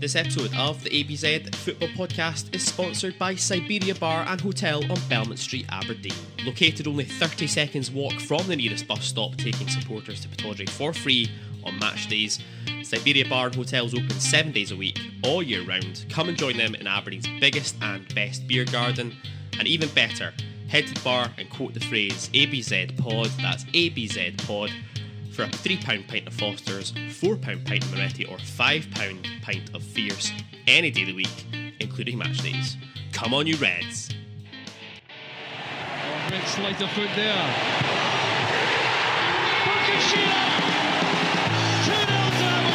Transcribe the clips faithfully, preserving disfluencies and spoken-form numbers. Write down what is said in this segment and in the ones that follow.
This episode of the A B Z Football Podcast is sponsored by Siberia Bar and Hotel on Belmont Street, Aberdeen. Located only thirty seconds walk from the nearest bus stop, taking supporters to Pittodrie for free on match days. Siberia Bar and Hotel is open seven days a week, all year round. Come and join them in Aberdeen's biggest and best beer garden. And even better, head to the bar and quote the phrase A B Z Pod, that's A B Z Pod, for a three pound pint of Foster's, four pound pint of Moretti or five pound pint of Fierce any day of the week, including match days. Come on you Reds! Oh, great sleight of foot there. Duncan Shearer! two nil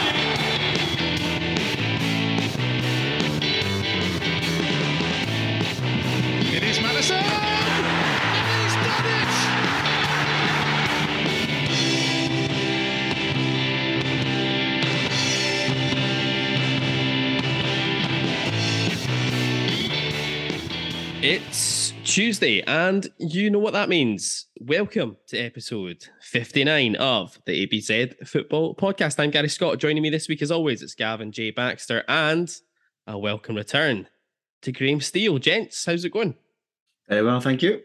It is Madison! It's Tuesday, and you know what that means. Welcome to episode fifty-nine of the A B Z Football Podcast. I'm Gary Scott. Joining me this week, as always, it's Gavin J. Baxter, and a welcome return to Graham Steele. Gents, how's it going? Very well, thank you.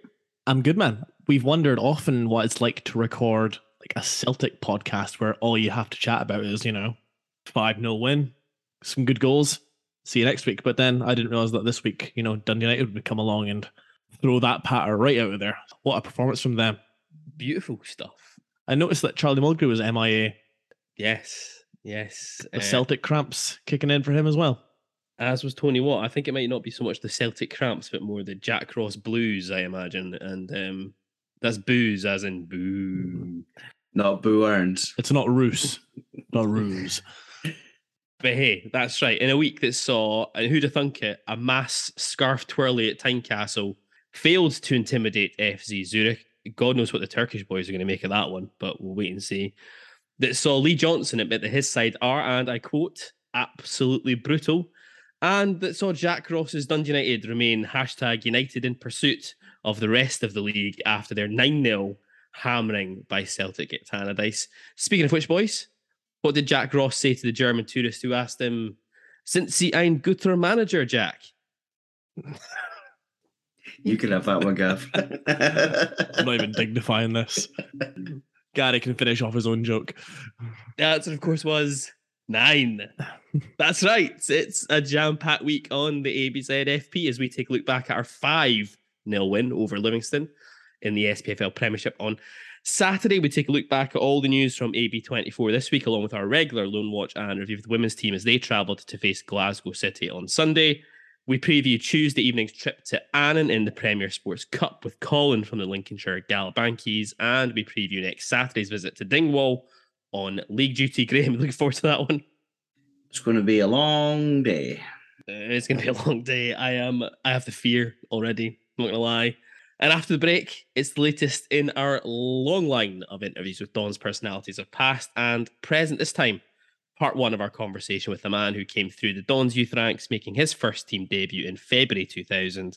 I'm good, man. We've wondered often what it's like to record like a Celtic podcast where all you have to chat about is, you know, five nil win, some good goals. See you next week. But then I didn't realise that this week, you know, Dundee United would come along and throw that patter right out of there. What a performance from them. Beautiful stuff. I noticed that Charlie Mulgrew was M I A. Yes, yes. The uh, Celtic cramps kicking in for him as well. As was Tony Watt. I think it might not be so much the Celtic cramps, but more the Jack Ross blues, I imagine. And um, that's booze as in boo. Not boo earns. It's not ruse. Not ruse. But hey, that's right. In a week that saw, and who'd have thunk it, a mass scarf twirly at Tynecastle, failed to intimidate F C Zurich. God knows what the Turkish boys are going to make of that one, but we'll wait and see. That saw Lee Johnson admit that his side are, and I quote, absolutely brutal. And that saw Jack Ross's Dundee United remain hashtag United in pursuit of the rest of the league after their nine nil hammering by Celtic at Tannadice. Speaking of which, boys, what did Jack Ross say to the German tourist who asked him, "Sind Sie ein guter Manager, Jack?" You can have that one, Gav. I'm not even dignifying this. Gary can finish off his own joke. That, of course, was nine. That's right. It's a jam-packed week on the A B Z F P as we take a look back at our five nil win over Livingston in the S P F L Premiership on Saturday. We take a look back at all the news from A B twenty-four this week, along with our regular loan watch and review of the women's team as they travelled to face Glasgow City on Sunday. We preview Tuesday evening's trip to Annan in the Premier Sports Cup with Colin from the Lincolnshire Galabankies, and we preview next Saturday's visit to Dingwall on league duty. Graham, looking forward to that one. It's going to be a long day. Uh, it's going to be a long day. I am. Um, I have the fear already. I'm not going to lie. And after the break, it's the latest in our long line of interviews with Don's personalities of past and present. This time, part one of our conversation with the man who came through the Don's youth ranks, making his first team debut in February two thousand,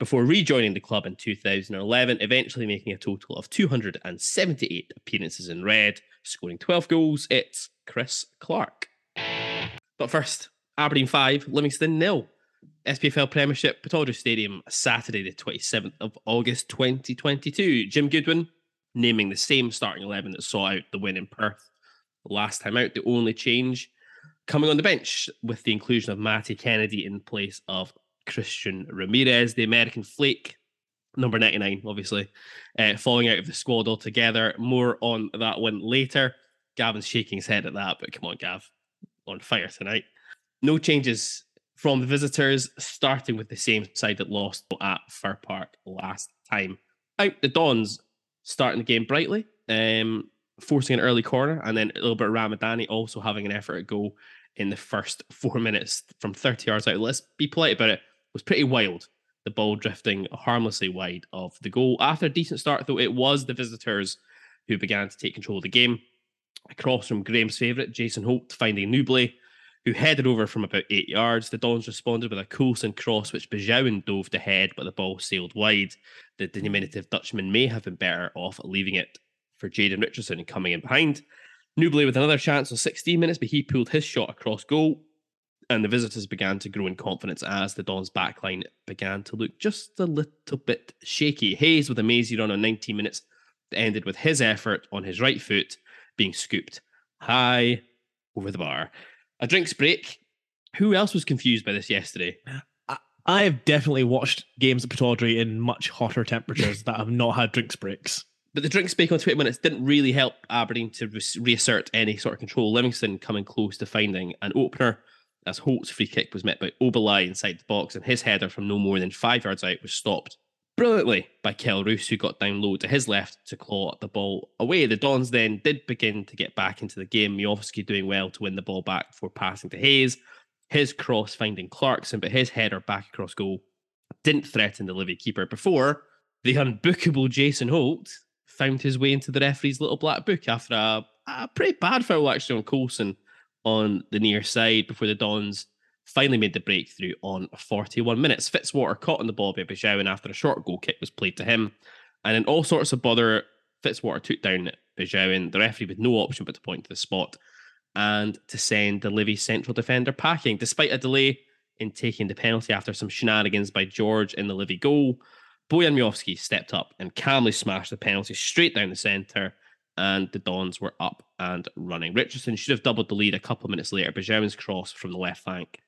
before rejoining the club in two thousand eleven, eventually making a total of two hundred seventy-eight appearances in red, scoring twelve goals. It's Chris Clark. But first, Aberdeen five, Livingston nil. S P F L Premiership, Pittodrie Stadium, Saturday the twenty-seventh of August twenty twenty-two. Jim Goodwin naming the same starting eleven that saw out the win in Perth last time out. The only change coming on the bench with the inclusion of Matty Kennedy in place of Christian Ramirez, the American flake, number ninety-nine, obviously, uh, falling out of the squad altogether. More on that one later. Gavin's shaking his head at that, but come on, Gav, on fire tonight. No changes from the visitors, starting with the same side that lost at Fir Park last time. Out the Dons, starting the game brightly, um, forcing an early corner, and then Ilbert Ramadani also having an effort at goal in the first four minutes from thirty yards out. Let's be polite about it. It was pretty wild, the ball drifting harmlessly wide of the goal. After a decent start, though, it was the visitors who began to take control of the game. Across from Graham's favourite, Jason Holt, finding Nubley, who headed over from about eight yards. The Dons responded with a Coulson cross, which Bajauin dove to head, but the ball sailed wide. The diminutive Dutchman may have been better off leaving it for Jayden Richardson coming in behind. Nubley with another chance on sixteen minutes, but he pulled his shot across goal. and the visitors began to grow in confidence as the Dons' backline began to look just a little bit shaky. Hayes with a mazy run on nineteen minutes that ended with his effort on his right foot being scooped high over the bar. A drinks break. Who else was confused by this yesterday? I have definitely watched games at Pittodrie in much hotter temperatures that have not had drinks breaks. But the drinks break on twenty minutes didn't really help Aberdeen to re- reassert any sort of control. Livingston coming close to finding an opener as Holt's free kick was met by Obelai inside the box, and his header from no more than five yards out was stopped brilliantly by Kel Roos, who got down low to his left to claw the ball away. The Dons then did begin to get back into the game, Miofsky doing well to win the ball back before passing to Hayes. His cross finding Clarkson, but his header back across goal didn't threaten the Livy keeper before the unbookable Jason Holt found his way into the referee's little black book after a, a pretty bad foul actually on Coulson on the near side before the Dons finally made the breakthrough on forty-one minutes. Fitzwater caught on the ball by Bajowin after a short goal kick was played to him, and in all sorts of bother, Fitzwater took down Bajowin, the referee with no option but to point to the spot and to send the Livy central defender packing. Despite a delay in taking the penalty after some shenanigans by George in the Livy goal, Bojan Miofsky stepped up and calmly smashed the penalty straight down the centre, and the Dons were up and running. Richardson should have doubled the lead a couple of minutes later. Bajewin's cross from the left flank.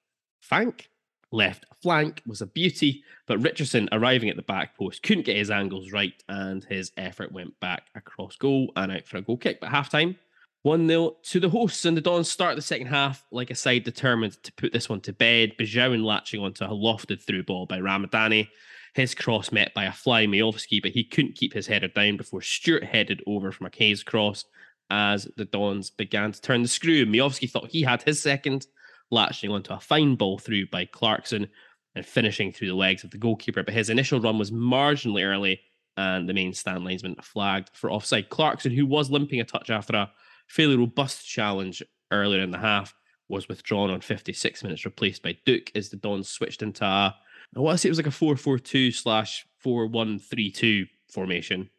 Fank? Left flank was a beauty, but Richardson arriving at the back post couldn't get his angles right, and his effort went back across goal and out for a goal kick. But half-time, one nil to the hosts, and the Dons start the second half like a side determined to put this one to bed. Bajowin latching onto a lofted through ball by Ramadani. His cross met by a fly Miofsky, but he couldn't keep his header down before Stewart headed over from a Hayes cross as the Dons began to turn the screw. Miofsky thought he had his second, latching onto a fine ball through by Clarkson and finishing through the legs of the goalkeeper, but his initial run was marginally early and the main stand linesman flagged for offside. Clarkson, who was limping a touch after a fairly robust challenge earlier in the half, was withdrawn on fifty-six minutes, replaced by Duke as the Dons switched into a, I want to say it was like a four four two slash four one three two formation.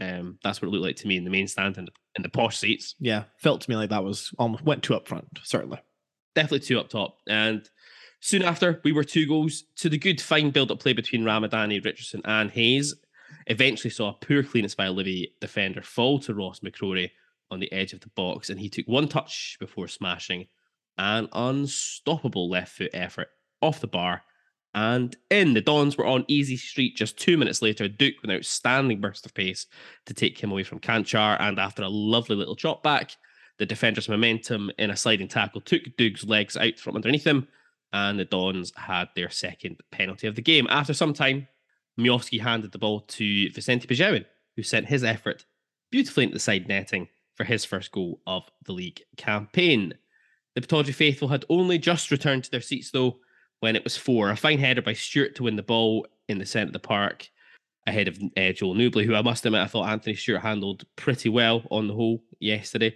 Um, that's what it looked like to me in the main stand and in the posh seats. Yeah, felt to me like that was almost went two up front, certainly. Definitely two up top. And soon after, we were two goals to the good. Fine build-up play between Ramadani, Richardson and Hayes eventually saw a poor clearance by a Livy defender fall to Ross McCrory on the edge of the box, and he took one touch before smashing an unstoppable left foot effort off the bar and in. The Dons were on easy street just two minutes later. Duke with an outstanding burst of pace to take him away from Kanchar, and after a lovely little chop back, the defender's momentum in a sliding tackle took Duke's legs out from underneath him, and the Dons had their second penalty of the game. After some time, Miofsky handed the ball to Vicente Bajewin, who sent his effort beautifully into the side netting for his first goal of the league campaign. The Pittodrie faithful had only just returned to their seats though when it was four. A fine header by Stewart to win the ball in the centre of the park ahead of uh, Joel Newbley, who I must admit I thought Anthony Stewart handled pretty well on the whole yesterday.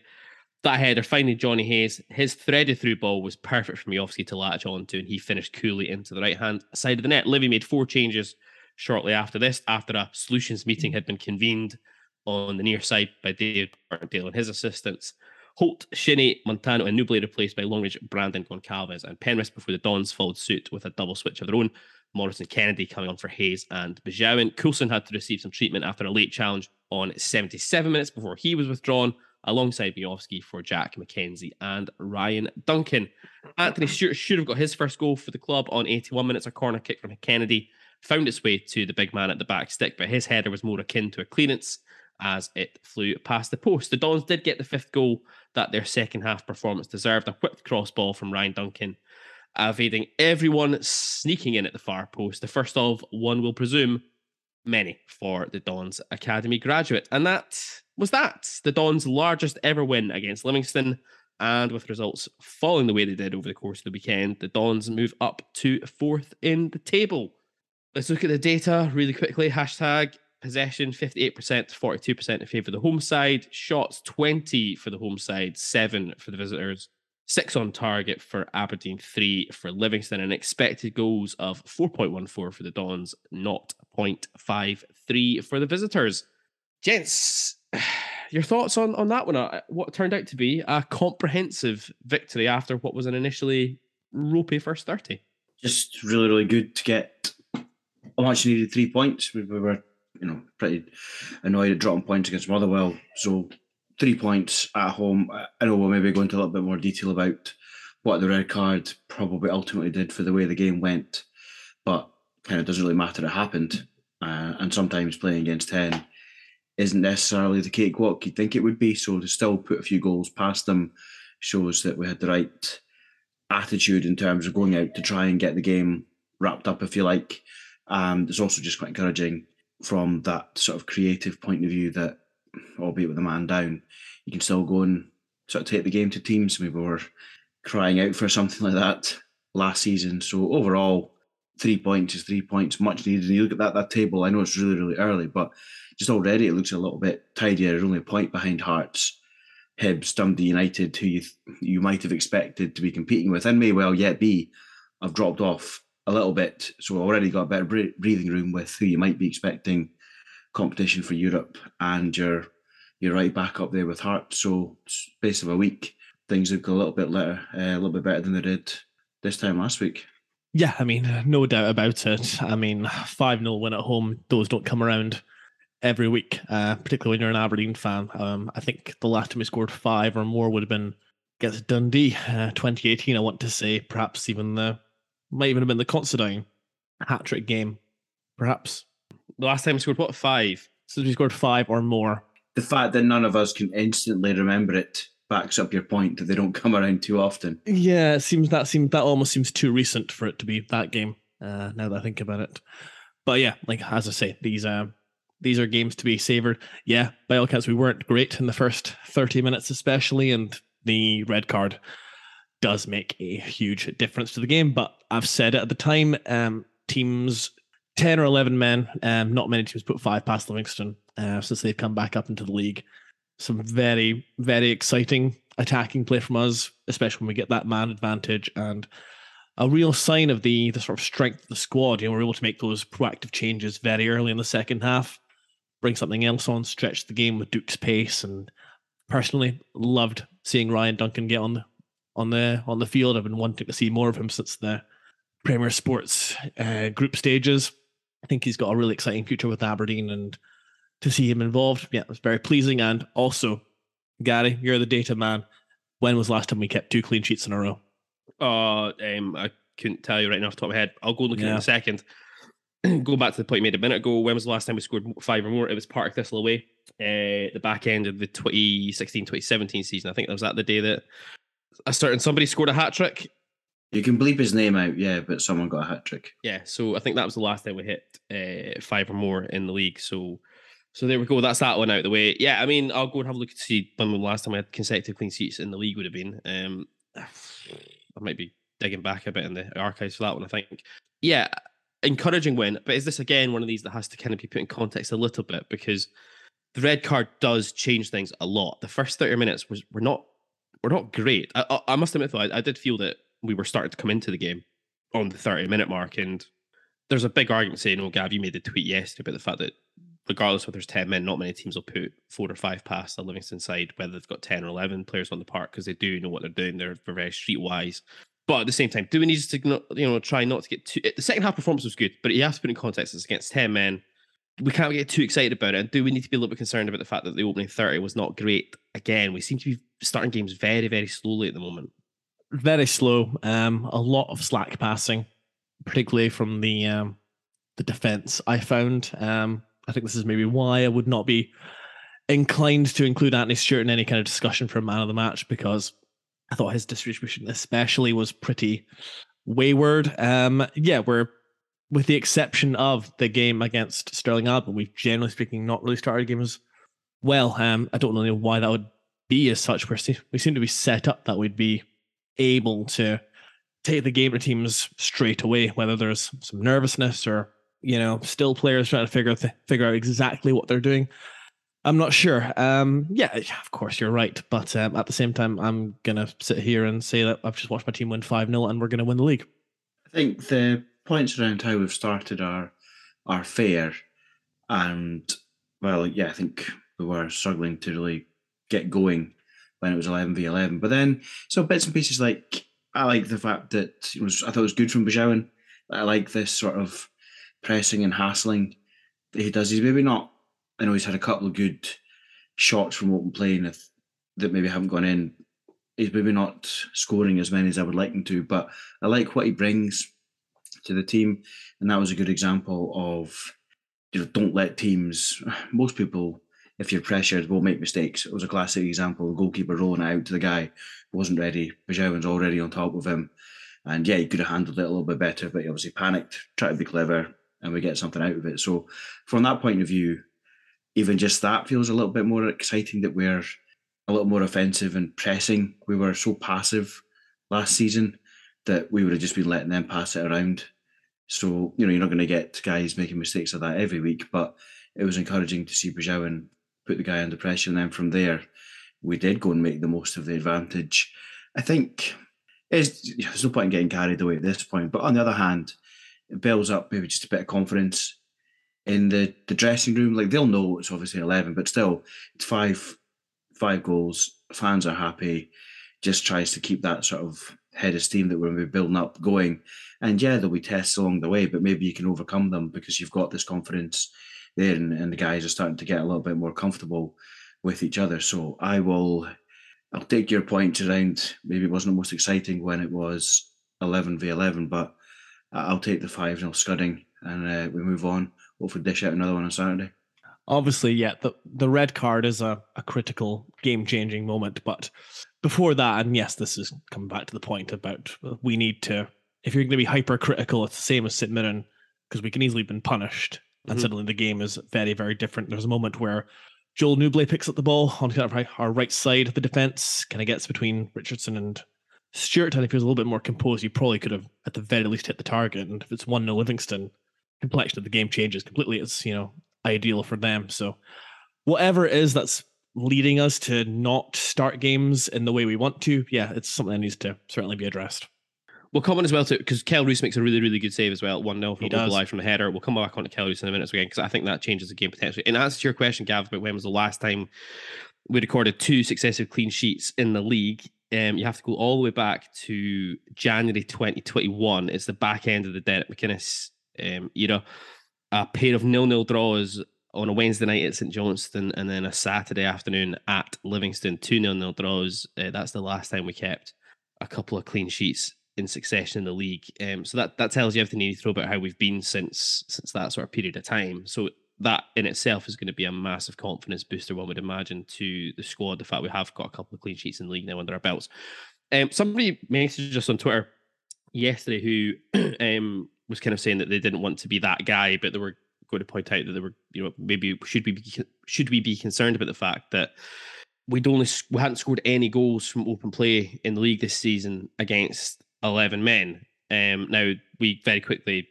That header, finally Johnny Hayes, his threaded through ball was perfect for Miofsky to latch onto, and he finished coolly into the right hand side of the net. Livy made four changes shortly after this, after a solutions meeting had been convened on the near side by David Martindale and his assistants. Holt, Shinney, Montano and Newbley replaced by Longridge, Brandon, Goncalves and Penrith before the Dons followed suit with a double switch of their own. Morrison Kennedy coming on for Hayes and Bajowin. Coulson had to receive some treatment after a late challenge on seventy-seven minutes before he was withdrawn alongside Miofsky for Jack McKenzie and Ryan Duncan. Anthony Stewart should have got his first goal for the club on eighty-one minutes. A corner kick from Kennedy found its way to the big man at the back stick, but his header was more akin to a clearance as it flew past the post. The Dons did get the fifth goal that their second half performance deserved. A whipped cross ball from Ryan Duncan, evading everyone sneaking in at the far post. The first of, one will presume, many for the Dons academy graduate. And that was that. The Dons' largest ever win against Livingston. And with results falling the way they did over the course of the weekend, the Dons move up to fourth in the table. Let's look at the data really quickly. Hashtag possession fifty-eight percent to forty-two percent in favour of the home side. Shots twenty for the home side, seven for the visitors, six on target for Aberdeen, three for Livingston, and expected goals of four point one four for the Dons, not zero point five three for the visitors. Gents, your thoughts on, on that one? What turned out to be a comprehensive victory after what was an initially ropey first thirty. Just really, really good to get a much needed three points. We, we were, you know, pretty annoyed at dropping points against Motherwell. So three points at home. I know we'll maybe go into a little bit more detail about what the red card probably ultimately did for the way the game went, but kind of doesn't really matter. It happened. Uh, and sometimes playing against ten isn't necessarily the cakewalk you'd think it would be. So to still put a few goals past them shows that we had the right attitude in terms of going out to try and get the game wrapped up, if you like. And it's also just quite encouraging from that sort of creative point of view that, albeit with a man down, you can still go and sort of take the game to teams. Maybe we were crying out for something like that last season. So overall, three points is three points, much needed. And you look at that that table, I know it's really, really early, but just already it looks a little bit tidier. Only a point behind Hearts, Hibs, Dundee United, who you th- you might have expected to be competing with and may well yet be, have dropped off a little bit. So already got a better bre- breathing room with who you might be expecting competition for Europe, and you're, you're right back up there with Hearts. So space of a week, things look a little bit better, uh, a little bit better than they did this time last week. Yeah, I mean, no doubt about it. I mean, five nil win at home, those don't come around every week, uh, particularly when you're an Aberdeen fan. Um, I think the last time we scored five or more would have been against Dundee, uh, twenty eighteen, I want to say. Perhaps even the, might even have been the Considine hat-trick game, perhaps. The last time we scored, what, five? So we scored five or more. The fact that none of us can instantly remember it backs up your point that they don't come around too often. Yeah, it seems that seems that almost seems too recent for it to be that game, uh, now that I think about it. But yeah, like as I say, these uh, these are games to be savoured. Yeah, by all accounts, we weren't great in the first thirty minutes especially, and the red card does make a huge difference to the game. But I've said it at the time, um, teams, ten or eleven men, um, not many teams put five past Livingston uh, since they've come back up into the league. Some very, very exciting attacking play from us, especially when we get that man advantage, and a real sign of the the sort of strength of the squad. You know, we're able to make those proactive changes very early in the second half, bring something else on, stretch the game with Duke's pace. And personally, loved seeing Ryan Duncan get on the on the on the field. I've been wanting to see more of him since the Premier Sports uh, group stages. I think he's got a really exciting future with Aberdeen, and to see him involved, yeah, it was very pleasing. And also, Gary, you're the data man. When was the last time we kept two clean sheets in a row? Uh, um, I couldn't tell you right now off the top of my head. I'll go look at it in a second. Go back to the point you made a minute ago. When was the last time we scored five or more? It was Park Thistle away, uh, the back end of the twenty sixteen twenty seventeen season. I think that was that the day that a certain somebody scored a hat-trick. You can bleep his name out, yeah, but someone got a hat-trick. Yeah, so I think that was the last time we hit uh, five or more in the league, so... So there we go. That's that one out of the way. Yeah, I mean, I'll go and have a look to see when the last time I had consecutive clean sheets in the league would have been. Um, I might be digging back a bit in the archives for that one, I think. Yeah, encouraging win. But is this, again, one of these that has to kind of be put in context a little bit? Because the red card does change things a lot. The first thirty minutes was we're not, we're not great. I, I, I must admit, though, I, I did feel that we were starting to come into the game on the thirty-minute mark. And there's a big argument saying, oh, Gav, you made the tweet yesterday about the fact that regardless whether there's ten men, not many teams will put four or five past the Livingston side, whether they've got ten or eleven players on the park, because they do know what they're doing. They're very streetwise. But at the same time, do we need to, not, you know, try not to get too... The second half performance was good, but you have to put in context it's against ten men. We can't get too excited about it. And do we need to be a little bit concerned about the fact that the opening thirty was not great? Again, we seem to be starting games very, very slowly at the moment. Very slow. Um, a lot of slack passing, particularly from the, um, the defence, I found. Um... I think this is maybe why I would not be inclined to include Anthony Stewart in any kind of discussion for a man of the match, because I thought his distribution especially was pretty wayward. Um, yeah, we're, with the exception of the game against Stirling Albion, we've generally speaking not really started games well. Um, I don't know why that would be as such. We're, we seem to be set up that we'd be able to take the game to teams straight away, whether there's some nervousness or, you know, still players trying to figure th- figure out exactly what they're doing. I'm not sure. Um, yeah, of course, you're right. But um, at the same time, I'm going to sit here and say that I've just watched my team win five nil and we're going to win the league. I think the points around how we've started are are fair. And, well, yeah, I think we were struggling to really get going when it was eleven v eleven. But then, so bits and pieces like I like the fact that it was, I thought it was good from Bajowan. I like this sort of pressing and hassling that he does. He's maybe not, I know he's had a couple of good shots from open play that maybe haven't gone in. He's maybe not scoring as many as I would like him to, but I like what he brings to the team. And that was a good example of, you know, don't let teams, most people, if you're pressured, will make mistakes. It was a classic example, the goalkeeper rolling it out to the guy who wasn't ready. Bajowan's already on top of him. And yeah, he could have handled it a little bit better, but he obviously panicked, tried to be clever, and we get something out of it. So from that point of view, even just that feels a little bit more exciting, that we're a little more offensive and pressing. We were so passive last season that we would have just been letting them pass it around. So, you know, you're not going to get guys making mistakes like that every week, but it was encouraging to see Bajowan put the guy under pressure. And then from there, we did go and make the most of the advantage. I think it's, you know, there's no point in getting carried away at this point. But on the other hand, it builds up maybe just a bit of confidence in the, the dressing room. Like, they'll know it's obviously eleven, but still, it's five five goals. Fans are happy. Just tries to keep that sort of head of steam that we're going to be building up going. And yeah, there'll be tests along the way, but maybe you can overcome them because you've got this confidence there, and, and the guys are starting to get a little bit more comfortable with each other. So I will... I'll take your point around maybe it wasn't the most exciting when it was eleven v eleven, but I'll take the five nil scudding and uh, we move on. Hopefully dish out another one on Saturday. Obviously, yeah, the, the red card is a, a critical game-changing moment, but before that, and yes, this is coming back to the point about we need to, if you're going to be hypercritical, it's the same as St Mirren, because we can easily have been punished, and mm-hmm. suddenly the game is very, very different. There's a moment where Joel Nubley picks up the ball on our right side of the defence. Kind of gets between Richardson and Stewart. And if he was a little bit more composed, he probably could have, at the very least, hit the target. And if it's one nil Livingston, complexion of the game changes completely. It's, you know, ideal for them. So whatever it is that's leading us to not start games in the way we want to, yeah, it's something that needs to certainly be addressed. We'll come on as well to, because Kel Roos makes a really, really good save as well. one nil from Oblai from the header. We'll come back on to Kel Roos in a minute again, because I think that changes the game potentially. In answer to your question, Gav, about when was the last time we recorded two successive clean sheets in the league, um, you have to go all the way back to January twenty twenty-one. It's the back end of the Derek McInnes um, era. A pair of nil nil draws on a Wednesday night at St Johnstone, and then a Saturday afternoon at Livingston. Two nil nil draws. Uh, that's the last time we kept a couple of clean sheets in succession in the league. Um, so that, that tells you everything you need to know about how we've been since since that sort of period of time. So that in itself is going to be a massive confidence booster, one would imagine, to the squad, the fact we have got a couple of clean sheets in the league now under our belts. Um, somebody messaged us on Twitter yesterday who um, was kind of saying that they didn't want to be that guy, but they were going to point out that they were, you know, maybe should we be, should we be concerned about the fact that we'd only, we hadn't scored any goals from open play in the league this season against eleven men. Um, now, we very quickly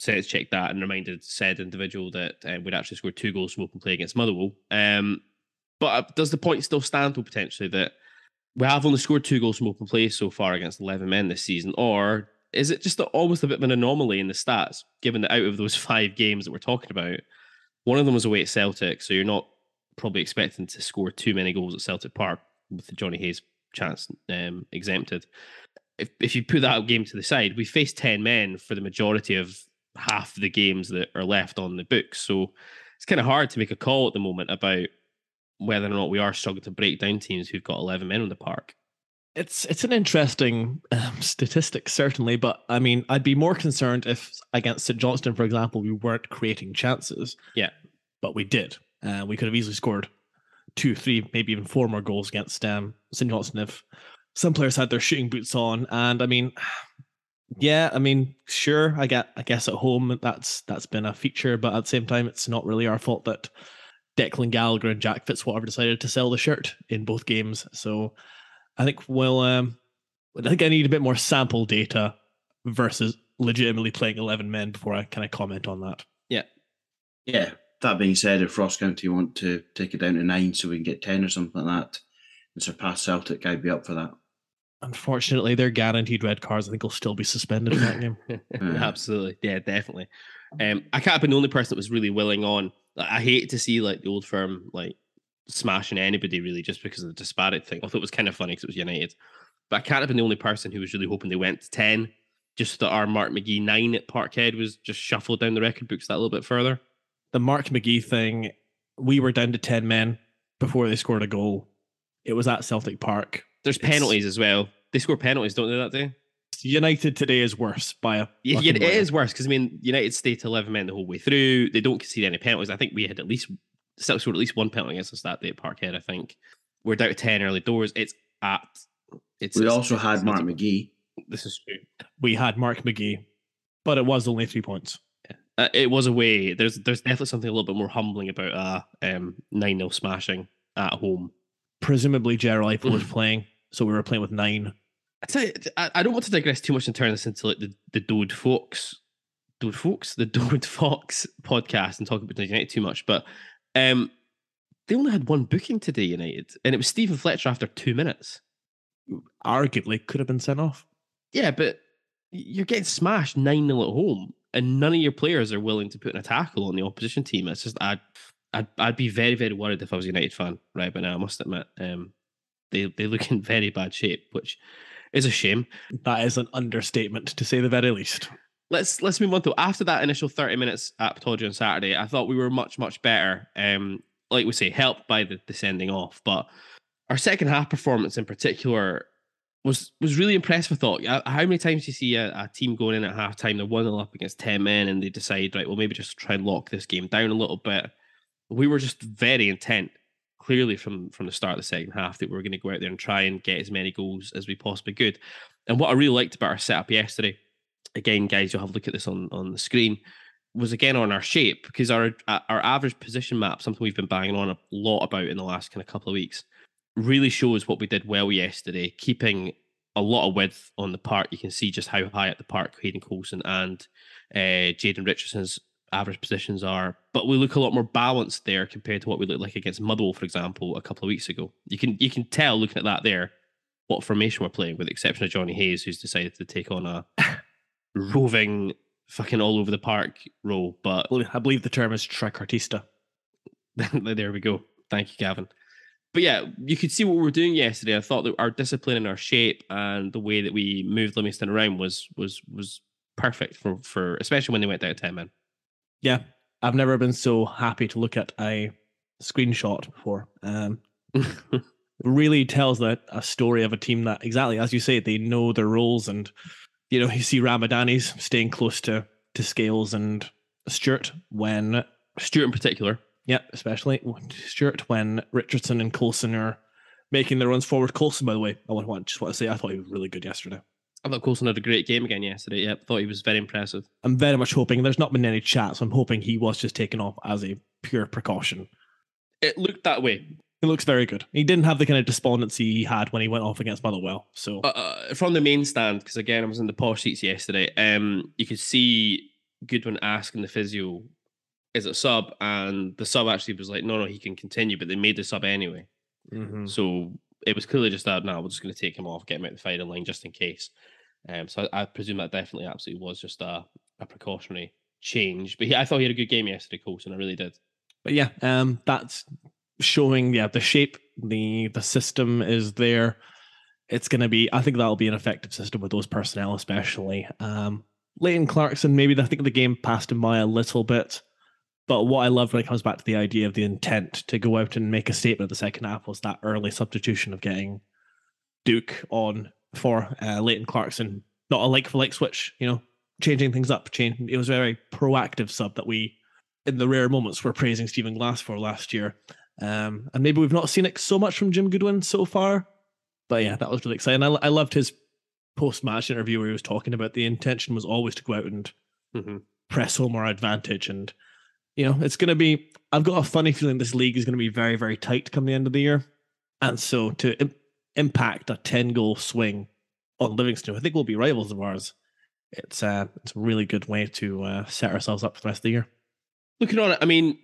sense checked that and reminded said individual that uh, we'd actually scored two goals from open play against Motherwell. Um, but uh, does the point still stand, though, potentially, that we have only scored two goals from open play so far against eleven men this season? Or is it just a, almost a bit of an anomaly in the stats, given that out of those five games that we're talking about, one of them was away at Celtic, so you're not probably expecting to score too many goals at Celtic Park with the Johnny Hayes chance um, exempted. If if you put that game to the side, we faced ten men for the majority of half the games that are left on the books. So it's kind of hard to make a call at the moment about whether or not we are struggling to break down teams who've got eleven men on the park. It's it's an interesting um, statistic, certainly, but I mean, I'd be more concerned if against St Johnstone, for example, we weren't creating chances. Yeah, but we did. Uh, we could have easily scored two, three, maybe even four more goals against um, St Johnstone if some players had their shooting boots on. And I mean, yeah, I mean, sure, I get, I guess at home that's that's been a feature, but at the same time, it's not really our fault that Declan Gallagher and Jack Fitzwater decided to sell the shirt in both games. So I think, well, um, I think I need a bit more sample data versus legitimately playing eleven men before I kind of comment on that. Yeah. Yeah. That being said, if Ross County want to take it down to nine so we can get ten or something like that and surpass Celtic, I'd be up for that. Unfortunately, they're guaranteed red cards. I think he'll still be suspended in that game. Absolutely. Yeah, definitely. Um, I can't have been the only person that was really willing on. I hate to see like the old firm like smashing anybody really just because of the disparate thing. I thought it was kind of funny because it was United. But I can't have been the only person who was really hoping they went to ten. Just that our Mark McGee nine at Parkhead was just shuffled down the record books that little bit further. The Mark McGee thing, we were down to ten men before they scored a goal. It was at Celtic Park. There's it's... penalties as well. They score penalties, don't they, that day? United today is worse by a... Yeah, yeah it way. is worse, because, I mean, United stayed eleven men the whole way through. They don't concede any penalties. I think we had at least... Celtic scored at least one penalty against us that day at Parkhead, I think. We're down to ten early doors. It's at... It's, we it's, also it's, had it's Mark a, McGee. This is true. We had Mark McGee, but it was only three points. Yeah. Uh, it was away. There's there's definitely something a little bit more humbling about a uh, um, nine nil smashing at home. Presumably Gerald Eiffel was playing, so we were playing with nine. I tell you, I, I don't want to digress too much and turn this into like the, the Dode Fox, Dode Fox, the Dode Fox podcast and talk about the United too much, but um, they only had one booking today, United, and it was Stephen Fletcher after two minutes. Arguably could have been sent off. Yeah, but you're getting smashed nine nil at home, and none of your players are willing to put in a tackle on the opposition team. It's just I'd I'd, I'd be very very worried if I was a United fan right by now. I must admit, um, they they look in very bad shape, which is a shame. That is an understatement to say the very least. Let's let's move on to after that initial thirty minutes at Pittodrie on Saturday. I thought we were much much better. Um, like we say, helped by the, the sending off, but our second half performance in particular was was really impressive, I thought. How many times do you see a, a team going in at halftime, they're one nil up against ten men, and they decide, right, well, maybe just try and lock this game down a little bit. We were just very intent, clearly, from, from the start of the second half that we were going to go out there and try and get as many goals as we possibly could. And what I really liked about our setup yesterday, again, guys, you'll have a look at this on, on the screen, was again on our shape, because our our average position map, something we've been banging on a lot about in the last kind of couple of weeks, really shows what we did well yesterday, keeping a lot of width on the park. You can see just how high at the park Hayden Coulson and uh, Jaden Richardson's average positions are. But we look a lot more balanced there compared to what we looked like against Motherwell, for example, a couple of weeks ago. You can you can tell looking at that there what formation we're playing, with the exception of Johnny Hayes, who's decided to take on a roving fucking all over the park role. But I believe the term is tricartista. There we go. Thank you, Gavin. But yeah, you could see what we were doing yesterday. I thought that our discipline and our shape and the way that we moved Livingston around was was was perfect for, for especially when they went down to ten men. Yeah, I've never been so happy to look at a screenshot before. Um, really tells that a story of a team that, exactly as you say, they know their roles, and you know you see Ramadani's staying close to to Scales and Stewart when Stewart in particular. Yeah, especially Stewart when Richardson and Coulson are making their runs forward. Coulson, by the way, I want just want to say I thought he was really good yesterday. I thought Coulson had a great game again yesterday. Yeah, I thought he was very impressive. I'm very much hoping there's not been any chat, so I'm hoping he was just taken off as a pure precaution. It looked that way. It looks very good. He didn't have the kind of despondency he had when he went off against Motherwell. So uh, uh, from the main stand, because again I was in the posh seats yesterday. Um, you could see Goodwin asking the physio, is it sub? And the sub actually was like, no, no, he can continue, but they made the sub anyway. Mm-hmm. So it was clearly just that, now nah, we're just going to take him off, get him out the firing line just in case. Um, so I, I presume that definitely absolutely was just a, a precautionary change. But he, I thought he had a good game yesterday, Coulson, I really did. But yeah, um, that's showing yeah, the shape, the the system is there. It's going to be, I think that'll be an effective system with those personnel, especially. Um, Leighton Clarkson, maybe I think the game passed him by a little bit. But what I love when it comes back to the idea of the intent to go out and make a statement of the second half was that early substitution of getting Duke on for uh, Leighton Clarkson. Not a like-for-like switch, you know, changing things up. Change. It was a very proactive sub that we, in the rare moments, were praising Stephen Glass for last year. Um, and maybe we've not seen it so much from Jim Goodwin so far. But yeah, that was really exciting. I, I loved his post-match interview where he was talking about the intention was always to go out and mm-hmm. press home our advantage and... You know, it's going to be, I've got a funny feeling this league is going to be very, very tight come the end of the year. And so to im- impact a ten-goal swing on Livingston, I think we'll be rivals of ours. It's, uh, it's a really good way to uh, set ourselves up for the rest of the year. Looking on it, I mean,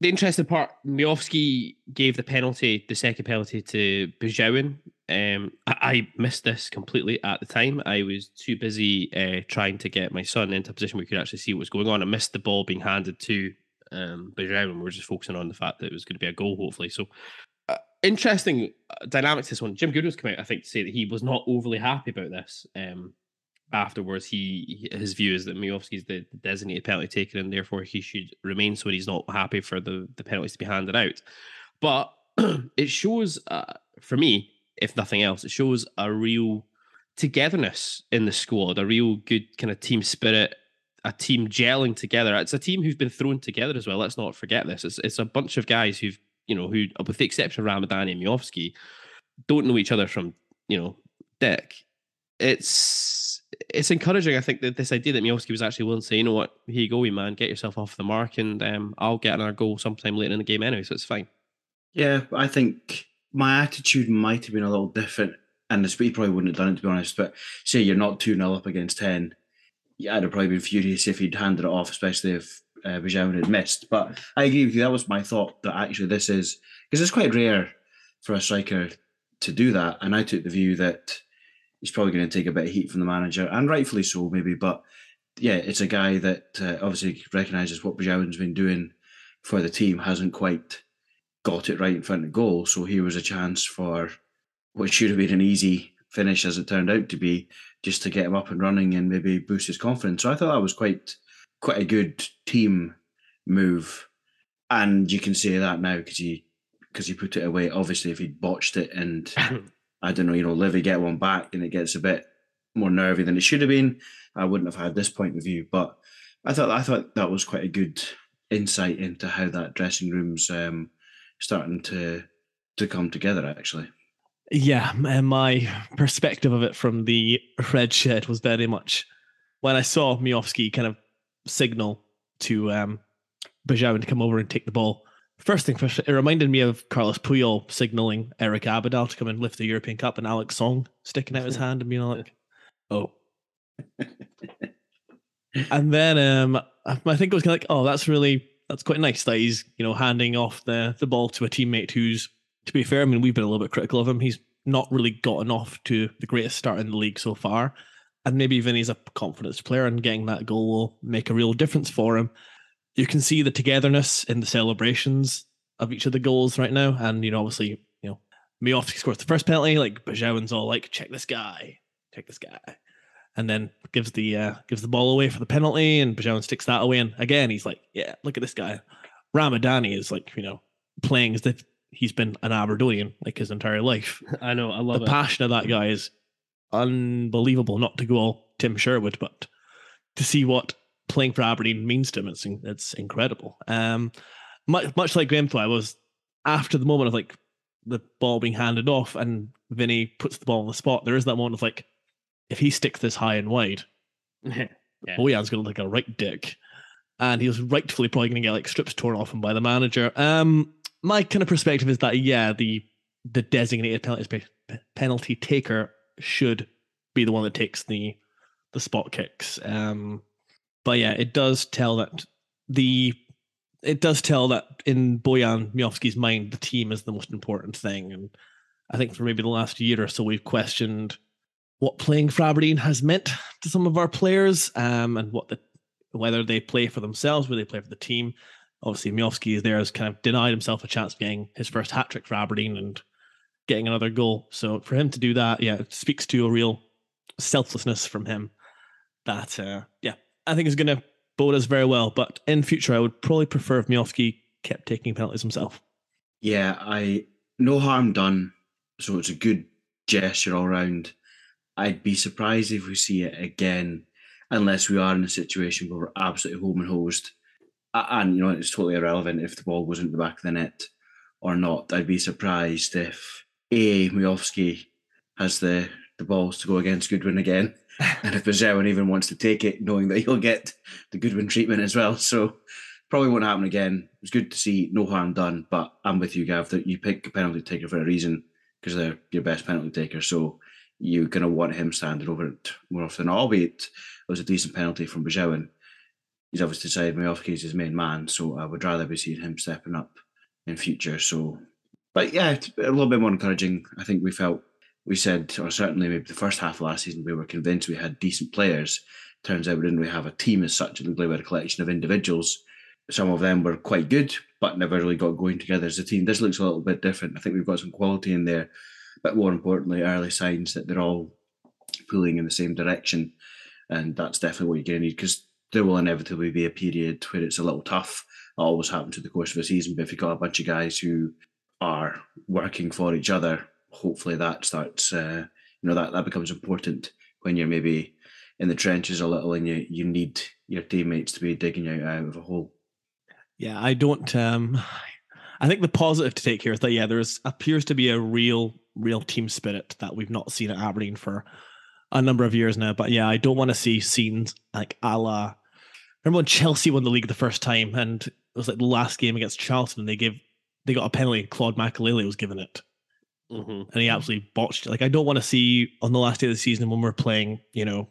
the interesting part, Miofsky gave the penalty, the second penalty to Bujewin. Um, I-, I missed this completely at the time. I was too busy uh, trying to get my son into a position where we could actually see what was going on. I missed the ball being handed to... Um, but we were just focusing on the fact that it was going to be a goal, hopefully. So uh, interesting dynamics this one. Jim Goodall's come out, I think, to say that he was not overly happy about this. Um, afterwards, he his view is that Miovski's the designated penalty taker and therefore he should remain, so he's not happy for the, the penalties to be handed out. But it shows, uh, for me, if nothing else, it shows a real togetherness in the squad, a real good kind of team spirit, a team gelling together. It's a team who've been thrown together as well. Let's not forget this. It's it's a bunch of guys who've, you know, who, with the exception of Ramadani and Miovski, don't know each other from, you know, dick. It's it's encouraging, I think, that this idea that Miovski was actually willing to say, you know what, here you go, wee man, get yourself off the mark, and um, I'll get another goal sometime later in the game anyway, so it's fine. Yeah, I think my attitude might have been a little different, and the speed probably wouldn't have done it, to be honest, but say you're not two nil up against ten, yeah, I'd have probably been furious if he'd handed it off, especially if uh, Bijan had missed. But I agree with you, that was my thought, that actually this is, because it's quite rare for a striker to do that, and I took the view that he's probably going to take a bit of heat from the manager, and rightfully so, maybe, but yeah, it's a guy that uh, obviously recognises what Bijan's been doing for the team, hasn't quite got it right in front of goal, so here was a chance for what should have been an easy finish, as it turned out to be, just to get him up and running and maybe boost his confidence. So I thought that was quite quite a good team move. And you can say that now because he, because he put it away. Obviously, if he'd botched it and, I don't know, you know, Livy get one back and it gets a bit more nervy than it should have been, I wouldn't have had this point of view. But I thought I thought that was quite a good insight into how that dressing room's um, starting to to come together, actually. Yeah, my perspective of it from the red shed was very much when I saw Miovski kind of signal to um, Bijan to come over and take the ball. First thing first, it reminded me of Carlos Puyol signalling Eric Abidal to come and lift the European Cup, and Alex Song sticking out his hand and being like, oh. And then um, I think it was kind of like, oh, that's really, that's quite nice that he's, you know, handing off the, the ball to a teammate who's, to be fair, I mean, we've been a little bit critical of him. He's not really gotten off to the greatest start in the league so far. And maybe even he's a confidence player, and getting that goal will make a real difference for him. You can see the togetherness in the celebrations of each of the goals right now. And, you know, obviously, you know, Miovski scores the first penalty, like Bajawan's all like, check this guy, check this guy. And then gives the uh, gives the ball away for the penalty, and Bijan sticks that away. And again, he's like, yeah, look at this guy. Ramadani is like, you know, playing as if he's been an Aberdonian like his entire life. I know, I love it. The passion of that guy is unbelievable. Not to go all Tim Sherwood, but to see what playing for Aberdeen means to him, it's it's incredible. Um, much much like Graham, though, I was after the moment of like the ball being handed off and Vinny puts the ball on the spot. There is that moment of like, if he sticks this high and wide, yeah. Boyan's going to look like a right dick, and he was rightfully probably going to get like strips torn off him by the manager. Um. My kind of perspective is that, yeah, the the designated penalty penalty taker should be the one that takes the the spot kicks. Um, but yeah, it does tell that the it does tell that in Bojan Miovski's mind, the team is the most important thing. And I think for maybe the last year or so, we've questioned what playing for Aberdeen has meant to some of our players, um, and what the whether they play for themselves, whether they play for the team. Obviously, Miovski is there, has kind of denied himself a chance of getting his first hat-trick for Aberdeen and getting another goal. So for him to do that, yeah, it speaks to a real selflessness from him that, uh, yeah, I think is going to bode us very well. But in future, I would probably prefer if Miovski kept taking penalties himself. Yeah, I no harm done. So it's a good gesture all round. I'd be surprised if we see it again, unless we are in a situation where we're absolutely home and hosed. And, you know, it's totally irrelevant if the ball wasn't the back of the net or not. I'd be surprised if, A, Miovski has the, the balls to go against Goodwin again, and if Bijan even wants to take it, knowing that he'll get the Goodwin treatment as well. So probably won't happen again. It was good to see, no harm done, but I'm with you, Gav, that you pick a penalty taker for a reason, because they're your best penalty taker. So you're going to want him standing over it more often than not, albeit it was a decent penalty from Bijan. He's obviously decided Miovski is his main man, so I would rather be seeing him stepping up in future. So, but yeah, it's a little bit more encouraging. I think we felt, we said, or certainly maybe the first half of last season, we were convinced we had decent players. Turns out we didn't really have a team as such, and we had a collection of individuals some of them were quite good, but never really got going together as a team. This looks a little bit different. I think we've got some quality in there, but more importantly, early signs that they're all pulling in the same direction. And that's definitely what you're going to need, because there will inevitably be a period where it's a little tough. That always happens through the course of a season. But if you've got a bunch of guys who are working for each other, hopefully that starts, uh, you know, that, that becomes important when you're maybe in the trenches a little and you, you need your teammates to be digging you out of a hole. Yeah, I don't... Um, I think the positive to take here is that, yeah, there is, appears to be a real, real team spirit that we've not seen at Aberdeen for a number of years now. But yeah, I don't want to see scenes like a la... Remember when Chelsea won the league the first time, and it was like the last game against Charlton, and they gave they got a penalty. Claude Makélélé was given it, mm-hmm. and he absolutely botched it. Like, I don't want to see on the last day of the season when we're playing, you know,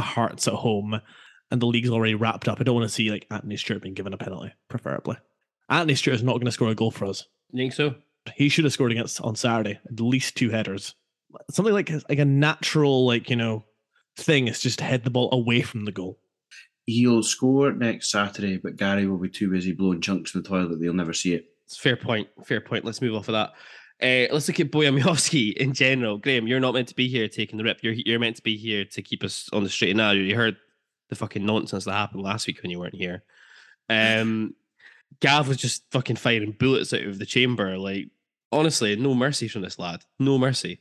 Hearts at home, and the league's already wrapped up. I don't want to see like Anthony Stewart being given a penalty, preferably. Anthony Stewart is not going to score a goal for us. You think so? He should have scored against on Saturday at least two headers. Something like like a natural like you know thing is just head the ball away from the goal. He'll score next Saturday, but Gary will be too busy blowing chunks in the toilet that they'll never see it. It's fair point. Fair point. Let's move off of that. Uh, let's look at Bojan Miovski in general. Graham, you're not meant to be here taking the rip. You're you're meant to be here to keep us on the straight and narrow. You heard the fucking nonsense that happened last week when you weren't here. Um, Gav was just fucking firing bullets out of the chamber. Like, honestly, no mercy from this lad. No mercy.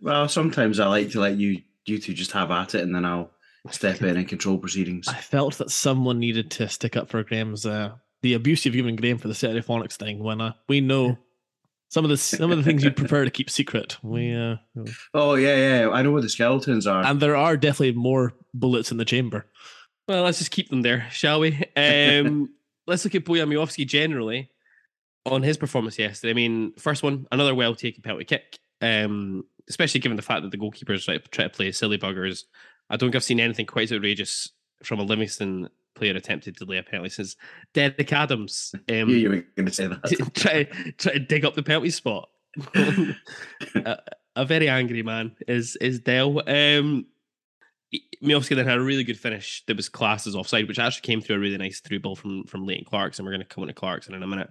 Well, sometimes I like to let you you two just have at it, and then I'll step in and control proceedings. I felt that someone needed to stick up for Graham's uh, the abuse you've given Graham for the Saturday phonics thing. When uh, we know some of the some of the things you prefer to keep secret, we uh, oh yeah yeah I know where the skeletons are, and there are definitely more bullets in the chamber. Well, let's just keep them there, shall we? Um, let's look at Bojan Miovski generally on his performance yesterday. I mean, first one, another well taken penalty kick, um, especially given the fact that the goalkeepers try to play silly buggers. I don't think I've seen anything quite as outrageous from a Livingston player attempted to lay a penalty since Derek Adams. Um, you were going to say that. try, try to dig up the penalty spot. a, a very angry man is is Del. Um, Miovski then had a really good finish that was classed as offside, which actually came through a really nice through ball from, from Leighton Clarkson. We're going to come into Clarkson in a minute.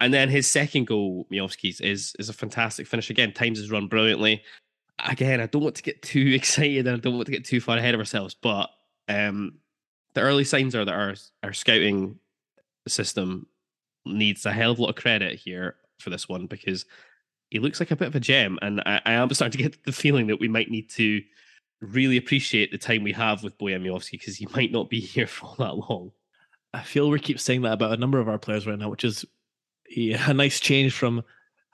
And then his second goal, Miovski's, is, is a fantastic finish. Again, times his run brilliantly. Again, I don't want to get too excited and I don't want to get too far ahead of ourselves, but um, the early signs are that our, our scouting system needs a hell of a lot of credit here for this one, because he looks like a bit of a gem, and I, I am starting to get the feeling that we might need to really appreciate the time we have with Bojan Miovski, because he might not be here for all that long. I feel we keep saying that about a number of our players right now, which is yeah, a nice change from...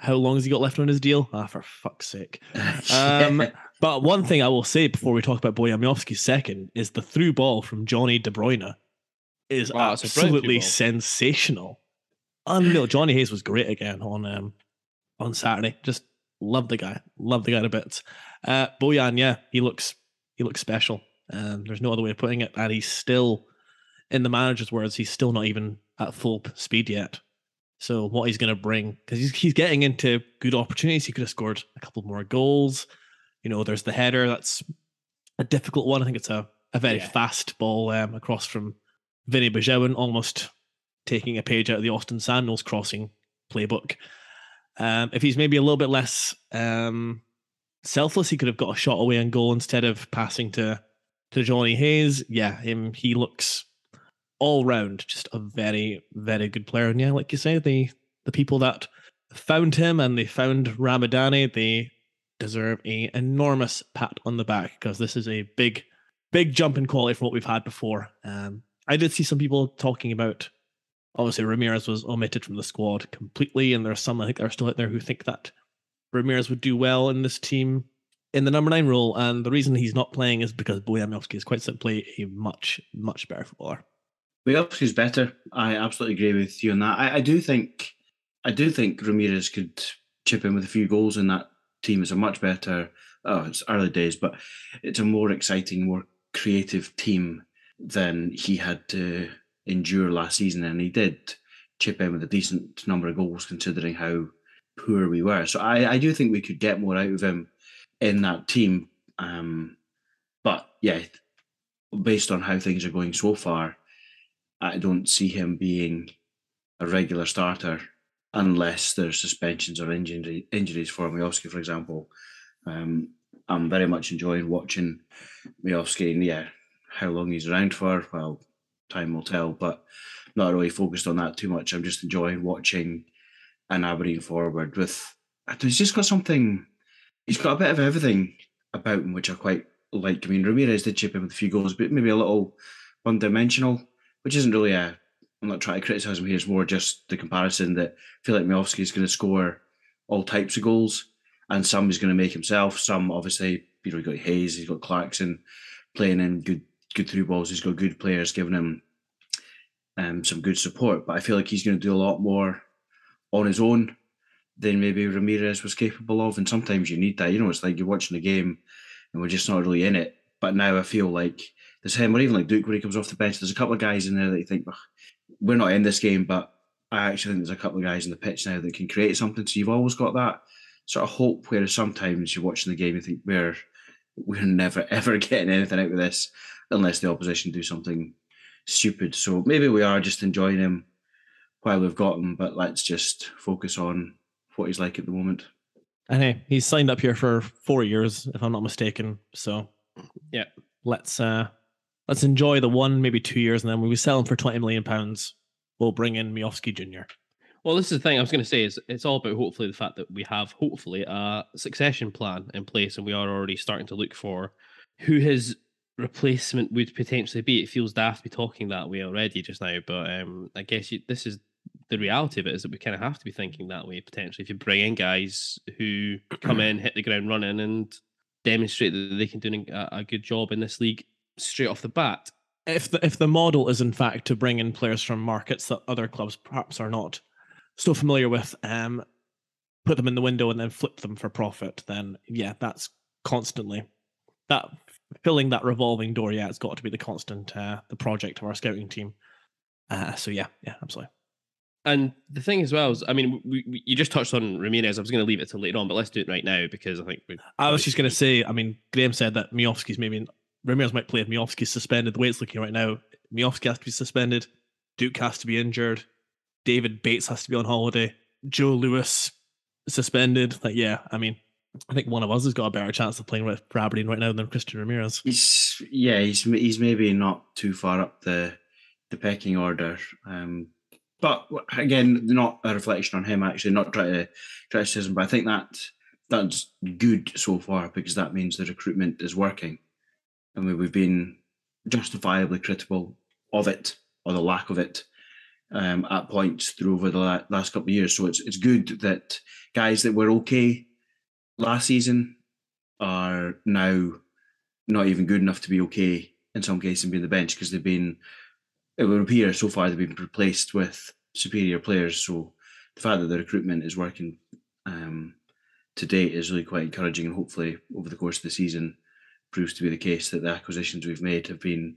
How long has he got left on his deal? Ah, for fuck's sake. Um, but one thing I will say before we talk about Bojan Miovski's second is the through ball from Johnny De Bruyne is wow, absolutely sensational. Unreal. Johnny Hayes was great again on um, on Saturday. Just love the guy. Love the guy to bits. Uh, Bojan, yeah, he looks he looks special. Um, there's no other way of putting it. And he's still, in the manager's words, he's still not even at full speed yet. So what he's going to bring, because he's he's getting into good opportunities. He could have scored a couple more goals. You know, there's the header. That's a difficult one. I think it's a, a very yeah. fast ball um, across from Vinny Bajewin, almost taking a page out of the Austin Sandals crossing playbook. Um, if he's maybe a little bit less um, selfless, he could have got a shot away on goal instead of passing to, to Johnny Hayes. Yeah, him. He looks... all round, just a very, very good player. And yeah, like you say, the, the people that found him and they found Ramadani, they deserve an enormous pat on the back, because this is a big, big jump in quality from what we've had before. Um, I did see some people talking about, obviously Ramirez was omitted from the squad completely, and there are some, I think, that are still out there who think that Ramirez would do well in this team in the number nine role, and the reason he's not playing is because Bojan Miovski is quite simply a much, much better footballer. Miovski's better. I absolutely agree with you on that. I, I do think, I do think Ramirez could chip in with a few goals in that team. It's a much better. Oh, it's early days, but it's a more exciting, more creative team than he had to endure last season, and he did chip in with a decent number of goals, considering how poor we were. So I, I do think we could get more out of him in that team. Um, but yeah, based on how things are going so far, I don't see him being a regular starter unless there's suspensions or injury, injuries for Miowski, for example. Um, I'm very much enjoying watching Miowski, and yeah, how long he's around for, well, time will tell, but not really focused on that too much. I'm just enjoying watching an Aberdeen forward with, he's just got something, he's got a bit of everything about him, which I quite like. I mean, Ramirez did chip in with a few goals, but maybe a little one-dimensional, which isn't really a, I'm not trying to criticise him here, it's more just the comparison that I feel like Miowski is going to score all types of goals, and some he's going to make himself, some obviously, you know, he's got Hayes, he's got Clarkson playing in good good through balls, he's got good players giving him um, some good support, but I feel like he's going to do a lot more on his own than maybe Ramirez was capable of, and sometimes you need that, you know, it's like you're watching a game and we're just not really in it, but now I feel like there's him, or even like Duke when he comes off the bench, there's a couple of guys in there that you think, we're not in this game, but I actually think there's a couple of guys in the pitch now that can create something, so you've always got that sort of hope, whereas sometimes you're watching the game and you think, we're, we're never ever getting anything out of this unless the opposition do something stupid, so maybe we are just enjoying him while we've got him, but let's just focus on what he's like at the moment. And hey, he's signed up here for four years, if I'm not mistaken. So yeah, let's uh, let's enjoy the one, maybe two years, and then when we sell him for twenty million pounds, we'll bring in Miowski Junior Well, this is the thing I was going to say, is it's all about hopefully the fact that we have hopefully a succession plan in place, and we are already starting to look for who his replacement would potentially be. It feels daft to be talking that way already just now, but um, I guess you, this is the reality of it, is that we kind of have to be thinking that way potentially. If you bring in guys who come in, hit the ground running, and demonstrate that they can do a good job in this league straight off the bat. If the, if the model is in fact to bring in players from markets that other clubs perhaps are not so familiar with, um, put them in the window and then flip them for profit, then yeah, that's constantly that filling that revolving door. Yeah, it's got to be the constant uh, the project of our scouting team. Uh, so yeah, yeah, absolutely. And the thing as well is, I mean, we, we, you just touched on Ramirez. I was going to leave it till later on, but let's do it right now because I think we. I was just going to say, I mean, Graham said that Miowski's maybe, Ramirez might play if Miowski's suspended. The way it's looking right now, Miowski has to be suspended. Duke has to be injured. David Bates has to be on holiday. Joe Lewis suspended. Like, yeah, I mean, I think one of us has got a better chance of playing with Aberdeen right now than Christian Ramirez. He's, yeah, he's he's maybe not too far up the the pecking order. Um, But again, not a reflection on him. Actually, not trying to criticize him, but I think that that's good so far because that means the recruitment is working, I mean, we've been justifiably critical of it or the lack of it um, at points through over the la- last couple of years. So it's it's good that guys that were okay last season are now not even good enough to be okay in some cases and be on the bench because they've been. It would appear so far they've been replaced with superior players. So the fact that the recruitment is working um, to date is really quite encouraging, and hopefully over the course of the season proves to be the case that the acquisitions we've made have been,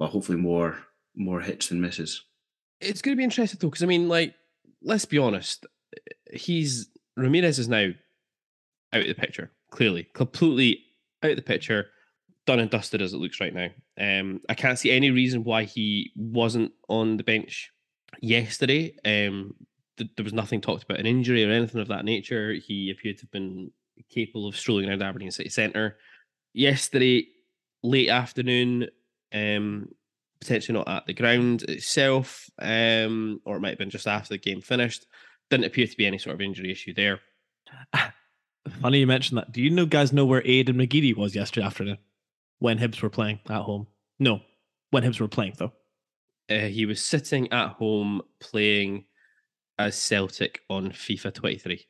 well, hopefully more more hits than misses. It's going to be interesting though, because I mean, like, let's be honest, he's Ramirez is now out of the picture. Clearly, completely out of the picture. Done and dusted as it looks right now. Um, I can't see any reason why he wasn't on the bench yesterday. Um, th- there was nothing talked about an injury or anything of that nature. He appeared to have been capable of strolling around Aberdeen City Centre. Yesterday, late afternoon, um, potentially not at the ground itself, um, or it might have been just after the game finished. Didn't appear to be any sort of injury issue there. Funny you mentioned that. Do you know guys know where Aidan McGeady was yesterday afternoon? When Hibs were playing at home. No, when Hibs were playing, though. Uh, he was sitting at home playing as Celtic on FIFA twenty-three.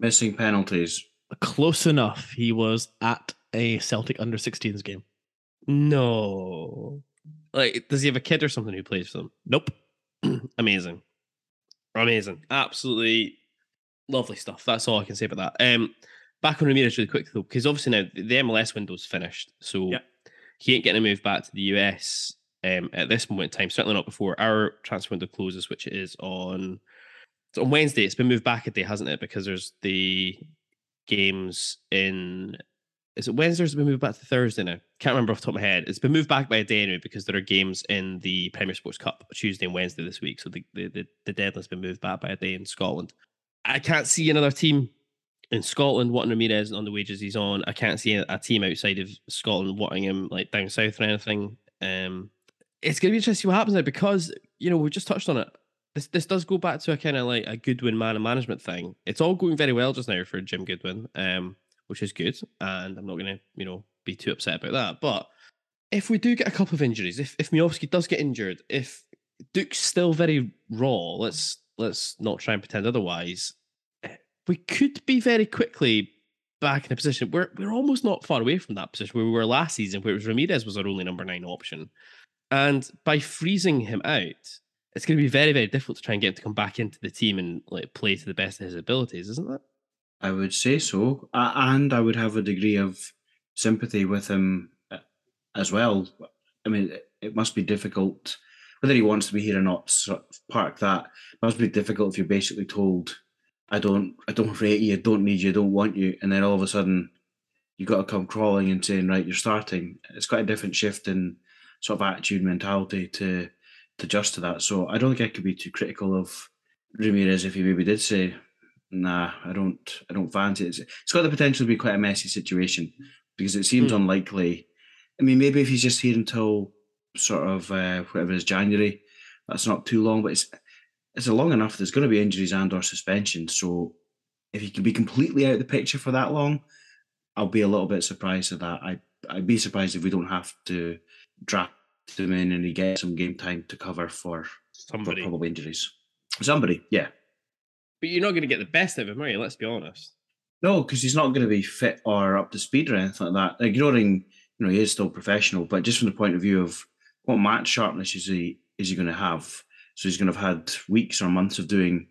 Missing penalties. Close enough. He was at a Celtic under sixteens game. No. Like, does he have a kid or something who plays for them? Nope. Amazing. Amazing. Absolutely lovely stuff. That's all I can say about that. Um, back on Ramirez really quick though, because obviously now the M L S window's finished, so yep. He ain't getting a move back to the U S um, at this moment in time, certainly not before our transfer window closes, which it is on, it's on Wednesday. It's been moved back a day, hasn't it? Because there's the games in is it Wednesday's been moved back to Thursday now? Can't remember off the top of my head. It's been moved back by a day anyway because there are games in the Premier Sports Cup Tuesday and Wednesday this week. So the, the, the, the deadline's been moved back by a day in Scotland. I can't see another team in Scotland wanting Ramirez on the wages he's on. I can't see a team outside of Scotland wanting him like down south or anything. Um, it's going to be interesting to see what happens there because, you know, we've just touched on it. This this does go back to a kind of like a Goodwin man and management thing. It's all going very well just now for Jim Goodwin, um, which is good. And I'm not going to, you know, be too upset about that. But if we do get a couple of injuries, if if Miofsky does get injured, if Duke's still very raw, let's let's not try and pretend otherwise. We could be very quickly back in a position where we're almost not far away from that position where we were last season, where it was Ramirez was our only number nine option. And by freezing him out, it's going to be very, very difficult to try and get him to come back into the team and like play to the best of his abilities, isn't it? I would say so. And I would have a degree of sympathy with him as well. I mean, it must be difficult, whether he wants to be here or not, sort of park that. It must be difficult if you're basically told, I don't I don't rate you, I don't need you, I don't want you. And then all of a sudden, you've got to come crawling and saying, right, you're starting. It's quite a different shift in sort of attitude, mentality to... to adjust to that. So I don't think I could be too critical of Ramirez if he maybe did say, nah, I don't I don't fancy it. It's got the potential to be quite a messy situation because it seems mm. unlikely. I mean, maybe if he's just here until sort of uh, whatever it is, January, that's not too long, but it's it's a long enough. There's going to be injuries and or suspensions. So if he can be completely out of the picture for that long, I'll be a little bit surprised at that. I, I'd be surprised if we don't have to draft him in and he gets some game time to cover for, somebody. for probable injuries. Somebody, yeah. But you're not going to get the best of him, are you? Let's be honest. No, because he's not going to be fit or up to speed or anything like that. Ignoring, you know, he is still professional, but just from the point of view of what match sharpness is he is he going to have? So he's going to have had weeks or months of doing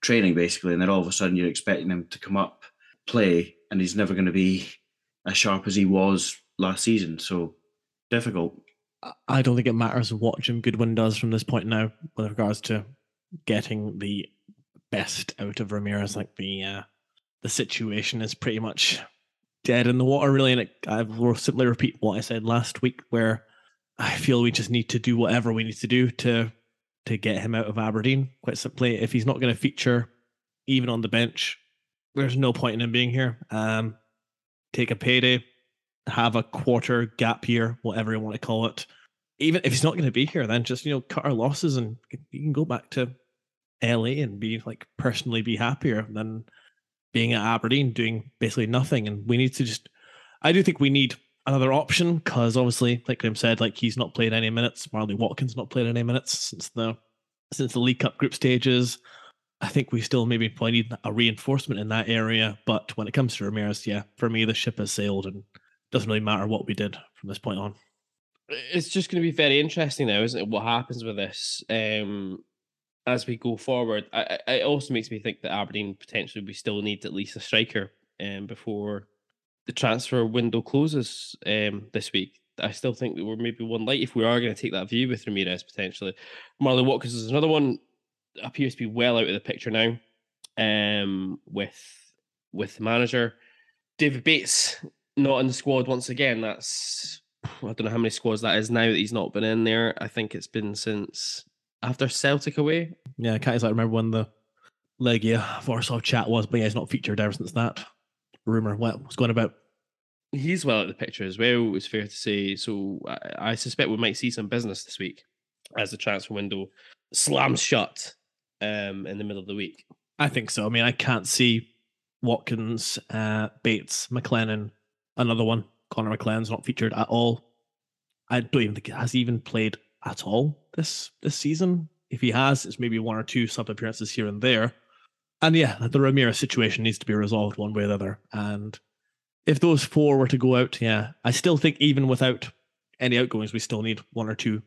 training basically, and then all of a sudden you're expecting him to come up, play, and he's never going to be as sharp as he was last season. So difficult. I don't think it matters what Jim Goodwin does from this point now with regards to getting the best out of Ramirez. Like the uh, the situation is pretty much dead in the water, really. And it, I will simply repeat what I said last week, where I feel we just need to do whatever we need to do to to get him out of Aberdeen. Quite simply, if he's not going to feature even on the bench, there's no point in him being here. Um, take a payday. Have a quarter gap year, whatever you want to call it. Even if he's not going to be here, then just, you know, cut our losses and you can go back to L A and be like personally be happier than being at Aberdeen doing basically nothing. And we need to just, I do think we need another option because obviously, like Graham said, like he's not played any minutes. Marley Watkins not played any minutes since the since the League Cup group stages. I think we still maybe probably need a reinforcement in that area. But when it comes to Ramirez, yeah, for me the ship has sailed and doesn't really matter what we did from this point on. It's just going to be very interesting now, isn't it? What happens with this um, as we go forward? I, I, it also makes me think that Aberdeen potentially we still need at least a striker um, before the transfer window closes um, this week. I still think that we're maybe one light if we are going to take that view with Ramirez potentially. Marlon Watkins is another one that appears to be well out of the picture now um, with with the manager. David Bates. Not in the squad once again. That's I don't know how many squads that is now that he's not been in there. I think it's been since after Celtic away. Yeah, I can't exactly remember when the Legia Warsaw chat was, but yeah, he's not featured ever since that rumor. What was going about? He's well out of the picture as well. It's fair to say. So I, I suspect we might see some business this week as the transfer window slams shut um, in the middle of the week. I think so. I mean, I can't see Watkins, uh, Bates, McLennan. Another one, Connor McLennan's not featured at all. I don't even think he has even played at all this this season. If he has, it's maybe one or two sub appearances here and there. And yeah, the Ramirez situation needs to be resolved one way or the other. And if those four were to go out, yeah, I still think even without any outgoings, we still need one or two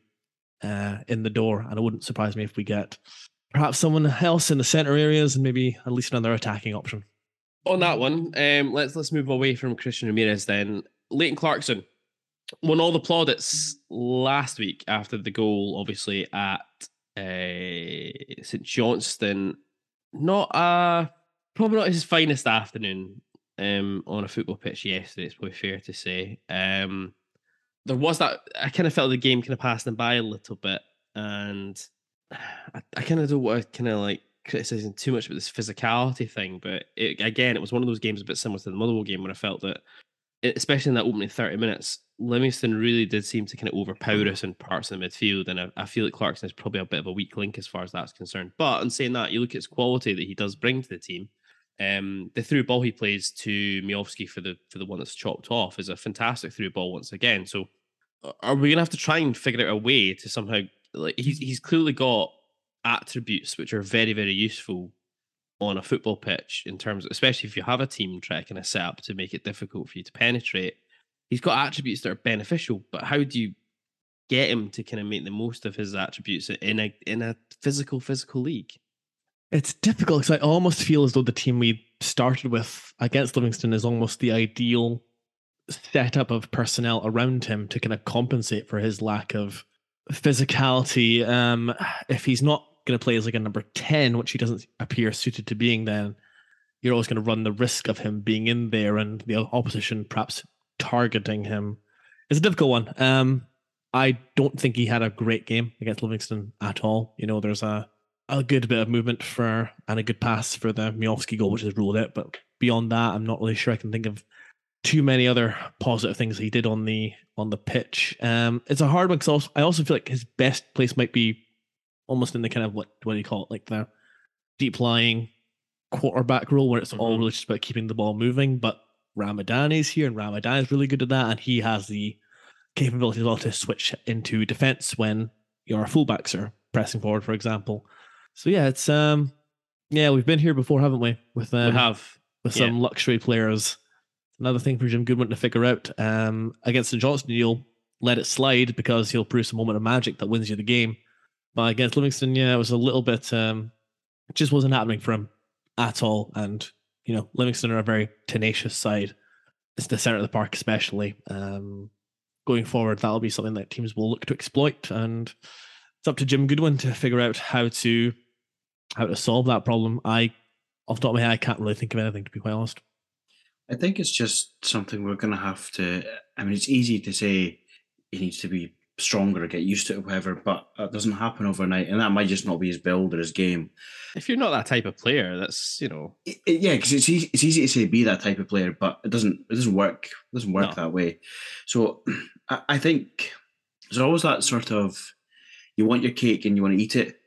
uh, in the door. And it wouldn't surprise me if we get perhaps someone else in the centre areas and maybe at least another attacking option. On that one, um, let's let's move away from Christian Ramirez then. Leighton Clarkson won all the plaudits last week after the goal, obviously, at uh, Saint Johnstone. Not uh, probably not his finest afternoon um, on a football pitch yesterday, it's probably fair to say. Um, there was that, I kind of felt the game kind of passed them by a little bit, and I, I kind of don't want to kind of like criticising too much about this physicality thing, but it, again, it was one of those games a bit similar to the Motherwell game when I felt that, especially in that opening thirty minutes, Livingston really did seem to kind of overpower us in parts of the midfield, and I, I feel that Clarkson is probably a bit of a weak link as far as that's concerned. But in saying that, you look at his quality that he does bring to the team. Um, the through ball he plays to Miofsky for the for the one that's chopped off is a fantastic through ball once again. So are we going to have to try and figure out a way to somehow, like, he's, he's clearly got attributes which are very, very useful on a football pitch, in terms of, especially if you have a team track and a setup to make it difficult for you to penetrate. He's got attributes that are beneficial, but how do you get him to kind of make the most of his attributes in a in a physical, physical league? It's difficult, because I almost feel as though the team we started with against Livingston is almost the ideal setup of personnel around him to kind of compensate for his lack of physicality. Um, if he's not going to play as like a number ten, which he doesn't appear suited to being, then you're always going to run the risk of him being in there and the opposition perhaps targeting him. It's a difficult one. Um, I don't think he had a great game against Livingston at all. You know, there's a, a good bit of movement for and a good pass for the Miofsky goal, which is ruled out. But beyond that, I'm not really sure I can think of too many other positive things he did on the on the pitch. Um, it's a hard one, because I also feel like his best place might be almost in the kind of, what, what do you call it, like the deep lying quarterback role, where it's mm-hmm. all really just about keeping the ball moving. But Ramadan is here, and Ramadan is really good at that, and he has the capability as well to switch into defence when your fullbacks are pressing forward, for example. So yeah, it's um yeah, we've been here before, haven't we? With um, we have with yeah. some luxury players. Another thing for Jim Goodwin to figure out. Um, against St Johnstone, you'll let it slide because he'll produce a moment of magic that wins you the game. But against Livingston, yeah, it was a little bit, um, it just wasn't happening for him at all. And, you know, Livingston are a very tenacious side. It's the centre of the park, especially. Um, going forward, that'll be something that teams will look to exploit. And it's up to Jim Goodwin to figure out how to how to solve that problem. I, off the top of my head, I can't really think of anything, to be quite honest. I think it's just something we're going to have to, I mean, it's easy to say he needs to be stronger, get used to it, whatever, but it doesn't happen overnight, and that might just not be his build or his game. If you're not that type of player, that's, you know, it, it, yeah, because it's easy, it's easy to say be that type of player, but it doesn't it doesn't work it doesn't work no. that way. So I, I think there's always that sort of, you want your cake and you want to eat it.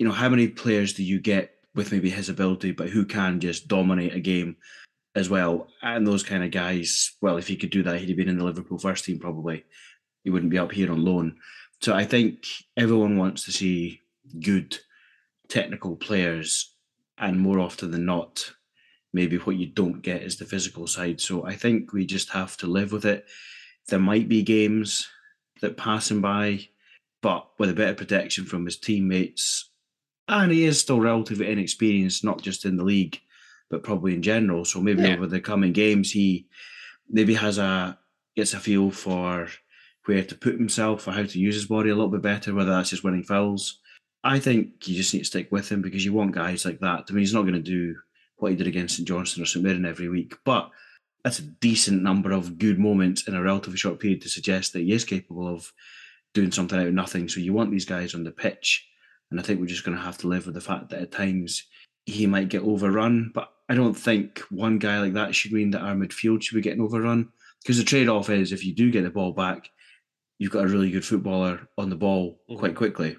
You know, how many players do you get with maybe his ability, but who can just dominate a game as well? And those kind of guys, well, if he could do that, he'd have been in the Liverpool first team probably. He wouldn't be up here on loan. So I think everyone wants to see good technical players, and more often than not, maybe what you don't get is the physical side. So I think we just have to live with it. There might be games that pass him by, but with a bit of protection from his teammates, and he is still relatively inexperienced, not just in the league, but probably in general. So maybe yeah. over the coming games, he maybe has a gets a feel for where to put himself or how to use his body a little bit better, whether that's just winning fouls. I think you just need to stick with him, because you want guys like that. I mean, he's not going to do what he did against St Johnstone or St Mirren every week, but that's a decent number of good moments in a relatively short period to suggest that he is capable of doing something out of nothing. So you want these guys on the pitch, and I think we're just going to have to live with the fact that at times he might get overrun, but I don't think one guy like that should mean that our midfield should be getting overrun, because the trade-off is, if you do get the ball back, you've got a really good footballer on the ball quite quickly,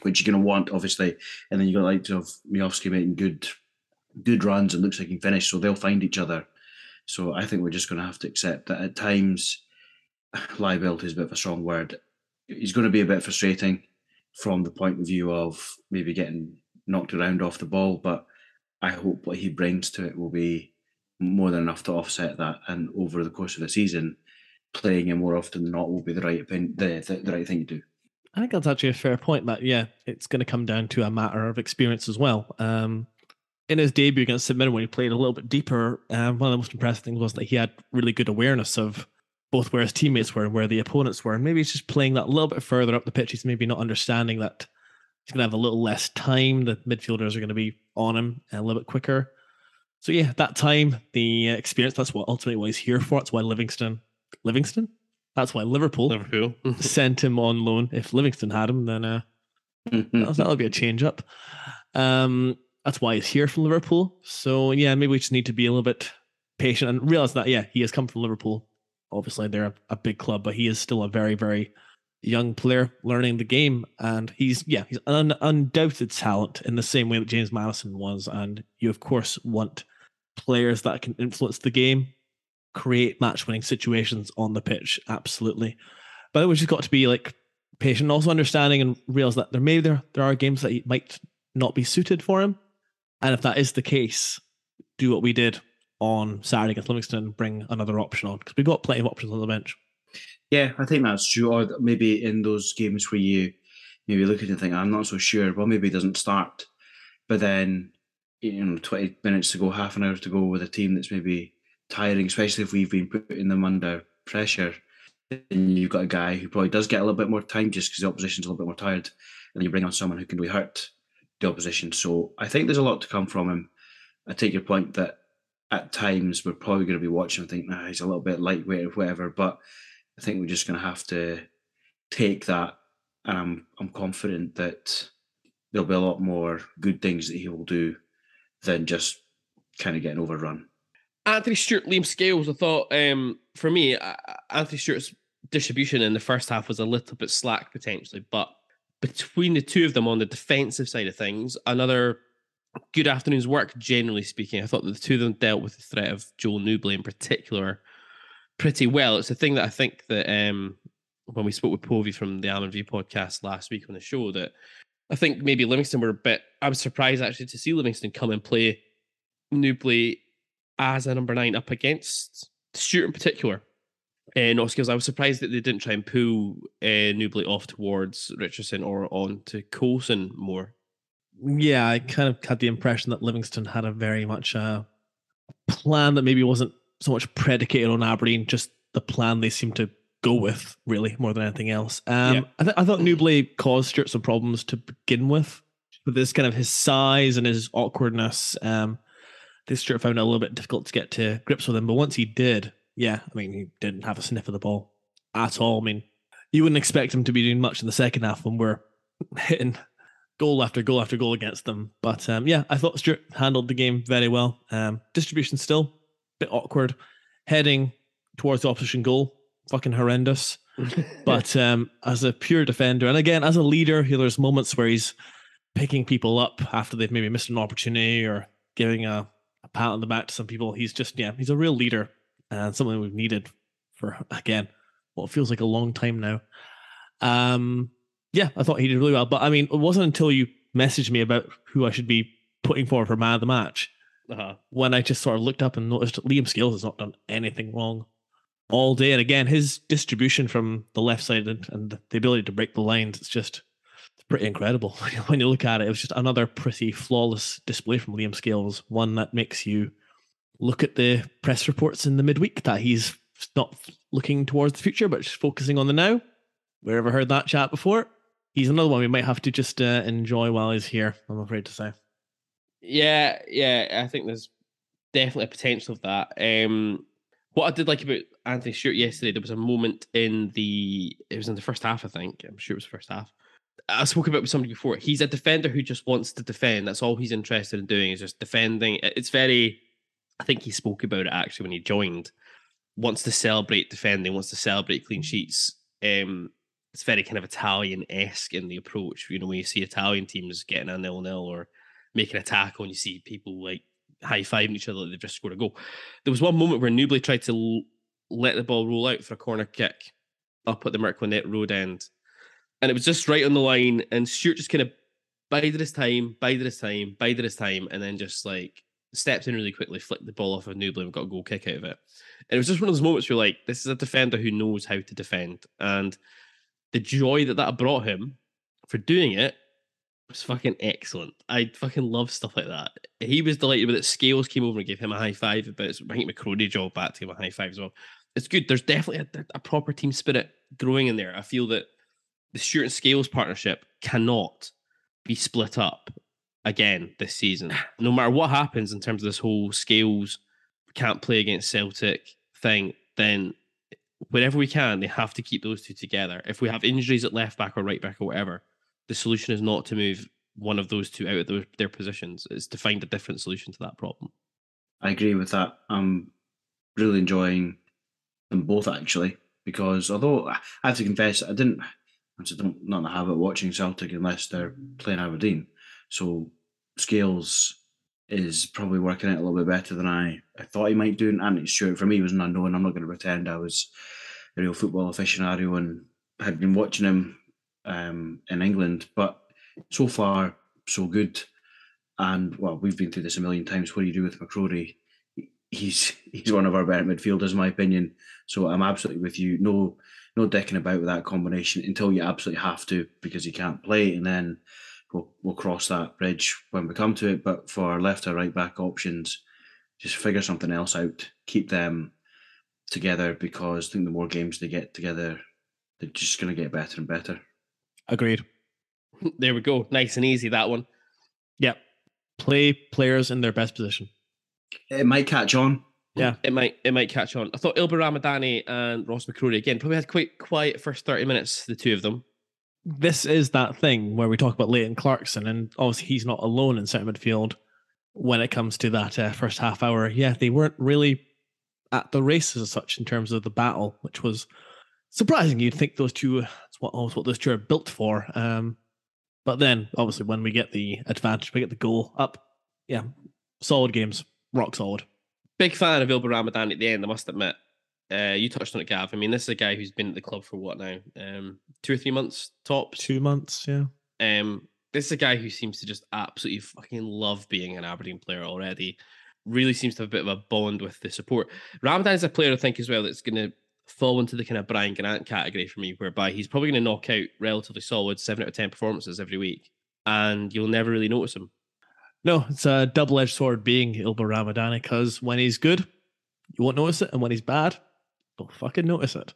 which you're going to want, obviously. And then you've got the likes of Miofsky making good good runs and looks like he can finish, so they'll find each other. So I think we're just going to have to accept that at times, liability is a bit of a strong word. It's going to be a bit frustrating from the point of view of maybe getting knocked around off the ball, but I hope what he brings to it will be more than enough to offset that. And over the course of the season, playing him more often than not will be the right the, the, the right thing to do. I think that's actually a fair point, Matt. Yeah, it's going to come down to a matter of experience as well. Um, in his debut against St Mirren, when he played a little bit deeper, um, one of the most impressive things was that he had really good awareness of both where his teammates were and where the opponents were. And maybe he's just playing that a little bit further up the pitch. He's maybe not understanding that he's going to have a little less time. The midfielders are going to be on him a little bit quicker. So yeah, that time, the experience, that's what ultimately what he's here for. That's why Livingston, Livingston? That's why Liverpool, Liverpool. sent him on loan. If Livingston had him, then uh, that would be a change up. Um, that's why he's here from Liverpool. So yeah, maybe we just need to be a little bit patient and realize that, yeah, he has come from Liverpool. Obviously, they're a, a big club, but he is still a very, very young player learning the game. And he's, yeah, he's an undoubted talent in the same way that James Madison was. And you, of course, want players that can influence the game, create match-winning situations on the pitch. Absolutely. But we've just got to be like patient, also understanding and realize that there may there, there are games that he might not be suited for him. And if that is the case, do what we did on Saturday against Livingston and bring another option on, because we've got plenty of options on the bench. Yeah, I think that's true. Or maybe in those games where you maybe look at it and think, I'm not so sure, well, maybe he doesn't start. But then, you know, twenty minutes to go, half an hour to go with a team that's maybe tiring, especially if we've been putting them under pressure, and you've got a guy who probably does get a little bit more time just because the opposition's a little bit more tired, and you bring on someone who can really hurt the opposition. So I think there's a lot to come from him. I take your point that at times we're probably going to be watching and think, nah, he's a little bit lightweight or whatever, but I think we're just going to have to take that, and I'm I'm confident that there'll be a lot more good things that he will do than just kind of getting overrun. Anthony Stewart, Liam Scales, I thought, um, for me, Anthony Stewart's distribution in the first half was a little bit slack potentially, but between the two of them on the defensive side of things, another good afternoon's work, generally speaking. I thought that the two of them dealt with the threat of Joel Newbley in particular pretty well. It's a thing that I think that um, when we spoke with Povey from the Almond View podcast last week on the show, that I think maybe Livingston were a bit... I was surprised actually to see Livingston come and play Newbley as a number nine up against Stewart in particular. Uh, not Skills. I was surprised that they didn't try and pull uh, Newbley off towards Richardson or on to Coulson more. Yeah, I kind of had the impression that Livingston had a very much uh, plan that maybe wasn't so much predicated on Aberdeen, just the plan they seemed to go with, really, more than anything else. Um, yeah. I, th- I thought Newbley caused Stewart some problems to begin with, with this kind of his size and his awkwardness. Um, this Stewart found it a little bit difficult to get to grips with him, but once he did, yeah, I mean, he didn't have a sniff of the ball at all. I mean, you wouldn't expect him to be doing much in the second half when we're hitting goal after goal after goal against them. But um, yeah, I thought Stewart handled the game very well. Um, distribution still a bit awkward. Heading towards the opposition goal, fucking horrendous. But um, as a pure defender, and again, as a leader, you know, there's moments where he's picking people up after they've maybe missed an opportunity or giving a, a pat on the back to some people. He's just, yeah, he's a real leader and something we've needed for, again, what feels like a long time now. Um... Yeah, I thought he did really well. But I mean, it wasn't until you messaged me about who I should be putting forward for man of the match uh-huh. when I just sort of looked up and noticed that Liam Scales has not done anything wrong all day. And again, his distribution from the left side and, and the ability to break the lines, it's just it's pretty incredible. When you look at it, it was just another pretty flawless display from Liam Scales, one that makes you look at the press reports in the midweek that he's not looking towards the future, but just focusing on the now. We've ever heard that chat before. He's another one we might have to just uh, enjoy while he's here, I'm afraid to say. Yeah, yeah, I think there's definitely a potential of that. Um, what I did like about Anthony Stewart yesterday, there was a moment in the, it was in the first half, I think. I'm sure it was the first half. I spoke about it with somebody before. He's a defender who just wants to defend. That's all he's interested in doing is just defending. It's very, I think he spoke about it actually when he joined. Wants to celebrate defending, wants to celebrate clean sheets. Um, It's very kind of Italian-esque in the approach. You know, when you see Italian teams getting a nil-nil or making a tackle and you see people like high-fiving each other like they've just scored a goal. There was one moment where Newbley tried to l- let the ball roll out for a corner kick up at the Murquinette Road end. And it was just right on the line. And Stewart just kind of bided his time, bided his time, bided his time, and then just like stepped in really quickly, flicked the ball off of Newbley and got a goal kick out of it. And it was just one of those moments where like, this is a defender who knows how to defend. And the joy that that brought him for doing it was fucking excellent. I fucking love stuff like that. He was delighted with it. Scales came over and gave him a high five, but it's bringing McCrory job back to him a high five as well. It's good. There's definitely a, a proper team spirit growing in there. I feel that the Stewart and Scales partnership cannot be split up. again this season. No matter what happens in terms of this whole scales, can't play against Celtic thing, then whenever we can, they have to keep those two together. If we have injuries at left back or right back or whatever, the solution is not to move one of those two out of their, their positions. It's to find a different solution to that problem. I agree with that. I'm really enjoying them both, actually, because although I have to confess, I didn't, I just don't not in the habit of watching Celtic unless they're playing Aberdeen. So Scales is probably working out a little bit better than I, I thought he might do. And Anthony Stewart, for me, was an unknown. I'm not going to pretend I was a real football aficionado and had been watching him um, in England. But so far, so good. And, well, we've been through this a million times. What do you do with McCrory? He's he's one of our better midfielders, in my opinion. So I'm absolutely with you. No no decking about with that combination until you absolutely have to, because he can't play. And then We'll, we'll cross that bridge when we come to it. But for left or right back options, just figure something else out. Keep them together, because I think the more games they get together, they're just going to get better and better. Agreed. There we go. Nice and easy, that one. Yep. Play players in their best position. It might catch on. Yeah, it might it might catch on. I thought Ilba Ramadani and Ross McCrory, again, probably had quite quiet first thirty minutes, the two of them. This is that thing where we talk about Leighton Clarkson, and obviously he's not alone in centre midfield when it comes to that uh, first half hour. Yeah, they weren't really at the races as such in terms of the battle, which was surprising. You'd think those two, that's what, almost what those two are built for. Um, but then, obviously, when we get the advantage, we get the goal up. Yeah, solid games, rock solid. Big fan of Ilba Ramadan at the end, I must admit. Uh, you touched on it, Gav. I mean, this is a guy who's been at the club for what now? Um, two or three months, tops? Two months, yeah. Um, this is a guy who seems to just absolutely fucking love being an Aberdeen player already. Really seems to have a bit of a bond with the support. Ramadan is a player, I think, as well, that's going to fall into the kind of Brian Gannett category for me, whereby he's probably going to knock out relatively solid seven out of ten performances every week, and you'll never really notice him. No, it's a double-edged sword being Ilba Ramadani, because when he's good, you won't notice it, and when he's bad, don't fucking notice it.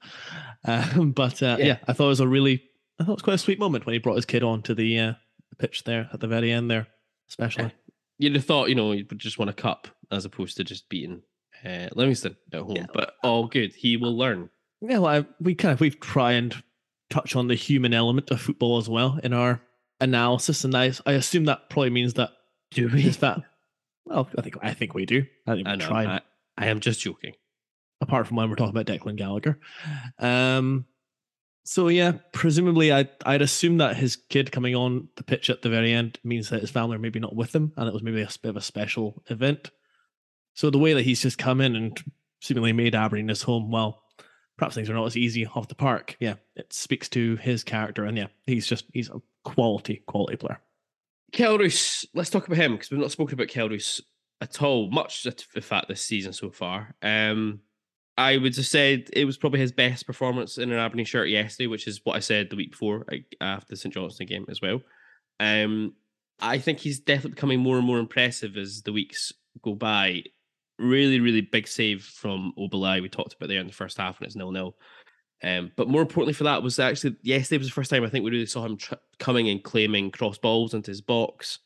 Um, but uh, yeah. yeah, I thought it was a really, I thought it was quite a sweet moment when he brought his kid onto the uh, pitch there at the very end there, especially. Yeah. You'd have thought, you know, you'd just won a cup as opposed to just beating uh, Livingston at home, yeah. But all good. He will learn. Yeah, well, I, we kind of, we've tried and touch on the human element of football as well in our analysis. And I, I assume that probably means that, do we? Is that, well, I think, I think we do. I think we try. I, I am just joking. Apart from when we're talking about Declan Gallagher. Um, so, yeah, presumably I'd, I'd assume that his kid coming on the pitch at the very end means that his family are maybe not with him, and it was maybe a bit of a special event. So the way that he's just come in and seemingly made Aberdeen his home, well, perhaps things are not as easy off the park. Yeah, it speaks to his character, and yeah, he's just, he's a quality, quality player. Kelroos, let's talk about him, because we've not spoken about Kelroos at all, much in fact this season so far. Um... I would have said it was probably his best performance in an Aberdeen shirt yesterday, which is what I said the week before after the St Johnstone game as well. Um, I think he's definitely becoming more and more impressive as the weeks go by. Really, really big save from Obelai, we talked about there in the first half, and it's nil nil. Um, but more importantly for that was actually yesterday was the first time I think we really saw him tr- coming and claiming cross balls into his box.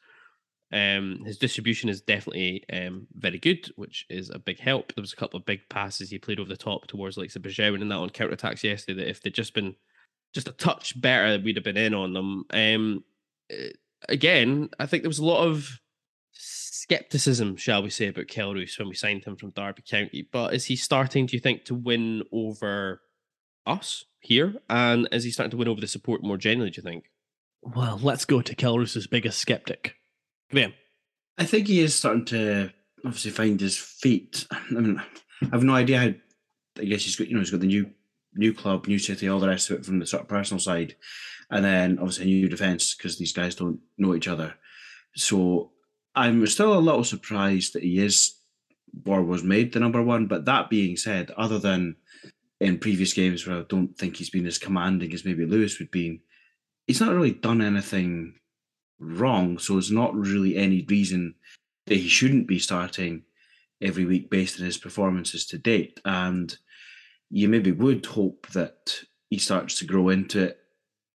Um, his distribution is definitely um, very good, which is a big help. There was a couple of big passes he played over the top towards like Siberia and that on counter-attacks yesterday that if they'd just been just a touch better, we'd have been in on them. Um, again, I think there was a lot of scepticism, shall we say, about Kelroos when we signed him from Derby County. But is he starting, do you think, to win over us here? And is he starting to win over the support more generally, do you think? Well, let's go to Kelroos's biggest sceptic. Yeah. I think he is starting to obviously find his feet. I mean, I have no idea how. I guess he's got, you know, he's got the new new club, new city, all the rest of it from the sort of personal side, and then obviously a new defence because these guys don't know each other. So I'm still a little surprised that he is or was made the number one. But that being said, other than in previous games where I don't think he's been as commanding as maybe Lewis would be, he's not really done anything wrong, so there's not really any reason that he shouldn't be starting every week based on his performances to date. And you maybe would hope that he starts to grow into it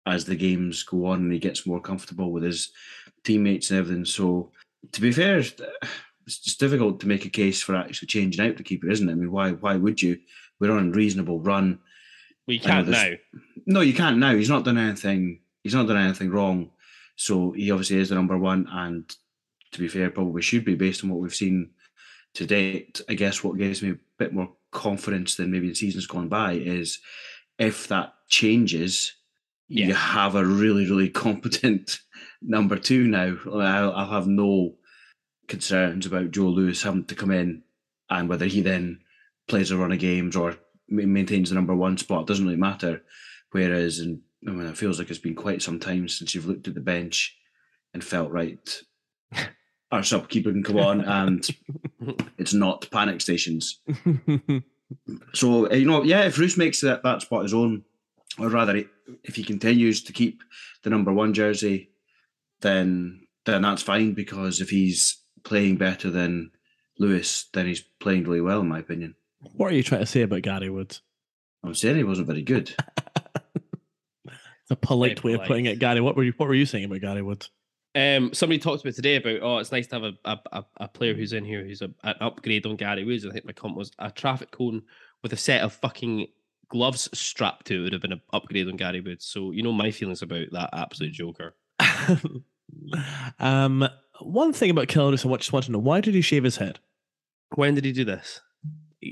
as the games go on and he gets more comfortable with his teammates and everything. So to be fair, it's just difficult to make a case for actually changing out the keeper, isn't it? I mean, why why would you? We're on a reasonable run. We can't now. No, you can't now. He's not done anything. He's not done anything wrong. So he obviously is the number one, and to be fair, probably should be based on what we've seen to date. I guess what gives me a bit more confidence than maybe the season's gone by is if that changes, yeah. you have a really, really competent number two now. I'll, I'll have no concerns about Joe Lewis having to come in and whether he then plays a run of games or maintains the number one spot. It doesn't really matter. Whereas, and I mean, it feels like it's been quite some time since you've looked at the bench and felt, right, our sub keeper can come on and it's not panic stations. So, you know, yeah, if Roos makes that, that spot his own, or rather if he continues to keep the number one jersey, then then that's fine, because if he's playing better than Lewis, then he's playing really well, in my opinion. What are you trying to say about Gary Woods? I'm saying he wasn't very good. It's a polite, polite way of putting it, Gary. What were you What were you saying about Gary Woods? Um, somebody talked to me today about, oh, it's nice to have a a, a player who's in here who's a, an upgrade on Gary Woods. I think my comment was a traffic cone with a set of fucking gloves strapped to it would have been an upgrade on Gary Woods. So you know my feelings about that absolute joker. um, one thing about Kilmarnock, I just want to know, why did he shave his head? When did he do this?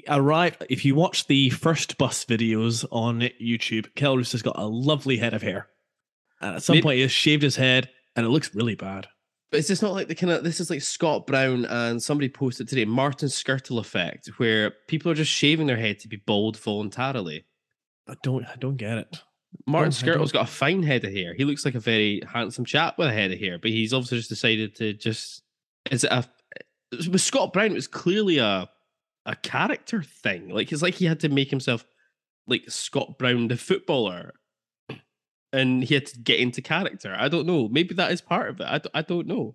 Arrived. If you watch the first bus videos on YouTube, Kelroos has got a lovely head of hair, and at some Maybe, point he has shaved his head, and it looks really bad. But it's just not like the kind of, this is like Scott Brown, and somebody posted today, Martin Skirtle effect, where people are just shaving their head to be bald voluntarily. I don't, I don't get it. Martin Skirtle's got a fine head of hair. He looks like a very handsome chap with a head of hair, but he's obviously just decided to just. Is it a? With Scott Brown, it was clearly a. a character thing. Like, it's like he had to make himself like Scott Brown the footballer, and he had to get into character. I don't know. Maybe that is part of it. I, d- I don't know.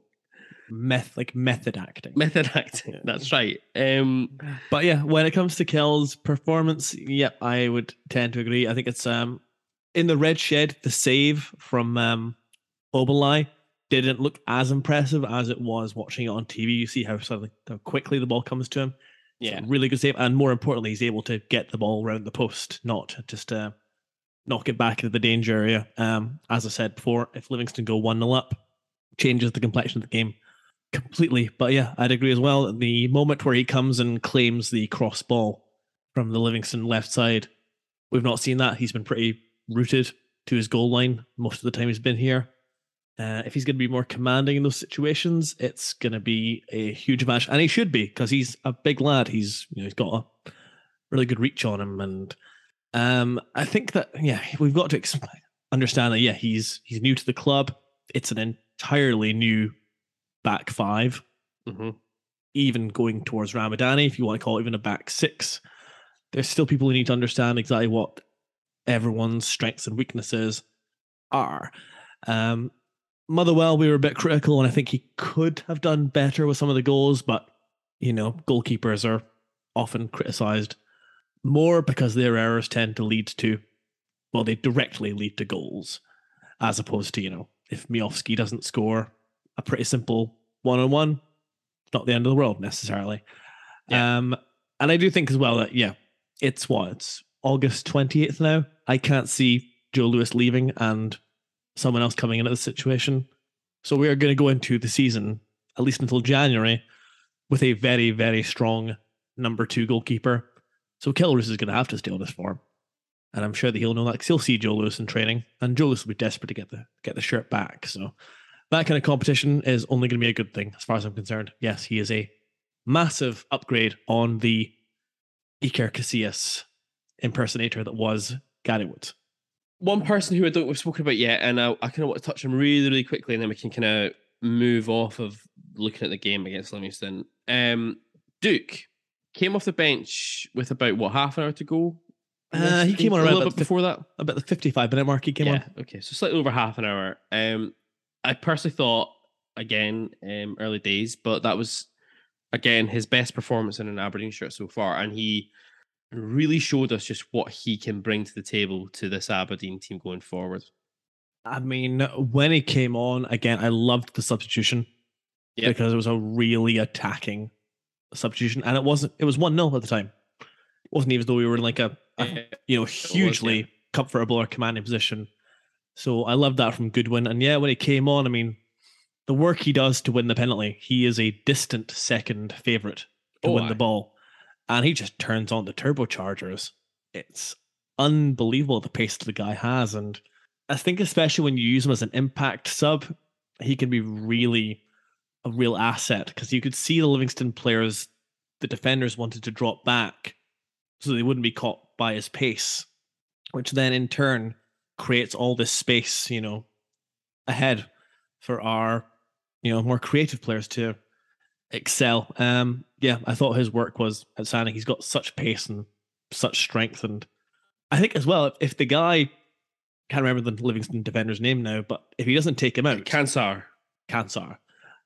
Meth, like method acting. Method acting. Yeah. That's right. Um, but yeah, when it comes to Kel's performance, yeah, I would tend to agree. I think it's um in the red shed, the save from um Obalai didn't look as impressive as it was watching it on T V. You see how suddenly, how quickly the ball comes to him. Yeah, so really good save, and more importantly, he's able to get the ball around the post, not just uh, knock it back into the danger area. Um, as I said before, if Livingston go one nil up, changes the complexion of the game completely. But yeah, I'd agree as well. The moment where he comes and claims the cross ball from the Livingston left side, we've not seen that. He's been pretty rooted to his goal line most of the time he's been here. Uh, if he's going to be more commanding in those situations, it's going to be a huge match, and he should be, because he's a big lad. He's, you know, he's got a really good reach on him, and um, I think that yeah, we've got to exp- understand that yeah, he's he's new to the club. It's an entirely new back five, mm-hmm. even going towards Ramadani, if you want to call it even a back six. There's still people who need to understand exactly what everyone's strengths and weaknesses are. Um, Motherwell, we were a bit critical, and I think he could have done better with some of the goals, but, you know, goalkeepers are often criticised more because their errors tend to lead to, well, they directly lead to goals, as opposed to, you know, if Miofsky doesn't score a pretty simple one-on-one, not the end of the world, necessarily. Yeah. Um, and I do think as well that, yeah, it's what, it's August twenty-eighth now. I can't see Joe Lewis leaving and someone else coming into the situation. So we are going to go into the season, at least until January, with a very, very strong number two goalkeeper. So Kelroos is going to have to stay on his form. And I'm sure that he'll know that, because he'll see Joe Lewis in training, and Joe Lewis will be desperate to get the get the shirt back. So that kind of competition is only going to be a good thing, as far as I'm concerned. Yes, he is a massive upgrade on the Iker Casillas impersonator that was Gary Woods. One person who I don't we've spoken about yet, and I, I kind of want to touch him really, really quickly, and then we can kind of move off of looking at the game against Livingston. Um, Duke came off the bench with about, what, half an hour to go? Uh, he came on a little bit before that. About the fifty-five minute mark he came yeah, on. Okay, so slightly over half an hour. Um, I personally thought, again, um, early days, but that was, again, his best performance in an Aberdeen shirt so far, and he really showed us just what he can bring to the table to this Aberdeen team going forward. I mean, when he came on, again, I loved the substitution yep. because it was a really attacking substitution, and it wasn't. It was one nil at the time. It wasn't even though we were in like a, a you know hugely was, yeah. comfortable or commanding position. So I loved that from Goodwin, and yeah, when he came on, I mean, the work he does to win the penalty, he is a distant second favourite to oh, win aye. the ball, and he just turns on the turbochargers. It's unbelievable the pace that the guy has, and I think especially when you use him as an impact sub, he can be really a real asset, because you could see the Livingston players, the defenders wanted to drop back so they wouldn't be caught by his pace, which then in turn creates all this space, you know, ahead for our, you know, more creative players to excel. Um, yeah, I thought his work was outstanding. He's got such pace and such strength, and I think as well, if, if the guy... can't remember the Livingston defender's name now, but if he doesn't take him out... Kansar. Kansar.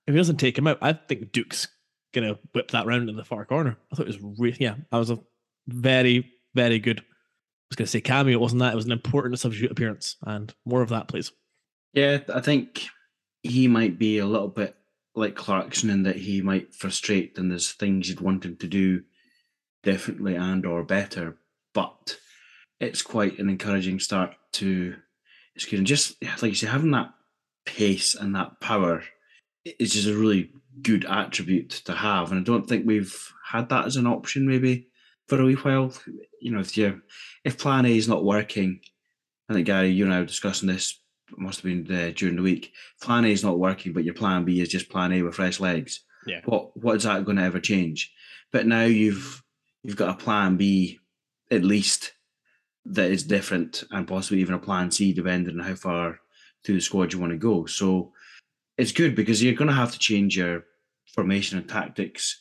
If he doesn't take him out, I think Duke's going to whip that round in the far corner. I thought it was really... Yeah, that was a very, very good... I was going to say cameo, it wasn't that. It was an important substitute appearance, and more of that, please. Yeah, I think he might be a little bit like Clarkson in that he might frustrate, and there's things you'd want him to do differently and or better, but it's quite an encouraging start to it's good. And just like you say, having that pace and that power is just a really good attribute to have, and I don't think we've had that as an option maybe for a wee while. You know, if you if plan A is not working, I think Gary, you and I were discussing this, it must have been uh, during the week, plan A is not working but your plan B is just plan A with fresh legs, yeah. what what is that going to ever change? But now you've you've got a plan B at least that is different, and possibly even a plan C depending on how far through the squad you want to go. So it's good because you're going to have to change your formation and tactics,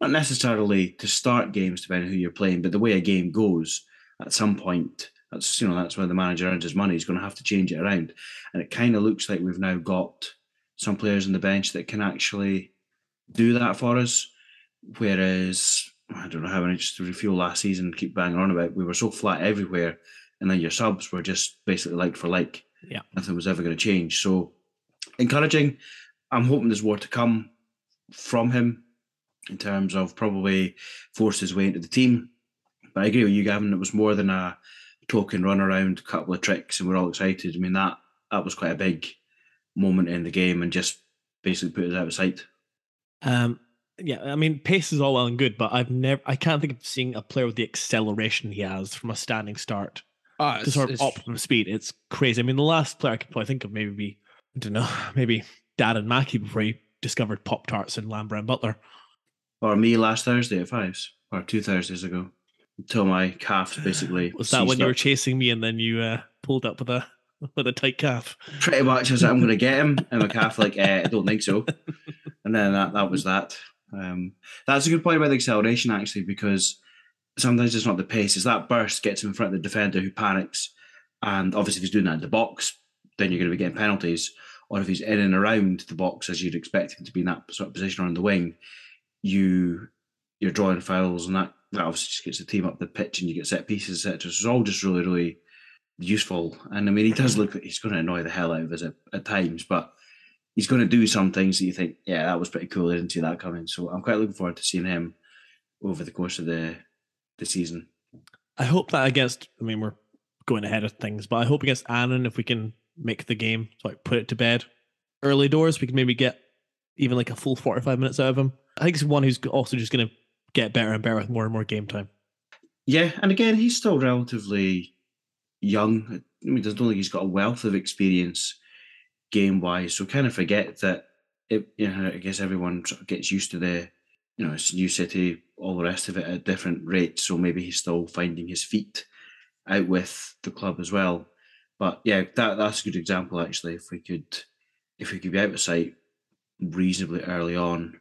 not necessarily to start games depending on who you're playing, but the way a game goes at some point, that's, you know, that's where the manager earns his money. He's going to have to change it around, and it kind of looks like we've now got some players on the bench that can actually do that for us, whereas I don't know how many just to refuel last season and keep banging on about. We were so flat everywhere, and then your subs were just basically like for like. Yeah, nothing was ever going to change. So encouraging. I'm hoping there's more to come from him in terms of probably force his way into the team. But I agree with you, Gavin. It was more than a token run around, a couple of tricks, and we're all excited. I mean, that that was quite a big moment in the game, and just basically put us out of sight. Um. Yeah, I mean, pace is all well and good, but I've never, I can't think of seeing a player with the acceleration he has from a standing start uh, to sort of optimum speed. It's crazy. I mean, the last player I could probably think of maybe be, I don't know, maybe Darren Mackie before he discovered Pop Tarts and Lambert and Butler. Or me last Thursday at fives, or two Thursdays ago, until my calf basically. Was that when up. You were chasing me and then you uh, pulled up with a with a tight calf? Pretty much. I was like, I'm going to get him. And my calf like, eh, I don't think so. And then that, that was that. Um, that's a good point about the acceleration actually, because sometimes it's not the pace, it's that burst gets him in front of the defender who panics, and obviously if he's doing that in the box then you're going to be getting penalties, or if he's in and around the box as you'd expect him to be in that sort of position or on the wing, you, you're drawing fouls, and that, that obviously just gets the team up the pitch and you get set pieces, et cetera. So it's all just really really useful, and I mean he does look like he's going to annoy the hell out of us at, at times, but he's going to do some things that you think, yeah, that was pretty cool. I didn't see that coming. So I'm quite looking forward to seeing him over the course of the the season. I hope that against, I mean, we're going ahead of things, but I hope against Annan, if we can make the game, like put it to bed early doors, we can maybe get even like a full forty-five minutes out of him. I think he's one who's also just going to get better and better with more and more game time. Yeah, and again, he's still relatively young. I mean, I don't think he's got a wealth of experience game wise, so kind of forget that. It, you know, I guess everyone gets used to the, you know, it's new city, all the rest of it at different rates. So maybe he's still finding his feet out with the club as well. But yeah, that that's a good example actually. If we could, if we could be out of sight reasonably early on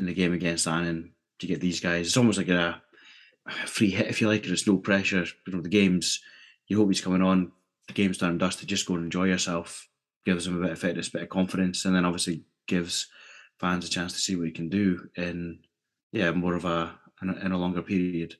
in the game against Annan to get these guys, it's almost like a free hit if you like, and it's no pressure. You know, the games, you hope he's coming on. The game's done and dusted. Just go and enjoy yourself. Gives him a bit of fitness, a bit of confidence, and then obviously gives fans a chance to see what he can do in, yeah, more of a in a, in a longer period.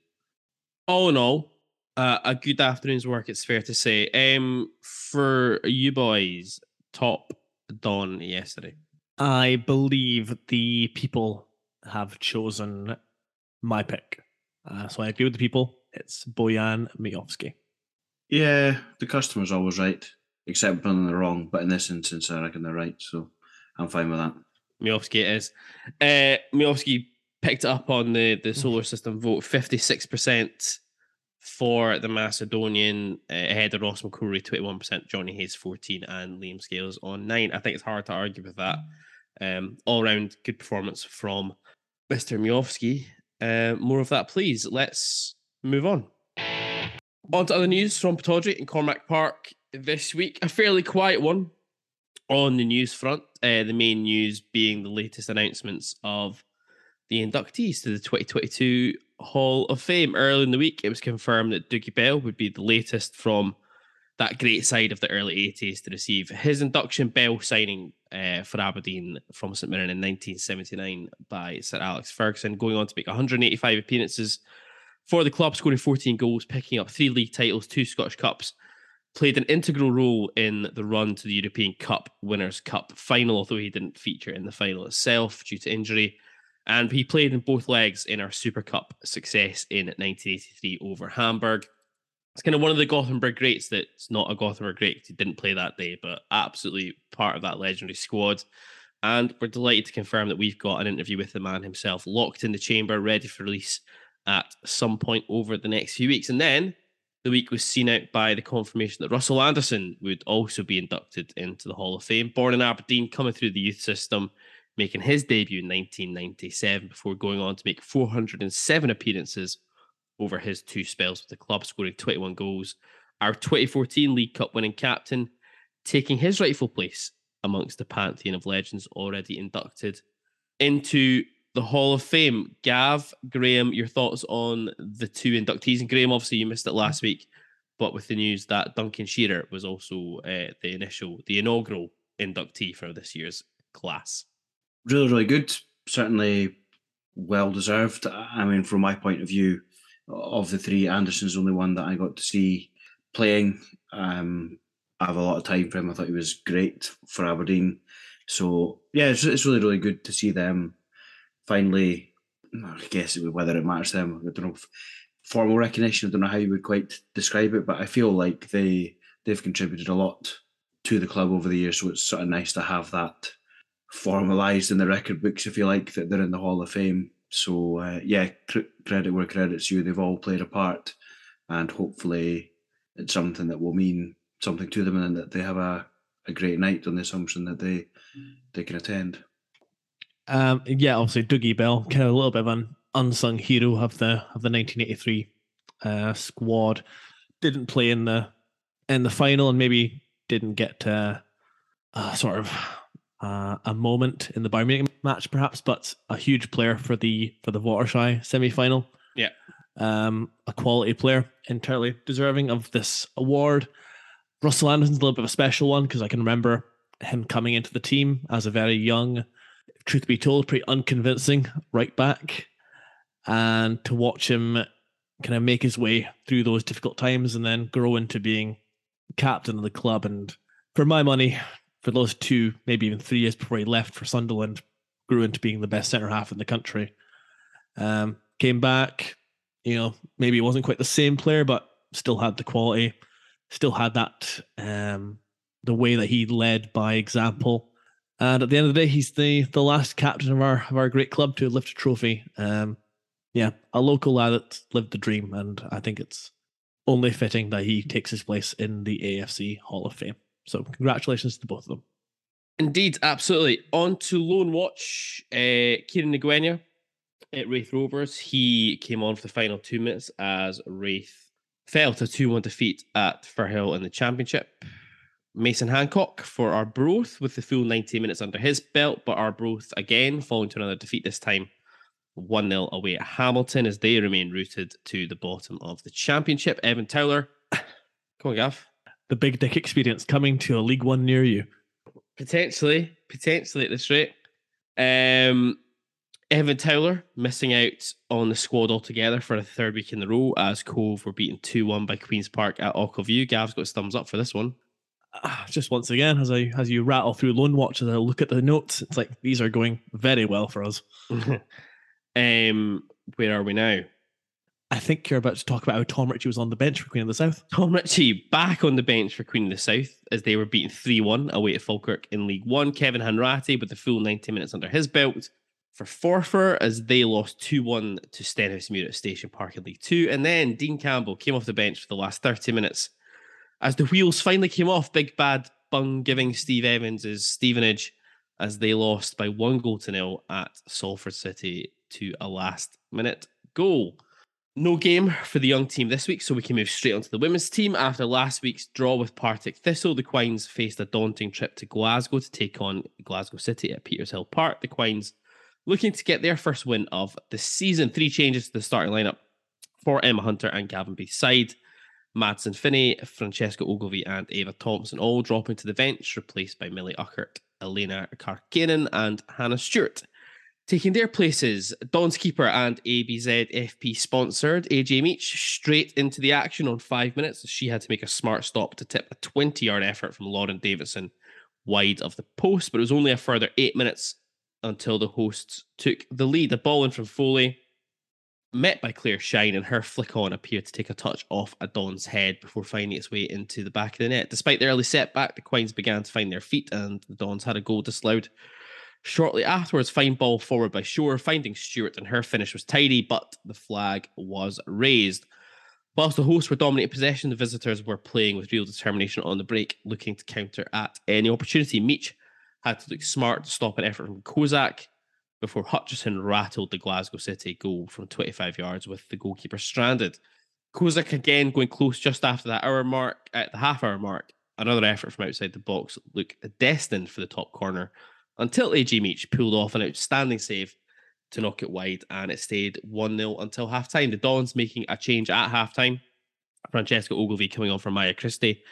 All in all, Uh, a good afternoon's work, it's fair to say. Um, for you boys, top dawn yesterday. I believe the people have chosen my pick. Uh, so I agree with the people. It's Bojan Majowski. Yeah, the customer's always right, except when they're wrong. But in this instance, I reckon they're right. So I'm fine with that. Majowski it is. Uh, Majowski picked it up on the, the solar system vote, fifty-six percent for the Macedonian, uh, ahead of Ross McCrory, twenty-one percent, Johnny Hayes, fourteen percent, and Liam Scales on nine percent. I think it's hard to argue with that. Um, all-round good performance from Mister Majowski. Uh, more of that, please. Let's move on. On to other news from Pittodrie and Cormac Park this week. A fairly quiet one on the news front. Uh, the main news being the latest announcements of the inductees to the twenty twenty-two Hall of Fame. Early in the week, it was confirmed that Dougie Bell would be the latest from that great side of the early eighties to receive his induction. Bell signing uh, for Aberdeen from St Mirren in nineteen seventy-nine by Sir Alex Ferguson, going on to make one hundred eighty-five appearances for the club, scoring fourteen goals, picking up three league titles, two Scottish Cups, played an integral role in the run to the European Cup Winners' Cup final, although he didn't feature in the final itself due to injury. And he played in both legs in our Super Cup success in nineteen eighty-three over Hamburg. It's kind of one of the Gothenburg greats that's not a Gothenburg great because he didn't play that day, but absolutely part of that legendary squad. And we're delighted to confirm that we've got an interview with the man himself, locked in the chamber, ready for release at some point over the next few weeks. And then the week was seen out by the confirmation that Russell Anderson would also be inducted into the Hall of Fame. Born in Aberdeen, coming through the youth system, making his debut in nineteen ninety-seven before going on to make four hundred seven appearances over his two spells with the club, scoring twenty-one goals. Our twenty fourteen League Cup winning captain, taking his rightful place amongst the pantheon of legends already inducted into the Hall of Fame. Gav, Graham, your thoughts on the two inductees? And Graham, obviously you missed it last week, but with the news that Duncan Shearer was also uh, the initial, the inaugural inductee for this year's class. Really, really good. Certainly well deserved. I mean, from my point of view, of the three, Anderson's the only one that I got to see playing. Um, I have a lot of time for him. I thought he was great for Aberdeen. So, yeah, it's, it's really, really good to see them finally, I guess it would, whether it matters to them, I don't know, formal recognition, I don't know how you would quite describe it, but I feel like they, they've contributed a lot to the club over the years, so it's sort of nice to have that formalised in the record books, if you like, that they're in the Hall of Fame. So, uh, yeah, cr- credit where credit's due. They've all played a part, and hopefully it's something that will mean something to them and that they have a, a great night on the assumption that they they can attend. Um, yeah, obviously Dougie Bell, kind of a little bit of an unsung hero of the of the nineteen eighty-three uh, squad. Didn't play in the in the final and maybe didn't get uh, uh, sort of Uh, a moment in the Bayern Munich match, perhaps, but a huge player for the for the Watershire semi-final. Yeah, um, a quality player, entirely deserving of this award. Russell Anderson's a little bit of a special one because I can remember him coming into the team as a very young, truth be told, pretty unconvincing right back, and to watch him kind of make his way through those difficult times and then grow into being captain of the club. And for my money, for those two, maybe even three years before he left for Sunderland, grew into being the best centre-half in the country. Um, came back, you know, maybe he wasn't quite the same player, but still had the quality, still had that, um, the way that he led by example. And at the end of the day, he's the the last captain of our of our great club to lift a trophy. Um, yeah, a local lad that lived the dream, and I think it's only fitting that he takes his place in the A F C Hall of Fame. So congratulations to both of them. Indeed, absolutely. On to Lone Watch, uh, Kieran Nguyen at Wraith Rovers. He came on for the final two minutes as Wraith fell to two one defeat at Firhill in the Championship. Mason Hancock for Arbroath with the full ninety minutes under his belt, but Arbroath again falling to another defeat, this time one nil away at Hamilton as they remain rooted to the bottom of the Championship. Evan Towler, come on Gav. The big dick experience coming to a League One near you. Potentially, potentially at this rate. Um, Evan Towler missing out on the squad altogether for the third week in a row as Cove were beaten two one by Queen's Park at Ochil View. Gav's got his thumbs up for this one. Just once again, as I as you rattle through Lone Watch, as I look at the notes, it's like these are going very well for us. um, where are we now? I think you're about to talk about how Tom Ritchie was on the bench for Queen of the South. Tom Ritchie back on the bench for Queen of the South as they were beaten three one away at Falkirk in League One. Kevin Hanratty with the full ninety minutes under his belt for Forfar as they lost two one to Stenhousemuir at Station Park in League Two. And then Dean Campbell came off the bench for the last thirty minutes as the wheels finally came off. Big bad bung giving Steve Evans' Stevenage as they lost by one goal to nil at Salford City to a last minute goal. No game for the young team this week, so we can move straight on to the women's team. After last week's draw with Partick Thistle, the Quines faced a daunting trip to Glasgow to take on Glasgow City at Petershill Park. The Quines looking to get their first win of the season. Three changes to the starting lineup for Emma Hunter and Galabank side. Madsen Finney, Francesca Ogilvie and Ava Thompson all dropping to the bench, replaced by Millie Uckert, Elena Karkanen and Hannah Stewart. Taking their places, Don's Keeper and A B Z F P sponsored A J Meach straight into the action on five minutes. She had to make a smart stop to tip a twenty-yard effort from Lauren Davidson wide of the post, but it was only a further eight minutes until the hosts took the lead. The ball in from Foley, met by Claire Shine, and her flick-on appeared to take a touch off a Don's head before finding its way into the back of the net. Despite the early setback, the Quines began to find their feet, and the Dons had a goal disallowed shortly afterwards. Fine ball forward by Shore, finding Stewart, and her finish was tidy, but the flag was raised. Whilst the hosts were dominating possession, the visitors were playing with real determination on the break, looking to counter at any opportunity. Meach had to look smart to stop an effort from Kozak before Hutchison rattled the Glasgow City goal from twenty-five yards with the goalkeeper stranded. Kozak again going close just after that hour mark, at the half hour mark. Another effort from outside the box looked destined for the top corner, until A J Meach pulled off an outstanding save to knock it wide, and it stayed one nil until half-time. The Dons making a change at half-time. Francesca Ogilvie coming on for Maya Christie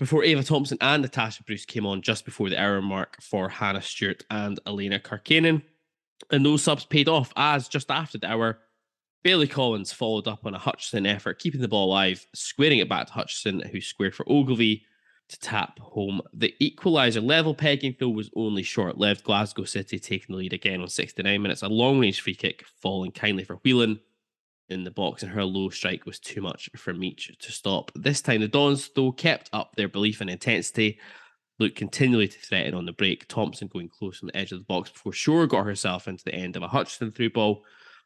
before Ava Thompson and Natasha Bruce came on just before the hour mark for Hannah Stewart and Elena Karkanen. And those subs paid off as just after the hour, Bailey Collins followed up on a Hutchison effort, keeping the ball alive, squaring it back to Hutchison, who squared for Ogilvie to tap home the equaliser. Level pegging, though, was only short-lived. Glasgow City taking the lead again on sixty-nine minutes. A long-range free kick falling kindly for Whelan in the box, and her low strike was too much for Meach to stop. This time, the Dons, though, kept up their belief and intensity, looked continually to threaten on the break. Thompson going close on the edge of the box before Shore got herself into the end of a Hutchison through ball,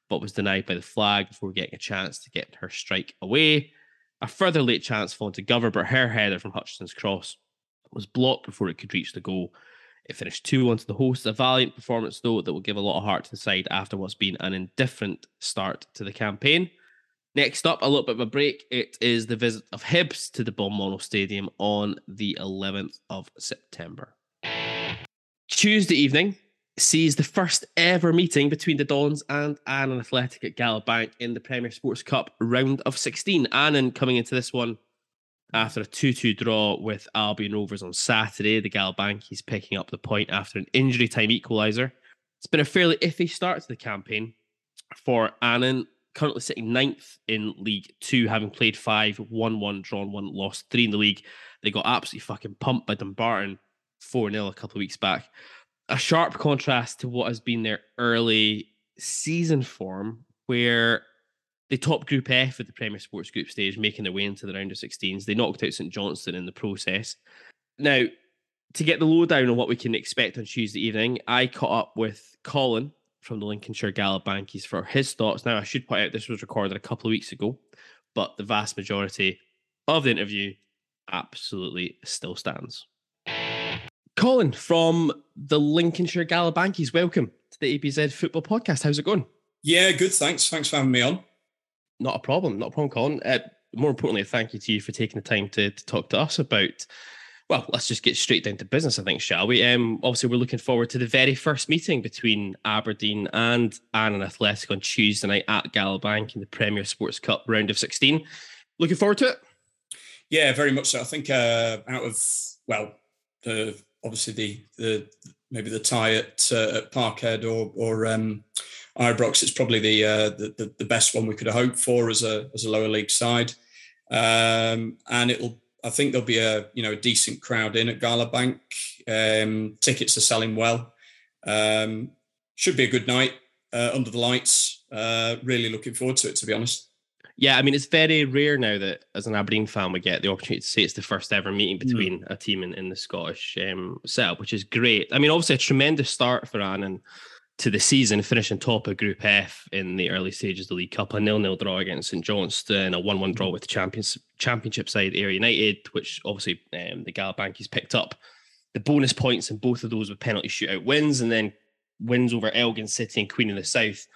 but was denied by the flag before getting a chance to get her strike away. A further late chance falling to Gover, but her header from Hutchison's cross was blocked before it could reach the goal. It finished two one to the hosts. A valiant performance, though, that will give a lot of heart to the side after what's been an indifferent start to the campaign. Next up, a little bit of a break. It is the visit of Hibs to the Balmoral Stadium on the eleventh of September. Tuesday evening sees the first ever meeting between the Dons and Annan Athletic at Galabank in the Premier Sports Cup round of sixteen. Annan coming into this one after a two two draw with Albion Rovers on Saturday. The Galabankies picking up the point after an injury time equaliser. It's been a fairly iffy start to the campaign for Annan, currently sitting ninth in League Two, having played five, won one, drawn one, lost three in the league. They got absolutely fucking pumped by Dumbarton four nil a couple of weeks back. A sharp contrast to what has been their early season form, where they topped Group F at the Premier Sports Group stage, making their way into the round of sixteens. They knocked out St Johnstone in the process. Now, to get the lowdown on what we can expect on Tuesday evening, I caught up with Colin from the Lincolnshire Galabankies for his thoughts. Now, I should point out this was recorded a couple of weeks ago, but the vast majority of the interview absolutely still stands. Colin from the Lincolnshire Galabankies, welcome to the A B Z Football Podcast. How's it going? Yeah, good, thanks. Thanks for having me on. Not a problem, not a problem, Colin. Uh, more importantly, thank you to you for taking the time to, to talk to us about, well, let's just get straight down to business, I think, shall we? Um, obviously, we're looking forward to the very first meeting between Aberdeen and Annan Athletic on Tuesday night at Galabank in the Premier Sports Cup round of sixteen. Looking forward to it? Yeah, very much so. I think uh, out of, well, the... obviously the the maybe the tie at, uh, at Parkhead or or um, Ibrox, it's probably the, uh, the, the the best one we could have hoped for as a as a lower league side. Um, and it'll, I think there'll be a you know a decent crowd in at Galabank. Um, tickets are selling well. Um, should be a good night uh, under the lights. Uh, really looking forward to it, to be honest. Yeah, I mean, it's very rare now that as an Aberdeen fan we get the opportunity to say it's the first ever meeting between mm. a team in, in the Scottish um, setup, which is great. I mean, obviously a tremendous start for Annan to the season, finishing top of Group F in the early stages of the League Cup, a nil-nil draw against St Johnstone, a one-one draw with the champions, championship side Ayr United, which obviously um, the Galabankies picked up the bonus points in both of those with penalty shootout wins, and then wins over Elgin City and Queen of the South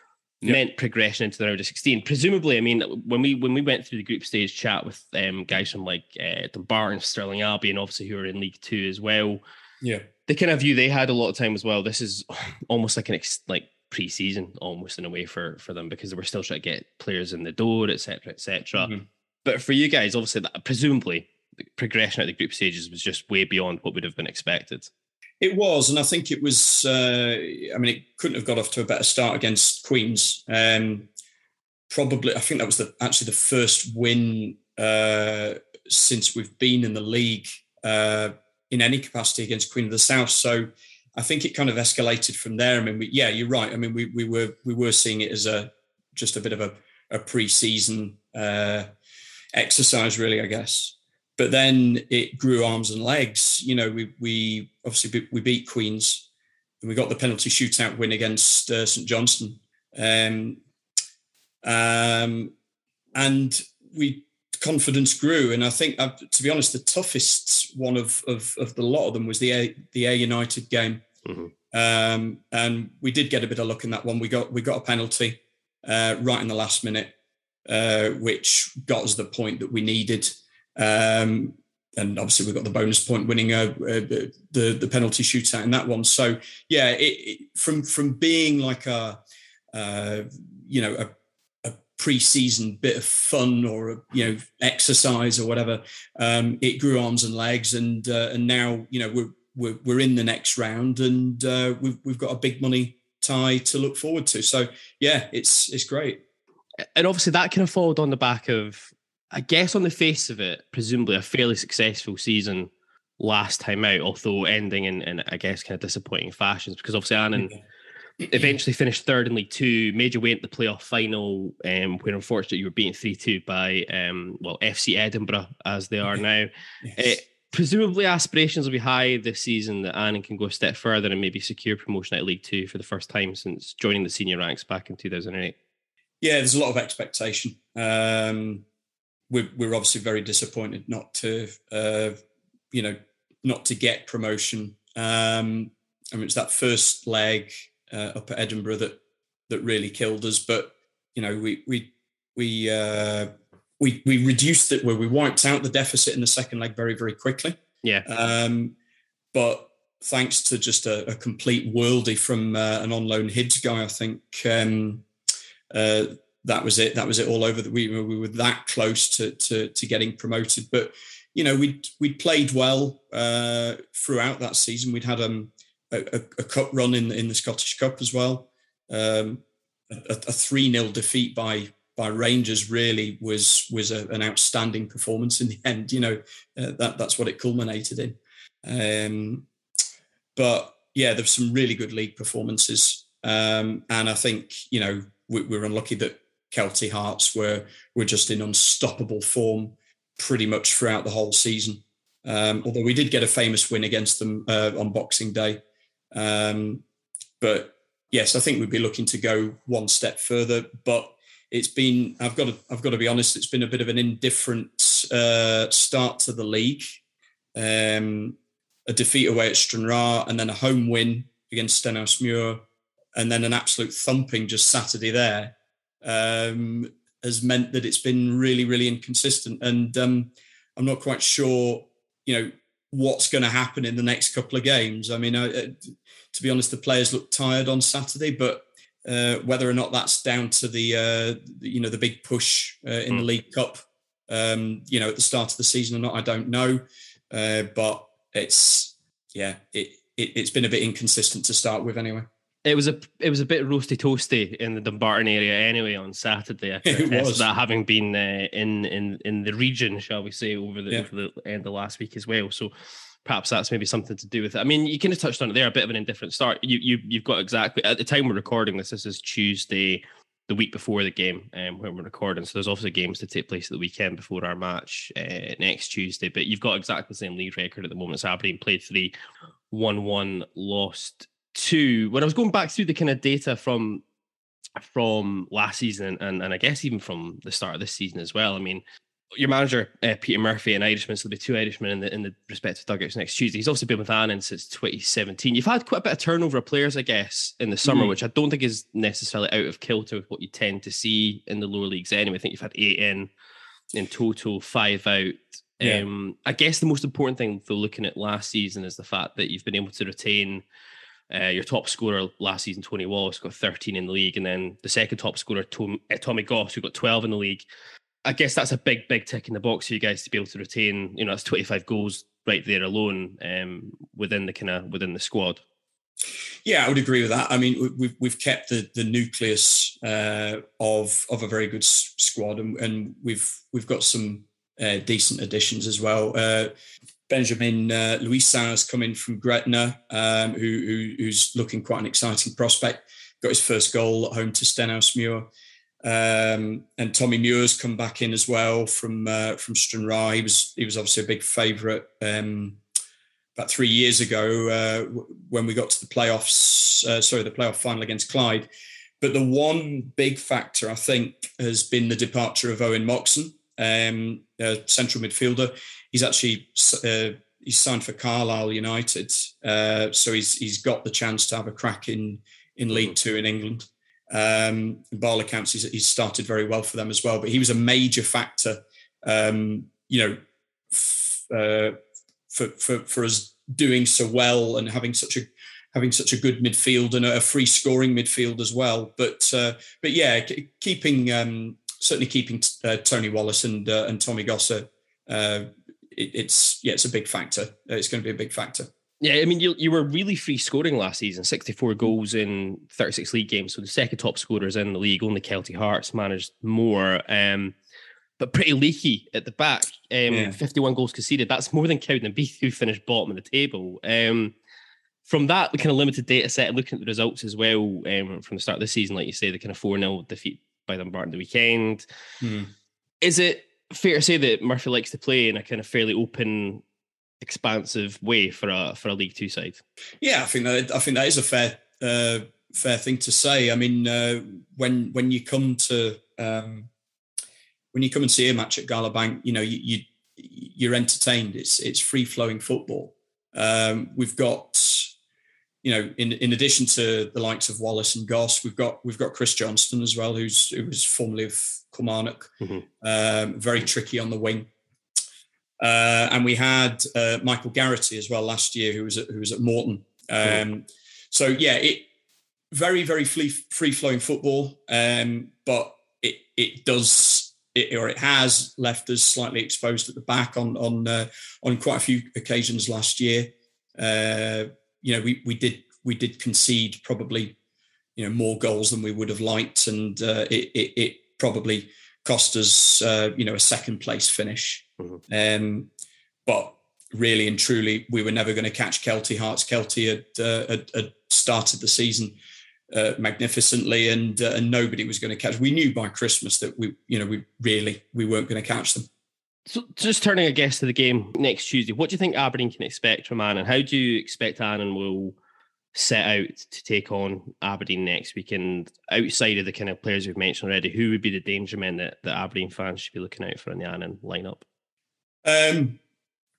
yep. meant progression into the round of sixteen. Presumably, I mean, when we when we went through the group stage chat with um, guys from like uh, Dumbarton, Stirling Albion, obviously who are in League Two as well. Yeah, the kind of view they had a lot of time as well. This is almost like an ex- like pre-season almost in a way for for them because they were still trying to get players in the door, et cetera, et cetera. Mm-hmm. But for you guys, obviously, that, presumably, the progression at the group stages was just way beyond what would have been expected. It was, and I think it was. Uh, I mean, it couldn't have got off to a better start against Queen's. Um, probably, I think that was the, actually the first win uh, since we've been in the league. Uh, in any capacity against Queen of the South. So I think it kind of escalated from there. I mean, we, yeah, you're right. I mean, we we were we were seeing it as a just a bit of a, a pre-season uh, exercise, really, I guess. But then it grew arms and legs. You know, we we obviously we beat Queen's and we got the penalty shootout win against uh, St Johnstone. Um, um, and we... confidence grew, and I think, uh, to be honest, the toughest one of, of of the lot of them was the Ayr, the Ayr United game, mm-hmm. um, and we did get a bit of luck in that one. We got we got a penalty uh, right in the last minute, uh, which got us the point that we needed, um, and obviously we got the bonus point, winning uh, uh, the the penalty shootout in that one. So yeah, it, it, from from being like a uh, you know a pre-season bit of fun or, you know, exercise or whatever, um, it grew arms and legs, and uh, and now, you know, we're, we're we're in the next round, and uh, we've we've got a big money tie to look forward to. So yeah, it's it's great. And obviously that kind of followed on the back of, I guess, on the face of it, presumably a fairly successful season last time out, although ending in, in I guess kind of disappointing fashions, because obviously Annan. Yeah. Eventually finished third in League Two, made your way into the playoff final, um, where unfortunately you were beaten three two by, um, well, F C Edinburgh, as they are now. Yes. Uh, presumably aspirations will be high this season that Annan can go a step further and maybe secure promotion at League Two for the first time since joining the senior ranks back in two thousand eight. Yeah, there's a lot of expectation. Um, we're, we're obviously very disappointed not to, uh, you know, not to get promotion. Um, I mean, it's that first leg... Uh, up at Edinburgh that that really killed us, but you know we we we uh, we we reduced it where we wiped out the deficit in the second leg very very quickly. Yeah. Um, but thanks to just a, a complete worldie from uh, an on loan Hibs guy, I think um, uh, that was it. That was it all over. That we we were that close to to to getting promoted, but you know we we played well uh, throughout that season. We'd had um. A, a, a cup run in, in the Scottish Cup as well. Um, a, a three nil defeat by by Rangers really was was a, an outstanding performance in the end. You know, uh, that that's what it culminated in. Um, but yeah, there's some really good league performances, um, and I think you know we, we were unlucky that Kelty Hearts were were just in unstoppable form pretty much throughout the whole season. Um, although we did get a famous win against them uh, on Boxing Day. Um, but yes, I think we'd be looking to go one step further, but it's been, I've got to, I've got to be honest, it's been a bit of an indifferent, uh, start to the league, um, a defeat away at Stranraer and then a home win against Stenhousemuir and then an absolute thumping just Saturday there, um, has meant that it's been really, really inconsistent. And, um, I'm not quite sure, you know, what's going to happen in the next couple of games. I mean, I, to be honest, the players look tired on Saturday, but uh, whether or not that's down to the, uh, you know, the big push uh, in mm. the League Cup, um, you know, at the start of the season or not, I don't know. Uh, but it's, yeah, it, it, it's been a bit inconsistent to start with anyway. It was a it was a bit roasty toasty in the Dumbarton area anyway on Saturday. I can attest that, having been uh, in in in the region, shall we say, over the, yeah. over the end of last week as well. So perhaps that's maybe something to do with it. I mean, you kind of touched on it there, a bit of an indifferent start. You you you've got exactly at the time we're recording this. This is Tuesday, the week before the game, um, when we're recording. So there's obviously games to take place at the weekend before our match uh, next Tuesday. But you've got exactly the same league record at the moment. So Aberdeen played three, one one, lost two. When I was going back through the kind of data from from last season and, and I guess even from the start of this season as well, I mean, your manager, uh, Peter Murphy, an Irishman, so there'll be two Irishmen in the in the respective dugouts next Tuesday. He's also been with Annan since twenty seventeen. You've had quite a bit of turnover of players, I guess, in the summer, mm. which I don't think is necessarily out of kilter with what you tend to see in the lower leagues anyway. I think you've had eight in, in total, five out. Yeah. Um, I guess the most important thing for looking at last season is the fact that you've been able to retain Uh, your top scorer last season, Tony Wallace, got thirteen in the league. And then the second top scorer, Tom, uh, Tommy Goss, who got twelve in the league. I guess that's a big, big tick in the box for you guys to be able to retain. You know, that's twenty-five goals right there alone um, within the kind of within the squad. Yeah, I would agree with that. I mean, we've we've kept the the nucleus uh, of of a very good s- squad, and, and we've we've got some uh, decent additions as well. Uh, Benjamin uh, Louisin has come in from Gretna, um, who, who, who's looking quite an exciting prospect. Got his first goal at home to Stenhousemuir. Um, and Tommy Muir's come back in as well from uh, from Stranraer. He was he was obviously a big favourite um, about three years ago uh, when we got to the playoffs. Uh, sorry, the playoff final against Clyde. But the one big factor I think has been the departure of Owen Moxon, um, a central midfielder. He's actually uh, he's signed for Carlisle United, uh, so he's he's got the chance to have a crack in, in League Two in England. Um, by all accounts, he's, he's started very well for them as well. But he was a major factor, um, you know, f- uh, for for for us doing so well and having such a having such a good midfield and a free scoring midfield as well. But uh, but yeah, c- keeping um, certainly keeping t- uh, Tony Wallace and uh, and Tommy Gosser. Uh, It's yeah, it's a big factor. It's going to be a big factor. Yeah, I mean, you you were really free scoring last season, sixty-four goals in thirty-six league games. So the second top scorers in the league, only Kelty Hearts managed more, um, but pretty leaky at the back. Um, yeah. fifty-one goals conceded. That's more than Cowdenbeath, who finished bottom of the table. Um, from that kind of limited data set, looking at the results as well um, from the start of the season, like you say, the kind of four nil defeat by Dumbarton the weekend. Hmm. Is it fair to say that Murphy likes to play in a kind of fairly open, expansive way for a for a League Two side? Yeah, I think that I think that is a fair uh, fair thing to say. I mean, uh, when when you come to um, when you come and see a match at Galabank, you know you, you you're entertained. It's it's free flowing football. Um, we've got you know in in addition to the likes of Wallace and Goss, we've got we've got Chris Johnston as well, who's who was formerly of Kilmarnock, mm-hmm. um, very tricky on the wing, uh, and we had uh, Michael Garrity as well last year, who was at, who was at Morton. Um, mm-hmm. So yeah, it very very free free flowing football, um, but it it does it, or it has left us slightly exposed at the back on on uh, on quite a few occasions last year. Uh, you know, we we did we did concede probably you know more goals than we would have liked, and uh, it it. it probably cost us, uh, you know, a second place finish. Mm-hmm. Um, but really and truly, we were never going to catch Kelty Hearts. Kelty had, uh, had, had started the season uh, magnificently, and uh, and nobody was going to catch. We knew by Christmas that we, you know, we really we weren't going to catch them. So just turning, I guess, to the game next Tuesday. What do you think Aberdeen can expect from Annan? How do you expect Annan will set out to take on Aberdeen next weekend? Outside of the kind of players we've mentioned already, who would be the danger men that, that Aberdeen fans should be looking out for in the Annan lineup? Um,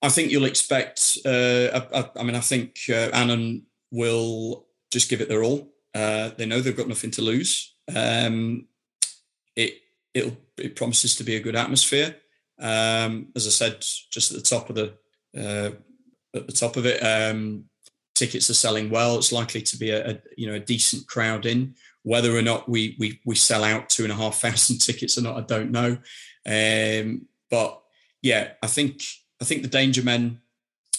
I think you'll expect. Uh, I, I mean, I think uh, Annan will just give it their all. Uh, they know they've got nothing to lose. Um, it it'll, it promises to be a good atmosphere. Um, as I said, just at the top of the uh, at the top of it. Um, Tickets are selling well. It's likely to be a, a you know a decent crowd in. Whether or not we we we sell out two and a half thousand tickets or not, I don't know. Um, but yeah, I think I think the danger men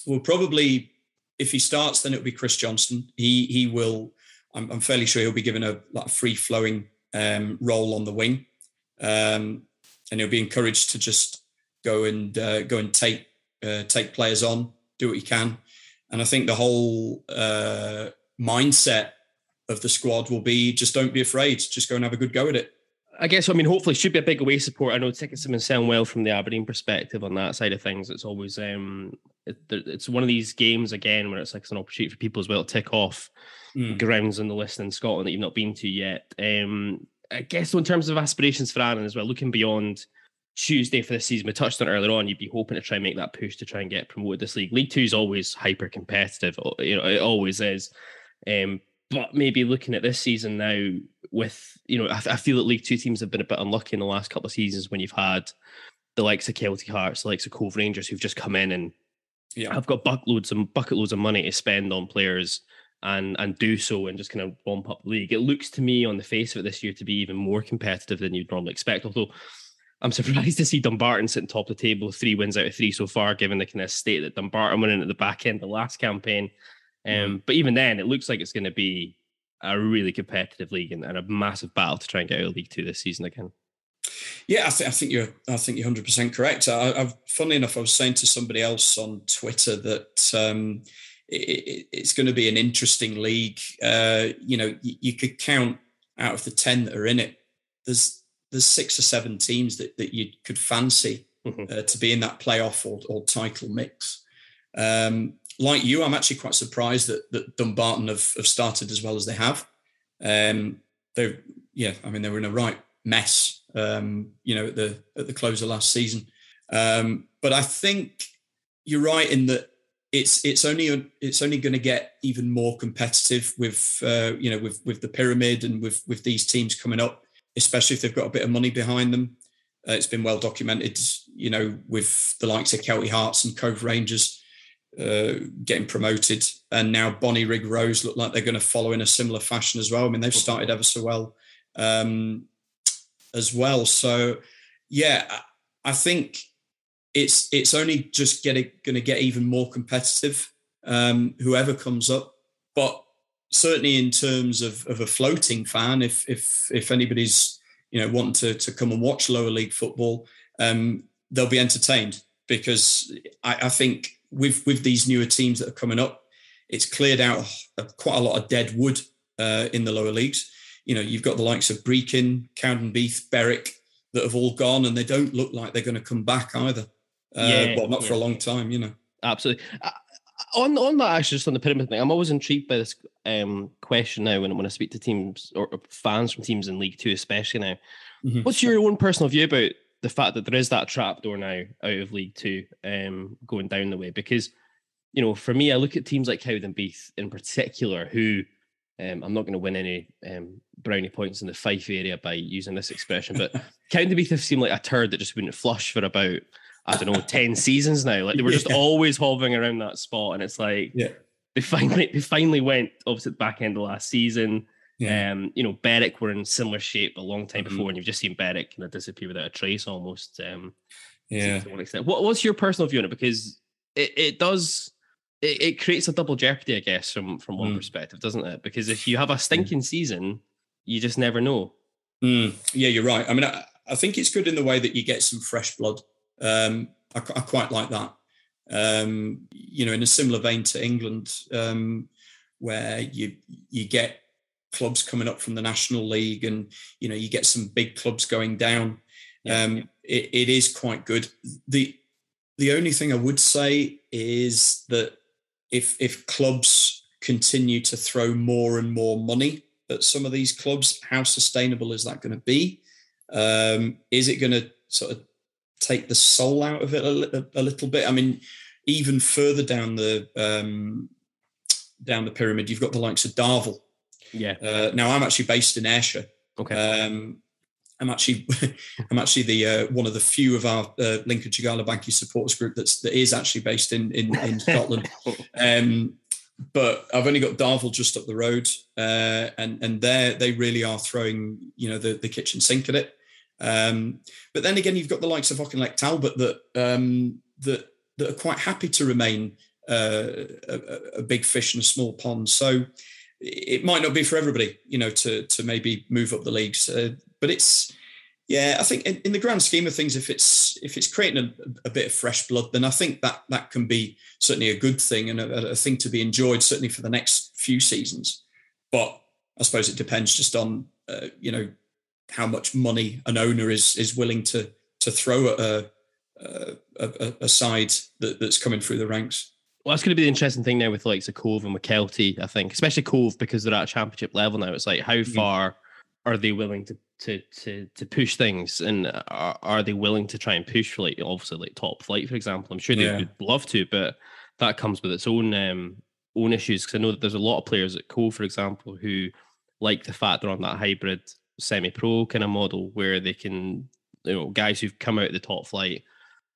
will probably, if he starts, then it'll be Chris Johnston. He he will I'm, I'm fairly sure he'll be given a like, free-flowing um, role on the wing, um, and he'll be encouraged to just go and uh, go and take uh, take players on, do what he can. And I think the whole uh, mindset of the squad will be just don't be afraid, just go and have a good go at it. I guess, I mean, hopefully it should be a big away support. I know tickets have been selling well from the Aberdeen perspective on that side of things. It's always, um, it, it's one of these games, again, where it's like it's an opportunity for people as well to tick off mm. grounds on the list in Scotland that you've not been to yet. Um, I guess in terms of aspirations for Annan as well, looking beyond Tuesday for this season, we touched on it earlier on, you'd be hoping to try and make that push to try and get promoted this league. League two is always hyper-competitive. You know, it always is. Um, but maybe looking at this season now with, you know, I, I feel that League Two teams have been a bit unlucky in the last couple of seasons when you've had the likes of Kelty Hearts, the likes of Cove Rangers who've just come in and yeah. have got bucket loads, and bucket loads of money to spend on players and and do so and just kind of bump up the league. It looks to me on the face of it this year to be even more competitive than you'd normally expect, although I'm surprised to see Dumbarton sitting top of the table, three wins out of three so far, given the kind of state that Dumbarton went in at the back end of the last campaign. Um, mm. But even then, it looks like it's going to be a really competitive league and, and a massive battle to try and get out of League Two this season again. Yeah, I, th- I think you're. I think you're one hundred percent correct. I, I've, funnily enough, I was saying to somebody else on Twitter that um, it, it's going to be an interesting league. Uh, you know, you, you could count out of the ten that are in it. There's there's six or seven teams that, that you could fancy mm-hmm. uh, to be in that playoff or, or title mix. Um, Like you, I'm actually quite surprised that, that Dumbarton have, have started as well as they have. Um, they, yeah, I mean they were in a right mess, um, you know, at the at the close of last season. Um, but I think you're right in that it's it's only it's only going to get even more competitive with uh, you know with with the pyramid and with with these teams coming up, especially if they've got a bit of money behind them. Uh, it's been well documented, you know, with the likes of Kelty Hearts and Cove Rangers. Uh, getting promoted, and now Bonnie Rig Rose look like they're going to follow in a similar fashion as well. I mean, they've started ever so well um, as well. So, yeah, I think it's it's only just getting going to get even more competitive, um, whoever comes up. But certainly in terms of, of a floating fan, if if if anybody's you know wanting to to come and watch lower league football, um, they'll be entertained because I, I think. With with these newer teams that are coming up, it's cleared out quite a lot of dead wood uh, in the lower leagues. You know, you've got the likes of Brechin, Cowdenbeath, Berwick that have all gone, and they don't look like they're going to come back either. Uh, yeah, well, not yeah. for a long time, you know. Absolutely. Uh, on on that, actually, just on the pyramid thing, I'm always intrigued by this um, question now when when I speak to teams or fans from teams in League Two, especially now. Mm-hmm. What's your own personal view about the fact that there is that trapdoor now out of League Two um, going down the way? Because, you know, for me, I look at teams like Cowdenbeath in particular, who um, I'm not going to win any um, brownie points in the Fife area by using this expression, but Cowdenbeath have seemed like a turd that just wouldn't flush for about, I don't know, ten seasons now. Like they were just yeah. always hovering around that spot. And it's like, yeah. they finally they finally went, obviously, at the back end of last season. Yeah. Um, you know, Berwick were in similar shape a long time before, mm. and you've just seen Berwick kind of disappear without a trace almost. Um, yeah. To one extent. What, what's your personal view on it? Because it, it does, it, it creates a double jeopardy, I guess, from, from one mm. perspective, doesn't it? Because if you have a stinking mm. season, you just never know. Mm. Yeah, you're right. I mean, I, I think it's good in the way that you get some fresh blood. Um, I, I quite like that. Um, you know, in a similar vein to England, um, where you you get clubs coming up from the National League, and you know you get some big clubs going down. Yeah, um, yeah. It, it is quite good. the The only thing I would say is that if if clubs continue to throw more and more money at some of these clubs, how sustainable is that going to be? Um, is it going to sort of take the soul out of it a, a, a little bit? I mean, even further down the um, down the pyramid, you've got the likes of Darvel. Yeah. Uh, now I'm actually based in Ayrshire. Okay. Um, I'm actually I'm actually the uh, one of the few of our uh, Lincolnshire Galabankies supporters group that's that is actually based in in, in Scotland. Um, but I've only got Darvel just up the road, uh, and and there they really are throwing you know the, the kitchen sink at it. Um, but then again, you've got the likes of Auchinleck Talbot that um, that that are quite happy to remain uh, a, a big fish in a small pond. So. it might not be for everybody, you know, to to maybe move up the leagues. Uh, but it's, yeah, I think in, in the grand scheme of things, if it's if it's creating a, a bit of fresh blood, then I think that that can be certainly a good thing and a, a thing to be enjoyed, certainly for the next few seasons. But I suppose it depends just on, uh, you know, how much money an owner is is willing to to throw at a, a, a side that, that's coming through the ranks. Well, that's going to be the interesting thing now with like the Cove and with Kelty, I think, especially Cove, because they're at a championship level now. It's like, how far are they willing to to to, to push things, and are, are they willing to try and push for like obviously like top flight, for example? I'm sure they yeah. would love to, but that comes with its own um, own issues, because I know that there's a lot of players at Cove, for example, who like the fact they're on that hybrid semi-pro kind of model where they can, you know, guys who've come out of the top flight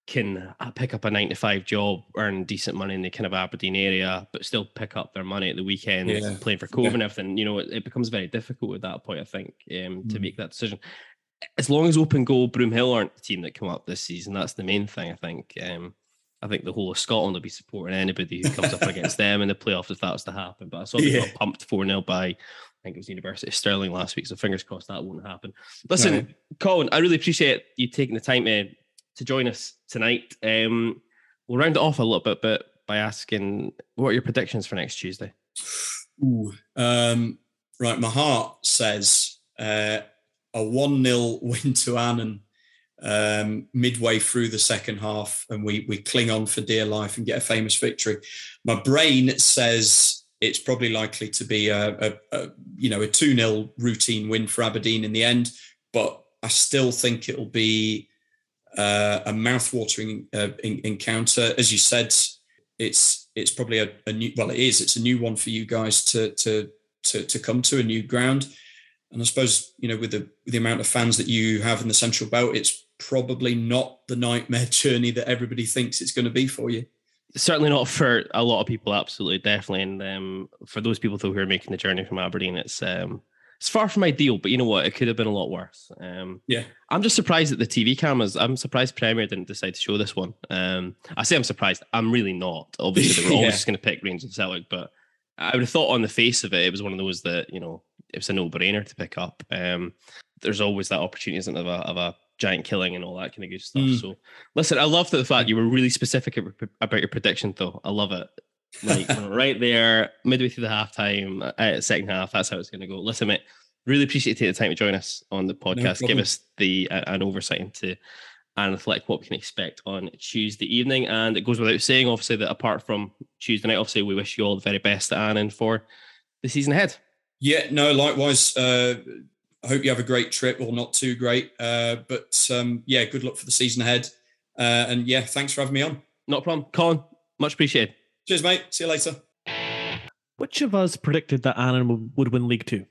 can pick up a nine to five job, earn decent money in the kind of Aberdeen area, but still pick up their money at the weekend, yeah. playing for Cove yeah. and everything. You know, it, it becomes very difficult at that point, I think, um, mm. to make that decision. As long as Open Goal, Broomhill aren't the team that come up this season, that's the main thing, I think. Um, I think the whole of Scotland will be supporting anybody who comes up against them in the playoffs if that was to happen. But I saw they yeah. got pumped four nil by, I think it was University of Stirling last week, so fingers crossed that won't happen. Listen, no. Colin, I really appreciate you taking the time to, to join us tonight. Um, we'll round it off a little bit, but by asking, what are your predictions for next Tuesday? Ooh, um, right, my heart says uh, a one nil win to Annan. Um, midway through the second half, and we we cling on for dear life and get a famous victory. My brain says it's probably likely to be a, a, a you know a two nil routine win for Aberdeen in the end, but I still think it'll be uh, a mouth-watering uh, in, encounter. As you said, it's it's probably a, a new well it is it's a new one for you guys to to to, to come to, a new ground. And I suppose, you know, with the with the amount of fans that you have in the Central Belt, it's probably not the nightmare journey that everybody thinks it's going to be for you. Certainly not for a lot of people, absolutely, definitely. And um, for those people, though, who are making the journey from Aberdeen, it's um, it's far from ideal, but you know what? It could have been a lot worse. Um, yeah. I'm just surprised at the T V cameras. I'm surprised Premier didn't decide to show this one. Um, I say I'm surprised. I'm really not. Obviously, they were yeah. always just going to pick Rangers and Celtic, but I would have thought on the face of it, it was one of those that, you know, it was a no-brainer to pick up. Um, there's always that opportunity, isn't there, of a, of a giant killing and all that kind of good stuff. Mm. So, listen, I love the fact you were really specific about your prediction, though. I love it. Like, right there, midway through the half-time, uh, second half, that's how it's going to go. Listen, mate, really appreciate you taking the time to join us on the podcast. No Give us the uh, an oversight into and reflect what we can expect on Tuesday evening. And it goes without saying, obviously, that apart from Tuesday night, obviously, we wish you all the very best at Annan for the season ahead. Yeah, no, likewise. Uh, I hope you have a great trip, or well, not too great. Uh, but um, yeah, good luck for the season ahead. Uh, and yeah, thanks for having me on. Not a problem. Colin, much appreciated. Cheers, mate. See you later. Which of us predicted that Annan would win League Two?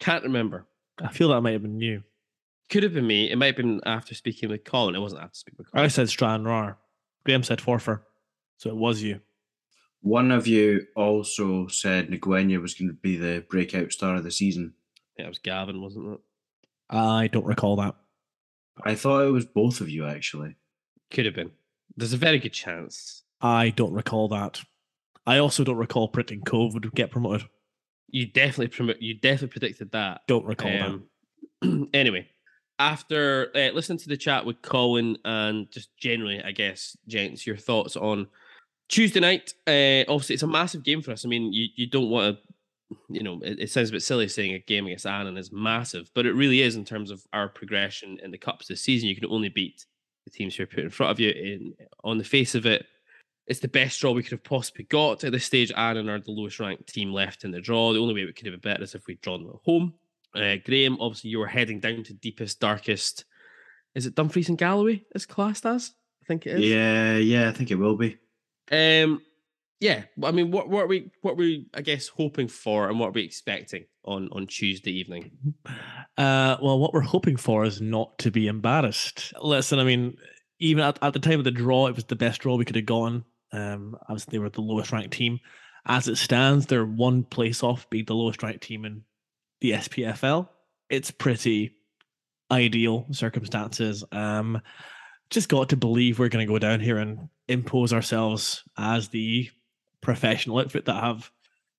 Can't remember. I feel that might have been you. Could have been me. It might have been after speaking with Colin. It wasn't after speaking with Colin. I said Stranraer. Graham said Forfar. So it was you. One of you also said Nguyen was going to be the breakout star of the season. Yeah, it was Gavin, wasn't it? I don't recall that. I thought it was both of you, actually. Could have been. There's a very good chance. I don't recall that. I also don't recall predicting Cove would get promoted. You definitely promote. You definitely predicted that. Don't recall um, that. Anyway, after uh, listening to the chat with Colin and just generally, I guess, gents, your thoughts on Tuesday night, uh, obviously it's a massive game for us. I mean, you, you don't want to, you know, it, it sounds a bit silly saying a game against Annan is massive, but it really is in terms of our progression in the Cups this season. You can only beat the teams who are put in front of you. In, on the face of it, it's the best draw we could have possibly got. At this stage, Annan are the lowest ranked team left in the draw. The only way we could have been better is if we'd drawn them at home. Uh, Graham, obviously you were heading down to deepest, darkest, is it Dumfries and Galloway is classed as? I think it is. Yeah, yeah, I think it will be. Um, yeah, I mean, what what are we what are we I guess hoping for, and what are we expecting on, on Tuesday evening? Uh, well, what we're hoping for is not to be embarrassed. Listen, I mean, even at, at the time of the draw, it was the best draw we could have gotten. Um, obviously they were the lowest ranked team. As it stands, they're one place off being the lowest ranked team in the S P F L. It's pretty ideal circumstances. Um, just got to believe we're going to go down here and impose ourselves as the professional outfit that have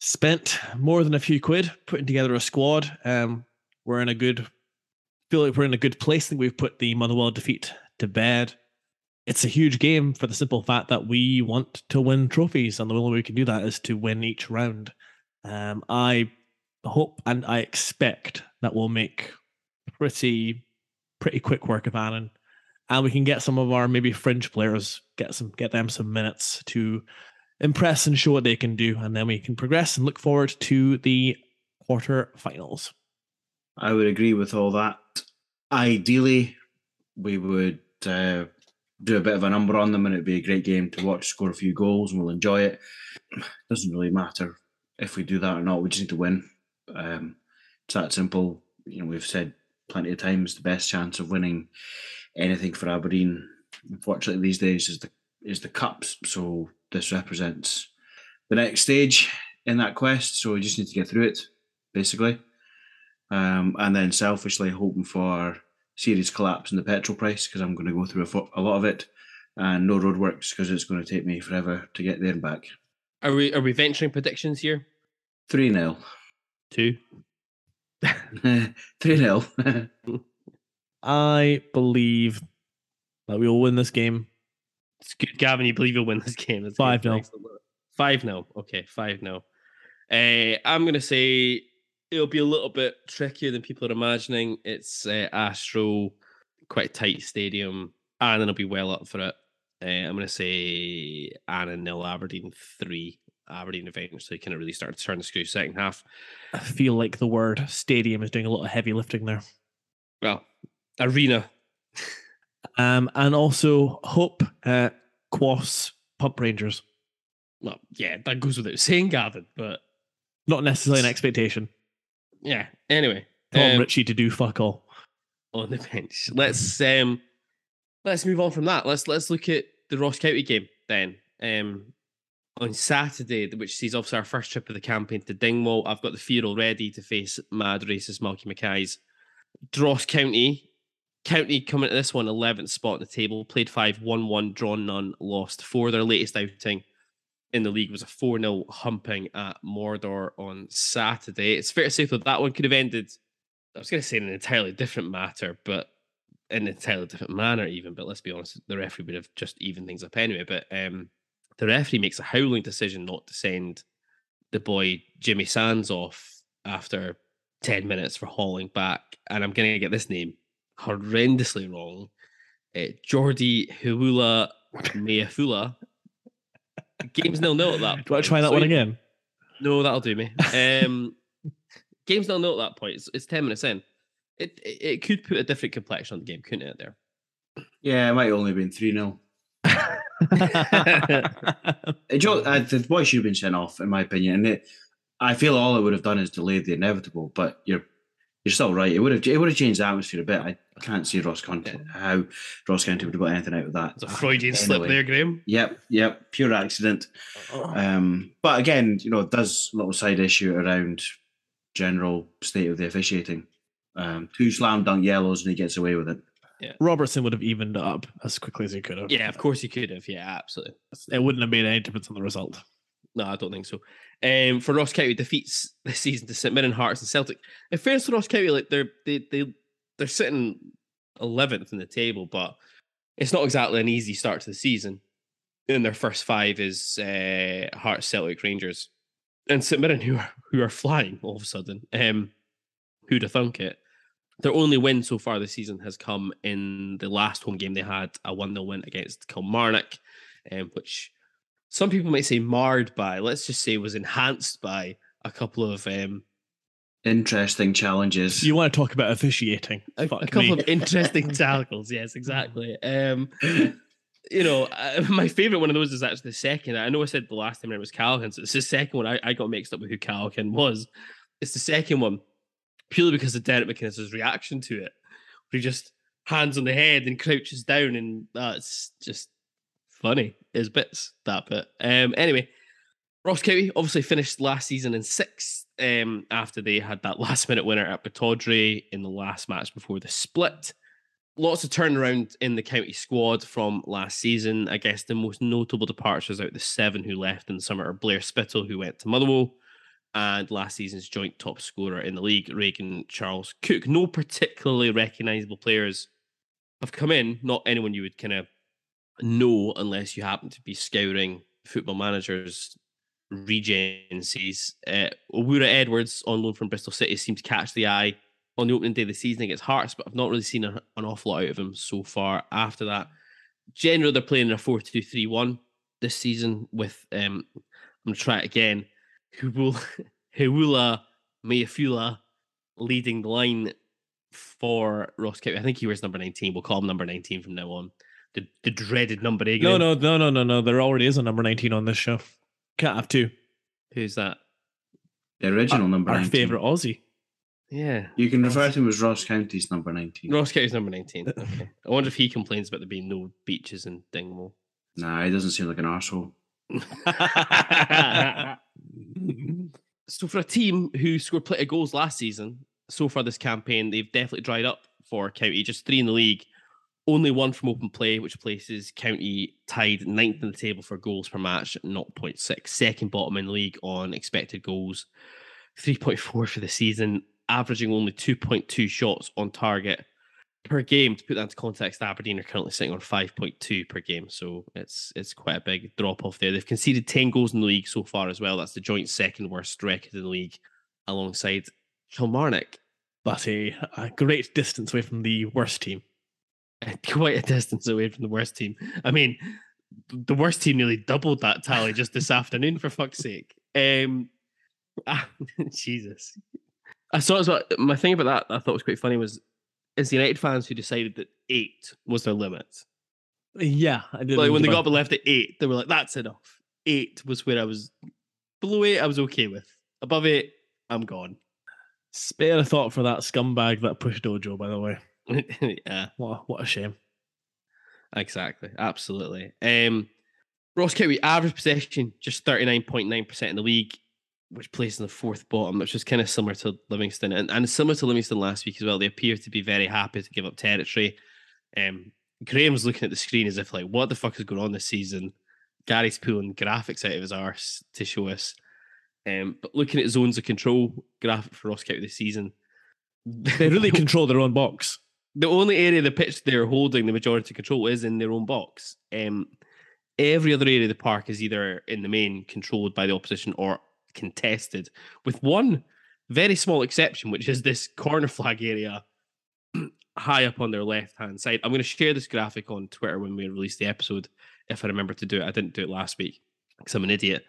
spent more than a few quid putting together a squad. Um, we're in a good, feel like we're in a good place. I think we've put the Motherwell defeat to bed. It's a huge game for the simple fact that we want to win trophies, and the only way we can do that is to win each round. Um, I hope and I expect that we'll make pretty, pretty quick work of Annan, and we can get some of our maybe fringe players, get some, get them some minutes to impress and show what they can do, and then we can progress and look forward to the quarter finals. I would agree with all that. Ideally, we would uh, do a bit of a number on them, and it'd be a great game to watch, score a few goals, and we'll enjoy it. Doesn't really matter if we do that or not. We just need to win. Um, it's that simple. You know, we've said plenty of times the best chance of winning anything for Aberdeen, unfortunately, these days is the is the cups. So this represents the next stage in that quest. So we just need to get through it, basically. Um, and then selfishly hoping for serious collapse in the petrol price, because I'm going to go through a, fo- a lot of it, and no roadworks because it's going to take me forever to get there and back. Are we are we venturing predictions here? three nil two three nil I believe that we will win this game. It's good, Gavin. You believe you'll win this game? That's five nil five nil Okay, five nil Uh, I'm going to say it'll be a little bit trickier than people are imagining. It's uh, Astro, quite a tight stadium. Annan will be well up for it. Uh, I'm going to say Annan nil, Aberdeen three. Aberdeen eventually kind of really started to turn the screw second half. I feel like the word stadium is doing a lot of heavy lifting there. Well, arena. Um, and also hope uh, Quass Pump Rangers. Well, yeah, that goes without saying, Gavin, but not necessarily an expectation. Yeah, anyway. Tom um, Ritchie to do fuck all on the bench. Let's um, let's move on from that. Let's let's look at the Ross County game then. Um, on Saturday, which sees obviously our first trip of the campaign to Dingwall. I've got the fear already to face mad racist Malky Mackay's. Ross County. County coming to this one, eleventh spot on the table, played five, won one, drawn none, lost four. Their latest outing in the league was a four nil humping at Mordor on Saturday. It's fair to say that that one could have ended, I was going to say in an entirely different matter, but in an entirely different manner even, but let's be honest, the referee would have just evened things up anyway. But um, the referee makes a howling decision not to send the boy Jimmy Sands off after ten minutes for hauling back, and I'm going to get this name horrendously wrong. Uh, Jordi Huula Meafula. Game's nil nil at that point. Do I try that so one again? No, that'll do me. Um, game's nil nil at that point. It's, it's ten minutes in. It, it it could put a different complexion on the game, couldn't it, there? Yeah, it might have only been three nil The boy should have been sent off, in my opinion. And it, I feel all it would have done is delayed the inevitable, but you're You're still right. It would have it would have changed the atmosphere a bit. I can't see Ross County yeah. how Ross County would have got anything out of that. It's a Freudian anyway. slip there, Graham. Yep, yep. Pure accident. Oh. Um, but again, you know, there's a little side issue around general state of the officiating. Um, two slam dunk yellows and he gets away with it. Yeah. Robertson would have evened up as quickly as he could have. Yeah, of course he could have. Yeah, absolutely. It wouldn't have made any difference on the result. No, I don't think so. Um, for Ross County, defeats this season to St Mirren, Hearts and Celtic. In fairness to Ross County, like they're they they they're sitting eleventh in the table, but it's not exactly an easy start to the season. And their first five is uh, Hearts, Celtic, Rangers, and St Mirren, who are who are flying all of a sudden. Um, who'd have thunk it? Their only win so far this season has come in the last home game. They had a one nil win against Kilmarnock, um, which some people might say marred by, let's just say was enhanced by a couple of um, interesting challenges. You want to talk about officiating? A, a couple me. of interesting tackles, yes, exactly. Um, you know, uh, my favourite one of those is actually the second. I know I said the last time it was Callaghan, so it's the second one. I, I got mixed up with who Callaghan was. It's the second one, purely because of Derek McInnes' reaction to it, where he just hands on the head and crouches down, and that's uh, just funny is bits, that bit. Um, anyway, Ross County obviously finished last season in sixth um, after they had that last-minute winner at Pittodrie in the last match before the split. Lots of turnaround in the county squad from last season. I guess the most notable departures out of the seven who left in the summer are Blair Spittle, who went to Motherwell, and last season's joint top scorer in the league, Reagan Charles Cook. No particularly recognisable players have come in, not anyone you would kind of know unless you happen to be scouring Football Manager's regencies. Uh, Owura Edwards on loan from Bristol City seemed to catch the eye on the opening day of the season against Hearts, but I've not really seen a, an awful lot out of him so far after that. Generally, they're playing in a four two three one this season with, um, I'm going to try it again, Hewula Mayafula leading the line for Ross County. I think he wears number nineteen. We'll call him number nineteen from now on. The, the dreaded number eight. No, no, no, no, no, no. There already is a number nineteen on this show. Can't have two. Who's that? The original our, number nineteen. Our favourite Aussie. Yeah. You can refer to him as Ross County's number nineteen. Ross County's number nineteen. Okay. I wonder if he complains about there being no beaches in Dingwall. Nah, he doesn't seem like an arsehole. So for a team who scored plenty of goals last season, so far this campaign, they've definitely dried up for County. Just three in the league. Only one from open play, which places County tied ninth in the table for goals per match, zero point six. Second bottom in the league on expected goals, three point four for the season, averaging only two point two shots on target per game. To put that into context, Aberdeen are currently sitting on five point two per game, so it's it's quite a big drop-off there. They've conceded ten goals in the league so far as well. That's the joint second-worst record in the league alongside Kilmarnock. But a, a great distance away from the worst team. Quite a distance away from the worst team. I mean, the worst team nearly doubled that tally just this afternoon, for fuck's sake. Um, ah, Jesus. I saw as well, my thing about that I thought was quite funny was it's the United fans who decided that eight was their limit. Yeah. I did. Like when they got up and left at eight, they were like, that's enough. Eight was where I was. Below eight, I was okay with. Above eight, I'm gone. Spare a thought for that scumbag that pushed Ojo, by the way. Yeah, what a, what a shame. Exactly, absolutely. Um, Ross County average possession just thirty-nine point nine percent in the league, which plays in the fourth bottom, which is kind of similar to Livingston and, and similar to Livingston last week as well. They appear to be very happy to give up territory. Um, Graham's looking at the screen as if like, what the fuck is going on this season? Gary's pulling graphics out of his arse to show us. Um, but looking at zones of control graphic for Ross County this season, they really control their own box. The only area of the pitch they're holding the majority control is in their own box. Um, every other area of the park is either in the main controlled by the opposition or contested, with one very small exception, which is this corner flag area high up on their left-hand side. I'm going to share this graphic on Twitter when we release the episode, if I remember to do it. I didn't do it last week because I'm an idiot.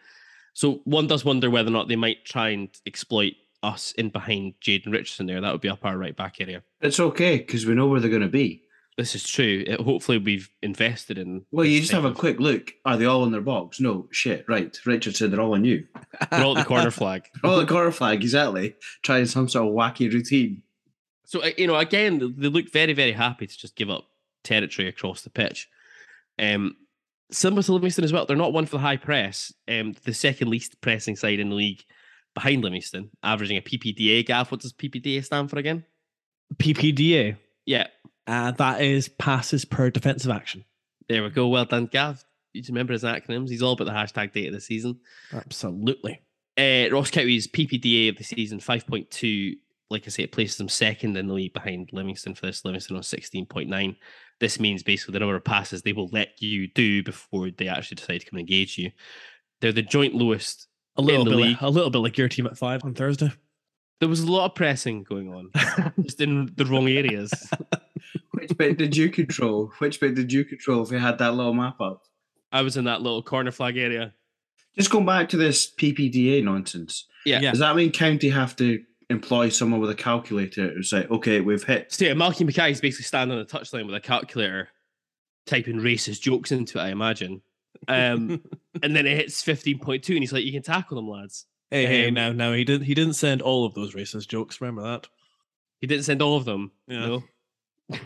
So one does wonder whether or not they might try and exploit us in behind Jaden Richardson there. That would be up our right back area. It's okay, because we know where they're going to be. This is true. It, hopefully we've invested in... Well, you just have a quick look. Are they all in their box? No, shit, right. Richardson, they're all on you. They're all at the corner flag. All at the corner flag, exactly. Trying some sort of wacky routine. So, you know, again, they look very, very happy to just give up territory across the pitch. Um, similar to Livingston as well, they're not one for the high press. Um, the second least pressing side in the league behind Livingston, averaging a P P D A. Gav, what does P P D A stand for again? P P D A? Yeah. Uh, that is passes per defensive action. There we go. Well done, Gav. You remember his acronyms. He's all about the hashtag data this season. Absolutely. Uh, Ross County's P P D A of the season, five point two. Like I say, it places them second in the league behind Livingston for this. Livingston on sixteen point nine. This means basically the number of passes they will let you do before they actually decide to come and engage you. They're the joint lowest. A little bit, like, a little bit like your team at five on Thursday. There was a lot of pressing going on, just in the wrong areas. Which bit did you control? Which bit did you control? If you had that little map up, I was in that little corner flag area. Just going back to this P P D A nonsense. Yeah. yeah. Does that mean County have to employ someone with a calculator to say, "Okay, we've hit"? So yeah, Malky Mackay is basically standing on a touchline with a calculator, typing racist jokes into it, I imagine. Um, and then it hits fifteen point two, and he's like, you can tackle them, lads. Hey, um, hey, no, no, he didn't. He didn't send all of those racist jokes. Remember that? He didn't send all of them. Yeah.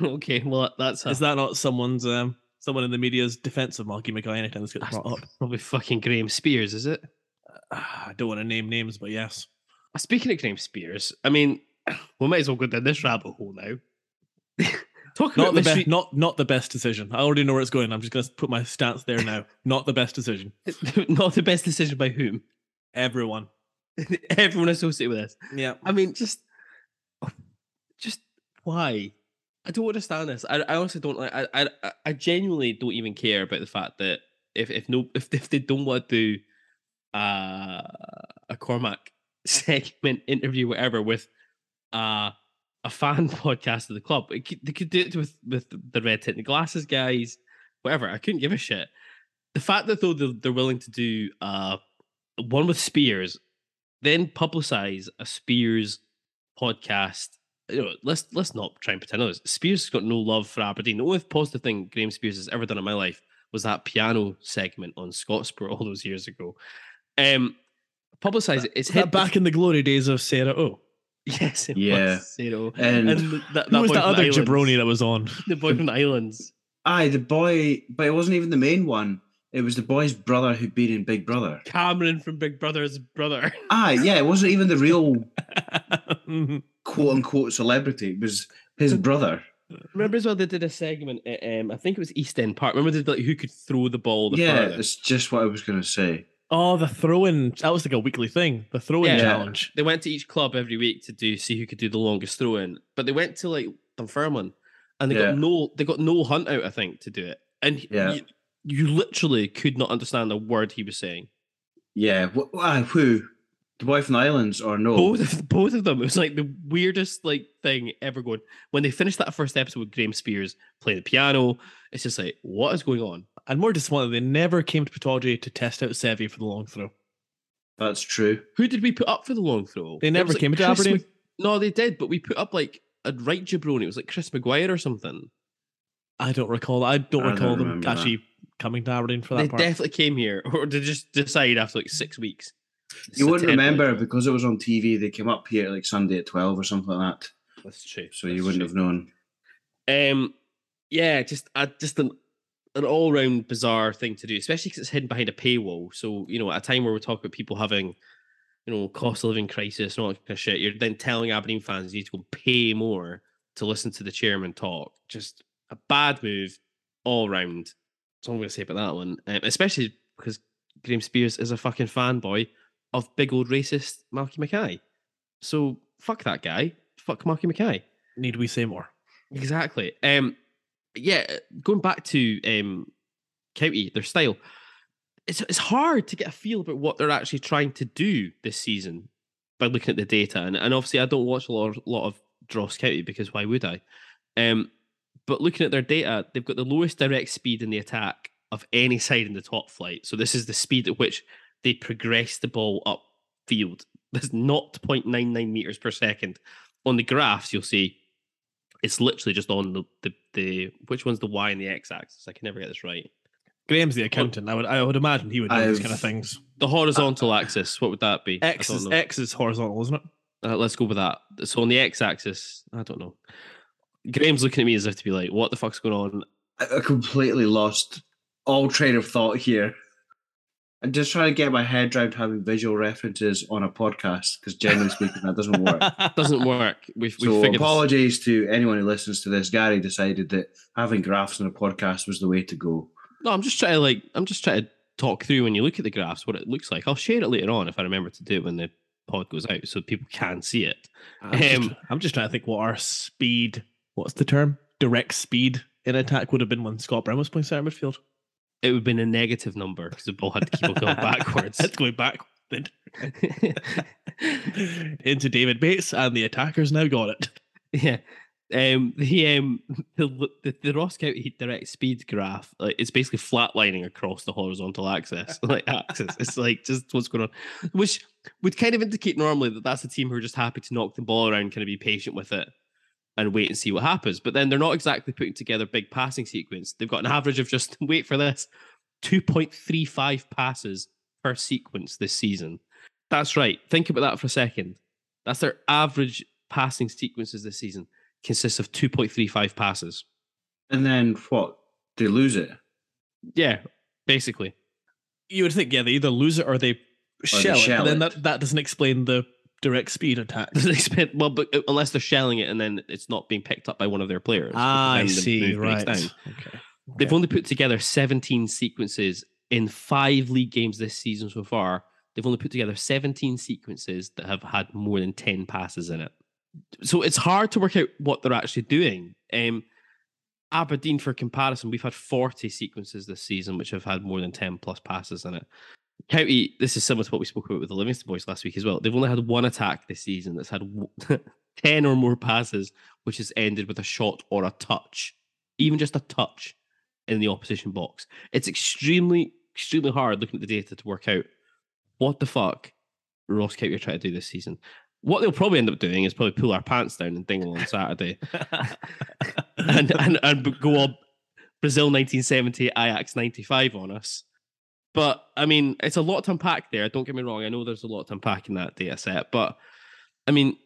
No. Okay, well, that's her. Is that not someone's um, someone in the media's defense of Malky Mackay? Anytime this gets brought up, probably fucking Graham Spears, is it? Uh, I don't want to name names, but yes. Speaking of Graham Spears, I mean, we might as well go down this rabbit hole now. Talk about not the best, not not the best decision. I already know where it's going. I'm just going to put my stance there now. Not the best decision. Not the best decision by whom? Everyone. Everyone associated with this. Yeah. I mean, just, just why? I don't understand this. I, I honestly don't like. I, I, I genuinely don't even care about the fact that if if no if if they don't want to do uh, a Cormac segment, interview, whatever, with uh, a fan podcast of the club, it could, they could do it with with the red tinted glasses guys, whatever. I couldn't give a shit. The fact that though they're, they're willing to do uh, one with Spears, then publicize a Spears podcast. You know, let's let's not try and pretend others. Spears has got no love for Aberdeen. The only positive thing Graeme Spears has ever done in my life was that piano segment on Scotsport all those years ago. Um, publicise it. It's that back in the glory days of Sarah O. Yes, it yeah. was Sarah O. And, and th- that, that was that other the jabroni that was on? The boy from the islands. Aye, the boy, but it wasn't even the main one. It was the boy's brother who'd been in Big Brother. Cameron from Big Brother's brother. Aye, yeah, it wasn't even the real... quote-unquote celebrity. It was his brother. Remember as well, they did a segment at, um, I think it was East End Park. Remember they did, like, who could throw the ball the yeah, furthest? It's just what I was going to say. Oh, the throwing. That was like a weekly thing. The throwing yeah. challenge. They went to each club every week to do see who could do the longest throw-in. But they went to, like, Dunfermline and they yeah. got no they got no hunt out, I think, to do it. And yeah. you, you literally could not understand a word he was saying. Yeah. Wow, who... The boy from the islands or no? Both of, both of them. It was like the weirdest like thing ever going. When they finished that first episode with Graeme Spears playing the piano, it's just like, what is going on? And more disappointed, they never came to Pittodrie to test out Seve for the long throw. That's true. Who did we put up for the long throw? They never came like to Aberdeen. Mc- no, they did, but we put up like a right jabroni. It was like Chris Maguire or something. I don't recall. I don't I recall don't them actually that. coming to Aberdeen for that they part. They definitely came here, or they just decided after like six weeks. You wouldn't remember because it was on T V. They came up here like Sunday at twelve or something like that. That's true. So you wouldn't have known. Um, yeah, just uh, just an, an all round bizarre thing to do, especially because it's hidden behind a paywall. So you know, at a time where we talk about people having, you know, cost of living crisis and all that kind of shit, you're then telling Aberdeen fans you need to go pay more to listen to the chairman talk. Just a bad move all round. That's all I'm going to say about that one, um, especially because Graeme Spears is a fucking fanboy of big old racist Malky Mackay. So fuck that guy. Fuck Malky Mackay. Need we say more? Exactly. Um, yeah, going back to um, County, their style, it's it's hard to get a feel about what they're actually trying to do this season by looking at the data. And, and obviously I don't watch a lot of, lot of Ross County because why would I? Um, but looking at their data, they've got the lowest direct speed in the attack of any side in the top flight. So this is the speed at which they progress the ball upfield. There's zero point nine nine meters per second. On the graphs, you'll see it's literally just on the, the, the which one's the Y and the X axis? I can never get this right. Graham's the accountant. I would I would imagine he would know I've, these kind of things. The horizontal uh, axis, what would that be? X is, X is horizontal, isn't it? Uh, let's go with that. So on the X axis, I don't know. Graham's looking at me as if to be like, what the fuck's going on? I completely lost all train of thought here. I'm just trying to get my head around having visual references on a podcast because generally speaking, that doesn't work. doesn't work. We've, we've so figured apologies this. To anyone who listens to this. Gary decided that having graphs on a podcast was the way to go. No, I'm just trying to like, I'm just trying to talk through when you look at the graphs, what it looks like. I'll share it later on if I remember to do it when the pod goes out so people can see it. I'm, um, just, I'm just trying to think what our speed, what's the term? Direct speed in attack would have been when Scott Brown was playing centre midfield. It would have been a negative number because the ball had to keep on going backwards. It's going backwards. Into David Bates, and the attacker's now got it. Yeah. Um, the, um, the, the the Ross County direct speed graph, like, it's basically flatlining across the horizontal axis. Like axis. It's like just what's going on. Which would kind of indicate normally that that's a team who are just happy to knock the ball around, kind of be patient with it and wait and see what happens. But then they're not exactly putting together big passing sequence. They've got an average of just, wait for this, two point three five passes per sequence this season. That's right. Think about that for a second. That's their average passing sequences this season. Consists of two point three five passes. And then what? They lose it? Yeah, basically. You would think, yeah, they either lose it or they or shell, they shell it. it. And then that, that doesn't explain the direct speed attack. Well, but unless they're shelling it and then it's not being picked up by one of their players. Ah, I see. Right. Okay. Okay. They've only put together seventeen sequences in five league games this season so far they've only put together seventeen sequences that have had more than ten passes in it. So it's hard to work out what they're actually doing. Um, Aberdeen, for comparison, we've had forty sequences this season which have had more than ten plus passes in it. County, this is similar to what we spoke about with the Livingston boys last week as well. They've only had one attack this season that's had ten or more passes, which has ended with a shot or a touch, even just a touch in the opposition box. It's extremely, extremely hard looking at the data to work out what the fuck Ross County are trying to do this season. What they'll probably end up doing is probably pull our pants down in Dingwall on Saturday and, and, and go up Brazil nineteen seventy, Ajax ninety-five on us. But, I mean, it's a lot to unpack there. Don't get me wrong. I know there's a lot to unpack in that data set. But, I mean,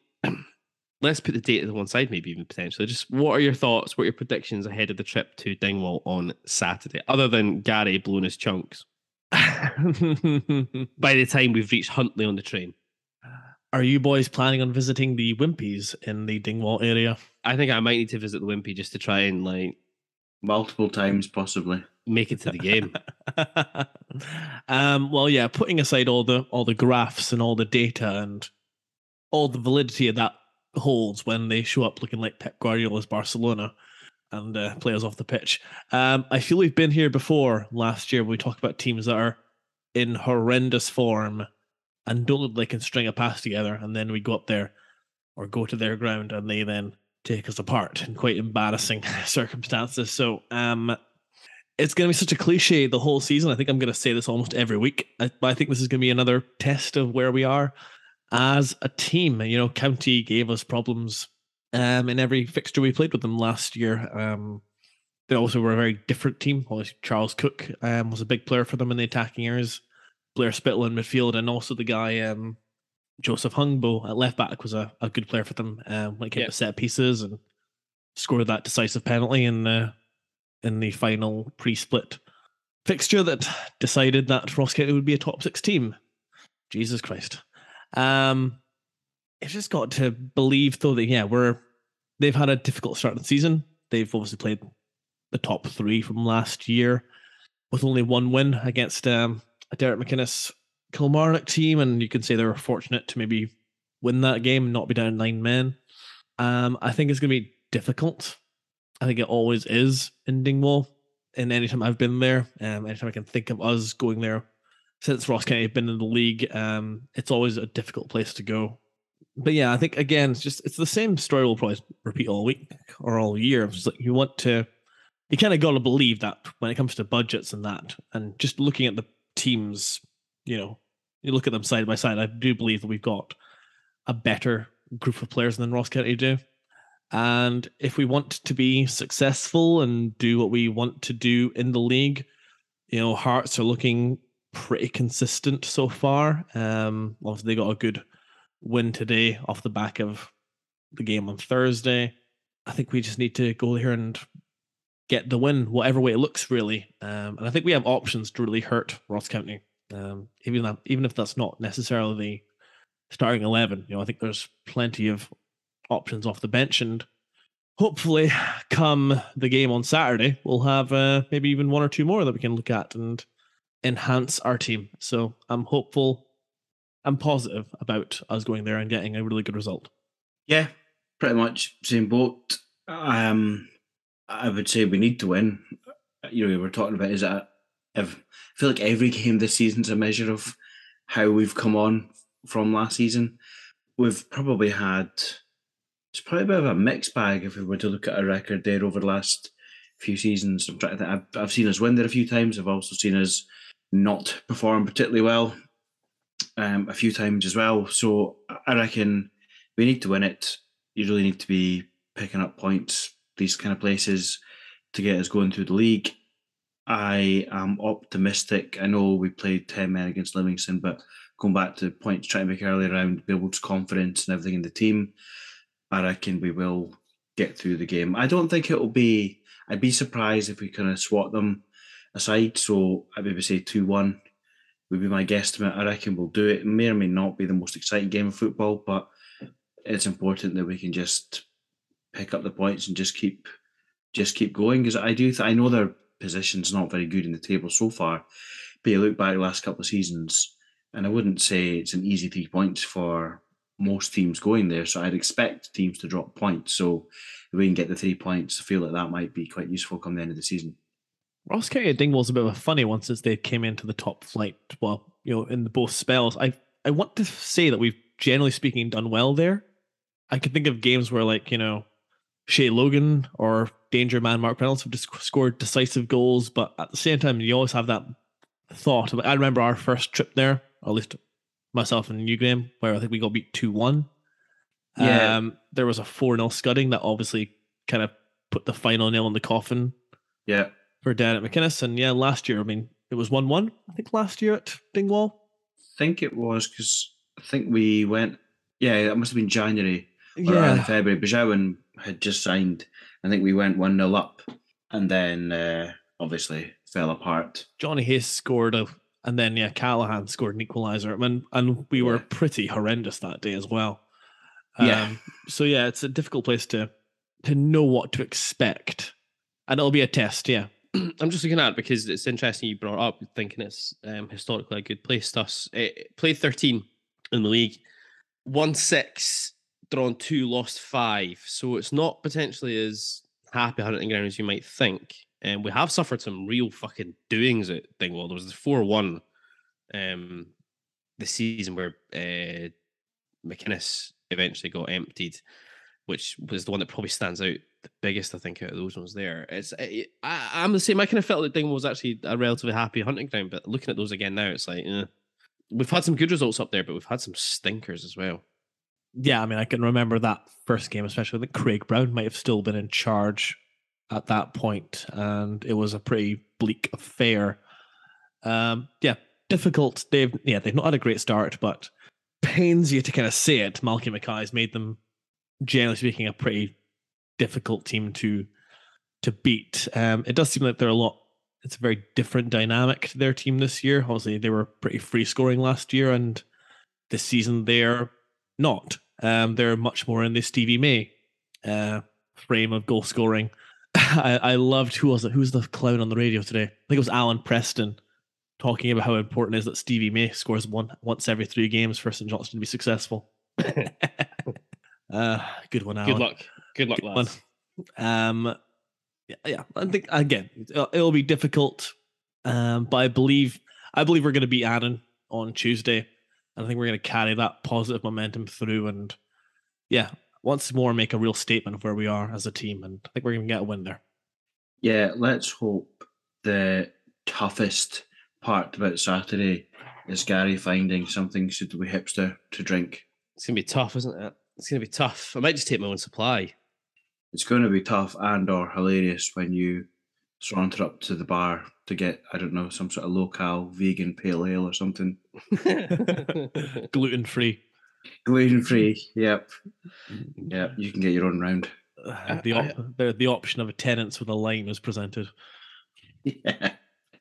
let's put the data to one side, maybe even potentially. Just what are your thoughts? What are your predictions ahead of the trip to Dingwall on Saturday? Other than Gary blowing his chunks by the time we've reached Huntly on the train. Are you boys planning on visiting the Wimpies in the Dingwall area? I think I might need to visit the Wimpy just to try and, like... multiple times, possibly. Make it to the game. um, well, yeah, putting aside all the all the graphs and all the data and all the validity of that holds when they show up looking like Pep Guardiola's Barcelona and uh, players off the pitch. Um, I feel we've been here before last year when we talk about teams that are in horrendous form and don't look like they can string a pass together, and then we go up there or go to their ground and they then take us apart in quite embarrassing circumstances. So um, it's going to be such a cliche the whole season. I think I'm going to say this almost every week. I, I think this is going to be another test of where we are as a team. You know, County gave us problems um, in every fixture we played with them last year. Um, they also were a very different team. Obviously, Charles Cook um, was a big player for them in the attacking areas. Blair Spittle in midfield, and also the guy... Um, Joseph Hungbo at left back was a, a good player for them. Um, like hit yeah. the set pieces and scored that decisive penalty in the in the final pre-split fixture that decided that Ross County would be a top six team. Jesus Christ! Um, it's just got to believe though that yeah, we're they've had a difficult start to the season. They've obviously played the top three from last year with only one win against um, a Derek McInnes Kilmarnock team, and you can say they were fortunate to maybe win that game and not be down nine men. Um, I think it's going to be difficult. I think it always is in Dingwall. And anytime I've been there, um, anytime I can think of us going there since Ross County have been in the league, um, it's always a difficult place to go. But yeah, I think again, it's just it's the same story we'll probably repeat all week or all year. It's like you want to, you kind of got to believe that when it comes to budgets and that, and just looking at the teams. You know, you look at them side by side, I do believe that we've got a better group of players than Ross County do. And if we want to be successful and do what we want to do in the league, you know, Hearts are looking pretty consistent so far. Um, obviously, they got a good win today off the back of the game on Thursday. I think we just need to go here and get the win, whatever way it looks, really. Um, and I think we have options to really hurt Ross County. Um, even that, even if that's not necessarily the starting eleven, you know, I think there's plenty of options off the bench, and hopefully, come the game on Saturday, we'll have uh, maybe even one or two more that we can look at and enhance our team. So I'm hopeful, I'm positive about us going there and getting a really good result. Yeah, pretty much same boat. Um, I would say we need to win. You know, we were talking about is that. I feel like every game this season's a measure of how we've come on from last season. We've probably had, it's probably a bit of a mixed bag if we were to look at a record there over the last few seasons. I'm trying to think. I've, I've seen us win there a few times. I've also seen us not perform particularly well um, a few times as well. So I reckon we need to win it. You really need to be picking up points, these kind of places, to get us going through the league. I am optimistic. I know we played ten men against Livingston, but going back to the points trying to make earlier around builds confidence and everything in the team, I reckon we will get through the game. I don't think it will be... I'd be surprised if we kind of swat them aside, so I'd maybe say two one would be my guesstimate. I reckon we'll do it. It may or may not be the most exciting game of football, but it's important that we can just pick up the points and just keep just keep going, because I do. Th- I know they're position's not very good in the table so far, but you look back the last couple of seasons, And I wouldn't say it's an easy three points for most teams going there. So I'd expect teams to drop points. So if we can get the three points, I feel like that might be quite useful come the end of the season. Ross County and Dingwall's a bit of a funny one since they came into the top flight. Well, you know, in the both spells, I I want to say that we've generally speaking done well there. I can think of games where, like, you know, Shea Logan or Danger Man Mark Reynolds have just scored decisive goals, but at the same time, you always have that thought. I remember our first trip there, or at least myself and you, Graham, where I think we got beat two one. Yeah. Um, there was a four nil scudding that obviously kind of put the final nail in the coffin. Yeah. For Dan at McInnes. And yeah, last year, I mean, it was one one, I think, last year at Dingwall. I think it was, because I think we went, yeah, it must have been January or yeah. early February. Bajawin had just signed. I think we went one nil up and then uh, obviously fell apart. Johnny Hayes scored, a, and then, yeah, Callaghan scored an equaliser. I mean, and we were yeah. pretty horrendous that day as well. Um, yeah. So, yeah, it's a difficult place to to know what to expect. And it'll be a test, yeah. I'm just looking at it because it's interesting you brought up, thinking it's um, historically a good place to us. It played thirteen in the league, won six, drawn two, lost five. So it's not potentially as happy hunting ground as you might think. And um, we have suffered some real fucking doings at Dingwall. There was the four one um, the season where uh, McInnes eventually got emptied, which was the one that probably stands out the biggest, I think, out of those ones there. It's it, I, I'm the same. I kind of felt that Dingwall was actually a relatively happy hunting ground, but looking at those again now, it's like, eh. We've had some good results up there, but we've had some stinkers as well. Yeah, I mean, I can remember that first game, especially that Craig Brown might have still been in charge at that point, and it was a pretty bleak affair. Um, yeah, difficult. They've yeah, they've not had a great start, but pains you to kind of say it. Malky Mackay's made them, generally speaking, a pretty difficult team to to beat. Um, it does seem like they're a lot. It's a very different dynamic to their team this year. Obviously, they were pretty free scoring last year, and this season they're not. Um, they're much more in the Stevie May uh, frame of goal scoring. I, I loved who was it? Who's the clown on the radio today? I think it was Alan Preston talking about how important it is that Stevie May scores one once every three games for St Johnstone to be successful. uh, good one, Alan. Good luck. Good luck, good lads. One. Um, yeah, yeah, I think again it'll, it'll be difficult, um, but I believe I believe we're going to beat Annan on Tuesday. I think we're going to carry that positive momentum through, and yeah, once more make a real statement of where we are as a team, and I think we're going to get a win there. Yeah, let's hope the toughest part about Saturday is Gary finding something suitably hipster to drink. It's going to be tough, isn't it? It's going to be tough. I might just take my own supply. It's going to be tough and or hilarious when you saunter up to the bar to get, I don't know, some sort of local vegan pale ale or something. Gluten-free. Gluten-free, yep. Yep, you can get your own round. Uh, the, op- I, the the option of a tenants with a line was presented. Yeah.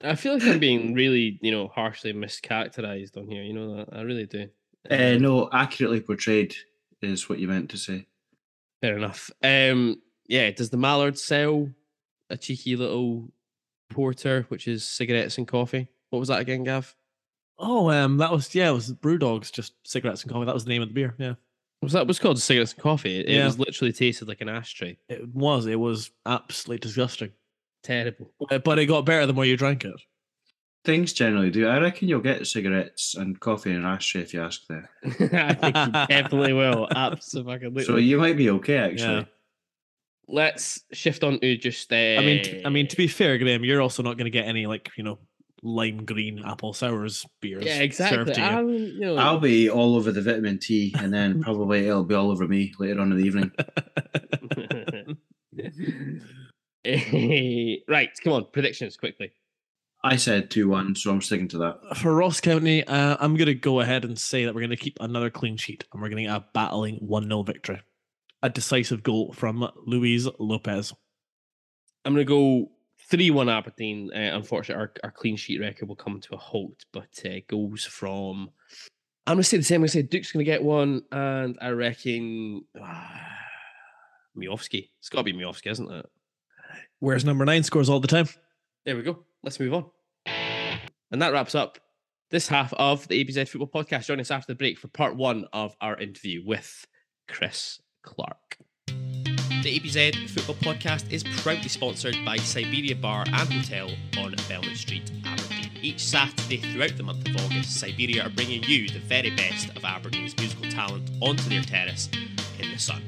I feel like I'm being really, you know, harshly mischaracterised on here, you know that? I really do. Uh, no, accurately portrayed is what you meant to say. Fair enough. Um, yeah, does the Mallard sell a cheeky little porter, which is cigarettes and coffee? What was that again, Gav? Oh, um, that was, yeah, it was Brewdog's, just cigarettes and coffee. That was the name of the beer, yeah. Was that what's called, cigarettes and coffee? It, yeah. It was literally tasted like an ashtray. It was. It was absolutely disgusting. Terrible. But it got better the more you drank it. Things generally do. I reckon you'll get cigarettes and coffee in an ashtray if you ask them. I think you definitely will. Absolutely. So you might be okay, actually. Yeah. Let's shift on to just. Uh... I mean, t- I mean to be fair, Graham, you're also not going to get any, like, you know, lime green apple sours beers. Yeah, exactly. I'll, you know, I'll be all over the vitamin T, and then probably it'll be all over me later on in the evening. Right, come on, predictions quickly. I said two one, so I'm sticking to that. For Ross County, uh, I'm going to go ahead and say that we're going to keep another clean sheet, and we're going to get a battling one nil victory. A decisive goal from Luis Lopez. I'm going to go three one Aberdeen. Uh, unfortunately, our, our clean sheet record will come to a halt, but uh, goals from... I'm going to say the same. I'm going to say Duke's going to get one, and I reckon... Uh, Miofsky. It's got to be Miofsky, isn't it? Where's number nine scores all the time. There we go. Let's move on. And that wraps up this half of the A B Z Football Podcast. Join us after the break for part one of our interview with Chris Clark. The A B Z Football Podcast is proudly sponsored by Siberia Bar and Hotel on Belmont Street, Aberdeen. Each Saturday throughout the month of August, Siberia are bringing you the very best of Aberdeen's musical talent onto their terrace in the sun,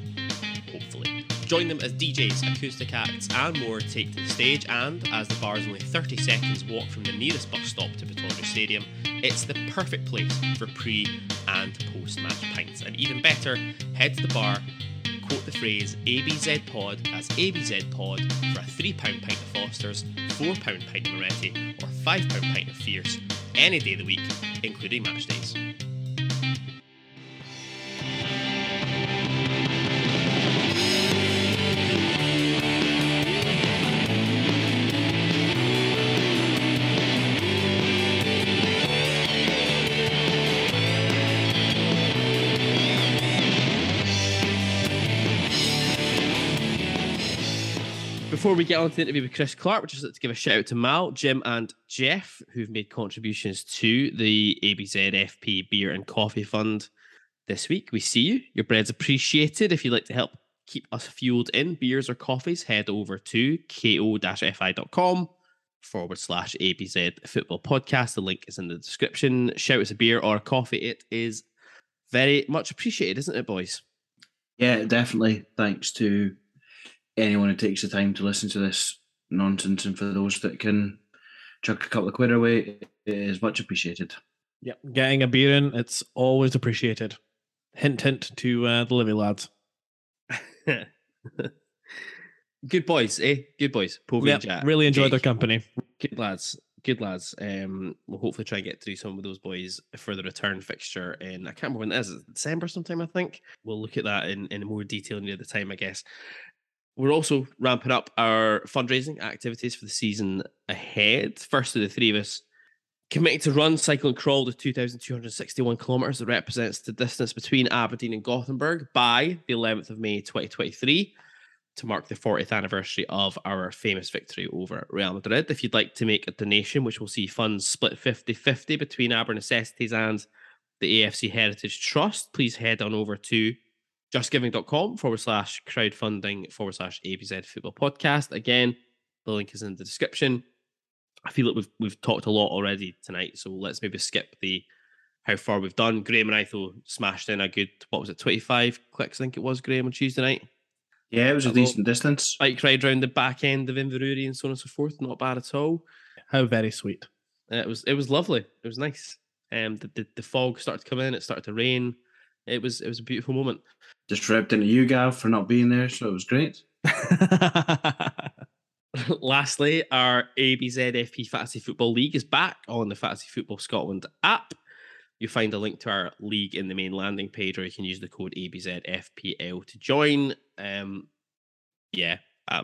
hopefully. Join them as D Js, acoustic acts and more take to the stage, and as the bar is only thirty seconds walk from the nearest bus stop to Pittodrie Stadium, it's the perfect place for pre and post match pints. And even better, head to the bar, quote the phrase A B Z Pod as A B Z Pod for a three pound pint of Foster's, four pound pint of Moretti or five pound pint of Fierce any day of the week, including match days. Before we get on to the interview with Chris Clark, we'd just like to give a shout out to Mal, Jim and Jeff, who've made contributions to the A B Z F P Beer and Coffee Fund this week. We see you. Your bread's appreciated. If you'd like to help keep us fueled in beers or coffees, head over to ko-fi.com forward slash ABZ Football Podcast. The link is in the description. Shout us a beer or a coffee. It is very much appreciated, isn't it, boys? Yeah, definitely. Thanks to anyone who takes the time to listen to this nonsense, and for those that can chuck a couple of quid away, it is much appreciated. Yep, getting a beer in, it's always appreciated. Hint, hint to uh, the Livy lads. Good boys, eh? Good boys. Yep, Jack. Really enjoyed Jake. Their company. Good lads. Good lads. Um, we'll hopefully try and get through some of those boys for the return fixture in, I can't remember when that is, December sometime, I think. We'll look at that in, in more detail near the time, I guess. We're also ramping up our fundraising activities for the season ahead. First of the three of us committed to run, cycle and crawl the two thousand two hundred sixty-one kilometres that represents the distance between Aberdeen and Gothenburg by the eleventh of May twenty twenty-three to mark the fortieth anniversary of our famous victory over Real Madrid. If you'd like to make a donation, which will see funds split fifty-fifty between Aber Necessities and the A F C Heritage Trust, please head on over to justgiving.com forward slash crowdfunding forward slash A B Z Football Podcast. Again, the link is in the description. I feel like we've we've talked a lot already tonight, so let's maybe skip the how far we've done. Graham and I though smashed in a good, what was it, twenty-five clicks, I think it was, Graham, on Tuesday night. Yeah, it was a decent distance. Bike ride round the back end of Inverurie and so on and so forth. Not bad at all. How very sweet. Uh, it was it was lovely. It was nice. Um, the, the the fog started to come in. It started to rain. It was it was a beautiful moment. Just ripped into you, Gav, for not being there, so it was great. Lastly, our A B Z F P Fantasy Football League is back on the Fantasy Football Scotland app. You'll find a link to our league in the main landing page, or you can use the code A B Z F P L to join. Um, yeah, uh,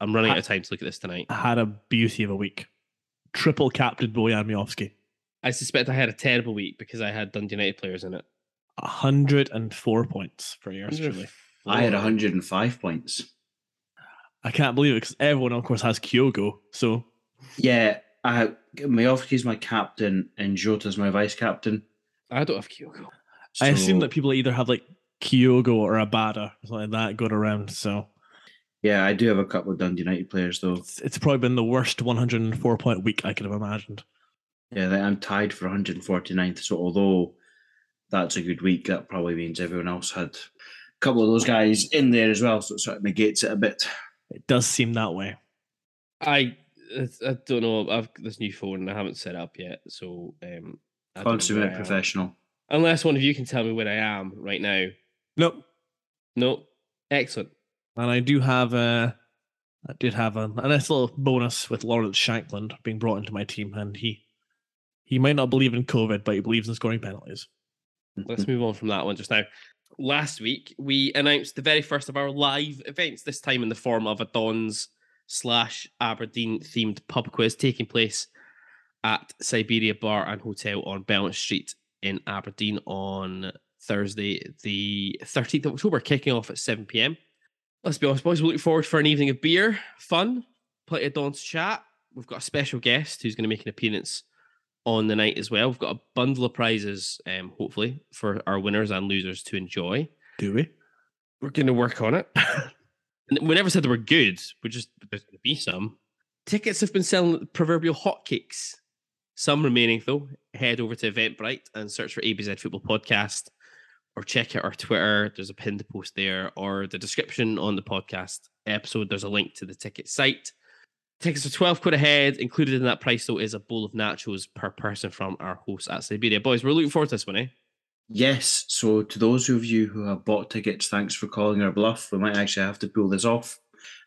I'm running I, out of time to look at this tonight. I had a beauty of a week. Triple captain Bojan Miovski. I suspect I had a terrible week because I had Dundee United players in it. one hundred four points for yours, truly. I had one hundred five points. I can't believe it because everyone, of course, has Kyogo. So, yeah, I Miofsky's my captain and Jota's my vice captain. I don't have Kyogo. So I assume that people either have like Kyogo or Abada, something like that, going around. So, yeah, I do have a couple of Dundee United players though. It's, it's probably been the worst one hundred four point week I could have imagined. Yeah, I'm tied for one hundred forty-ninth. So, although that's a good week, that probably means everyone else had a couple of those guys in there as well, so it sort of negates it a bit. It does seem that way. I I don't know. I've got this new phone and I haven't set up yet, so um, I consummate professional. Unless one of you can tell me where I am right now. Nope. Nope. Excellent. And I do have a, I did have a, a nice little bonus with Lawrence Shankland being brought into my team, and he he might not believe in COVID, but he believes in scoring penalties. Let's move on from that one just now. Last week, we announced the very first of our live events, this time in the form of a Dons slash Aberdeen themed pub quiz taking place at Siberia Bar and Hotel on Belmont Street in Aberdeen on Thursday, the thirteenth of October, kicking off at seven p.m. Let's be honest, boys, we'll look forward for an evening of beer, fun, plenty of Dons chat. We've got a special guest who's going to make an appearance on the night as well. We've got a bundle of prizes, um, hopefully, for our winners and losers to enjoy. Do we? We're going to work on it. We never said they were good. We just, there's going to be some. Tickets have been selling proverbial hotcakes. Some remaining, though. Head over to Eventbrite and search for A B Z Football Podcast, or check out our Twitter. There's a pinned post there, or the description on the podcast episode. There's a link to the ticket site. Tickets are twelve quid a head. Included in that price, though, is a bowl of nachos per person from our host at Siberia. Boys, we're looking forward to this one, eh? Yes. So to those of you who have bought tickets, thanks for calling our bluff. We might actually have to pull this off.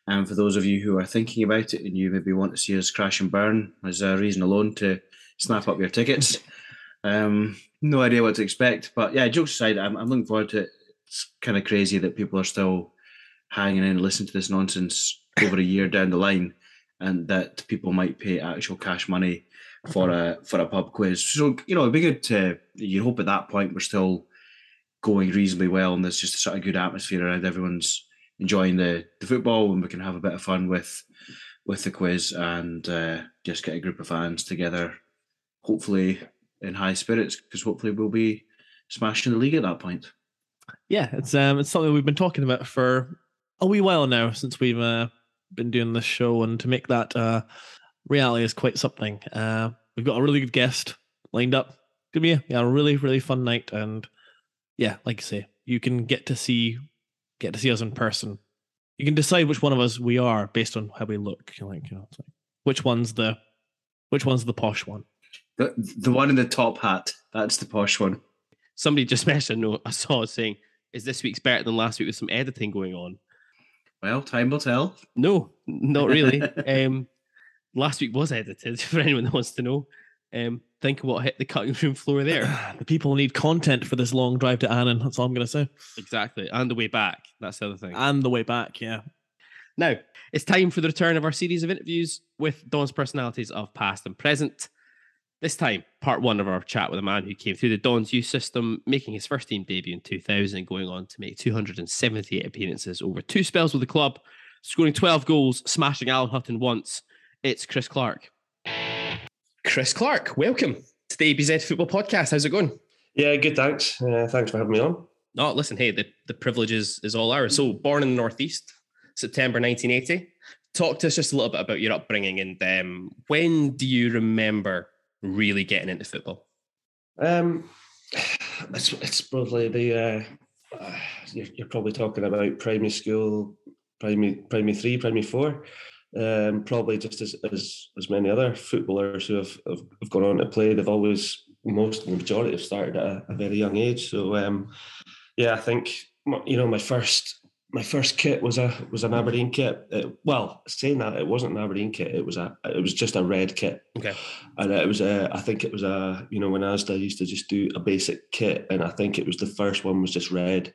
And for those of you who are thinking about it and you maybe want to see us crash and burn, there's a reason alone to snap up your tickets. Um, no idea what to expect. But yeah, jokes aside, I'm, I'm looking forward to it. It's kind of crazy that people are still hanging in and listening to this nonsense over a year down the line, and that people might pay actual cash money for a for a pub quiz. So, you know, it'd be good to, you hope at that point we're still going reasonably well and there's just a sort of good atmosphere around, everyone's enjoying the, the football, and we can have a bit of fun with with the quiz and uh, just get a group of fans together, hopefully in high spirits, because hopefully we'll be smashing the league at that point. Yeah, it's um it's something we've been talking about for a wee while now, since we've uh, been doing this show, and to make that uh, reality is quite something. Uh, we've got a really good guest lined up. It's going to be a really, really fun night, and yeah, like you say, you can get to see get to see us in person. You can decide which one of us we are based on how we look. You're like, you know, it's like, which one's the which one's the posh one? The the one in the top hat. That's the posh one. Somebody just mentioned, no, I saw it saying, is this week's better than last week with some editing going on? Well, time will tell. No, not really. um, last week was edited, for anyone that wants to know. Um, think of what hit the cutting room floor there. The people need content for this long drive to Annan. That's all I'm going to say. Exactly. And the way back. That's the other thing. And the way back, yeah. Now, it's time for the return of our series of interviews with Don's personalities of past and present. This time, part one of our chat with a man who came through the Don's youth system, making his first team debut in two thousand and going on to make two hundred seventy-eight appearances over two spells with the club, scoring twelve goals, smashing Alan Hutton once. It's Chris Clark. Chris Clark, welcome to the A B Z Football Podcast. How's it going? Yeah, good, thanks. Uh, thanks for having me on. No, listen, hey, the, the privilege is, is all ours. So, born in the Northeast, September nineteen eighty. Talk to us just a little bit about your upbringing, and um, when do you remember really getting into football? Um, it's, it's probably the uh, uh, you're, you're probably talking about primary school, primary primary three, primary four. Um, probably just as, as as many other footballers who have, have, have gone on to play, they've always, most of the majority have started at a, a very young age. So um, yeah, I think you know my first my first kit was a was an Aberdeen kit. It, well, saying that, it wasn't an Aberdeen kit. It was a it was just a red kit. Okay, and it was a I think it was a you know when Asda used to just do a basic kit, and I think it was the first one was just red.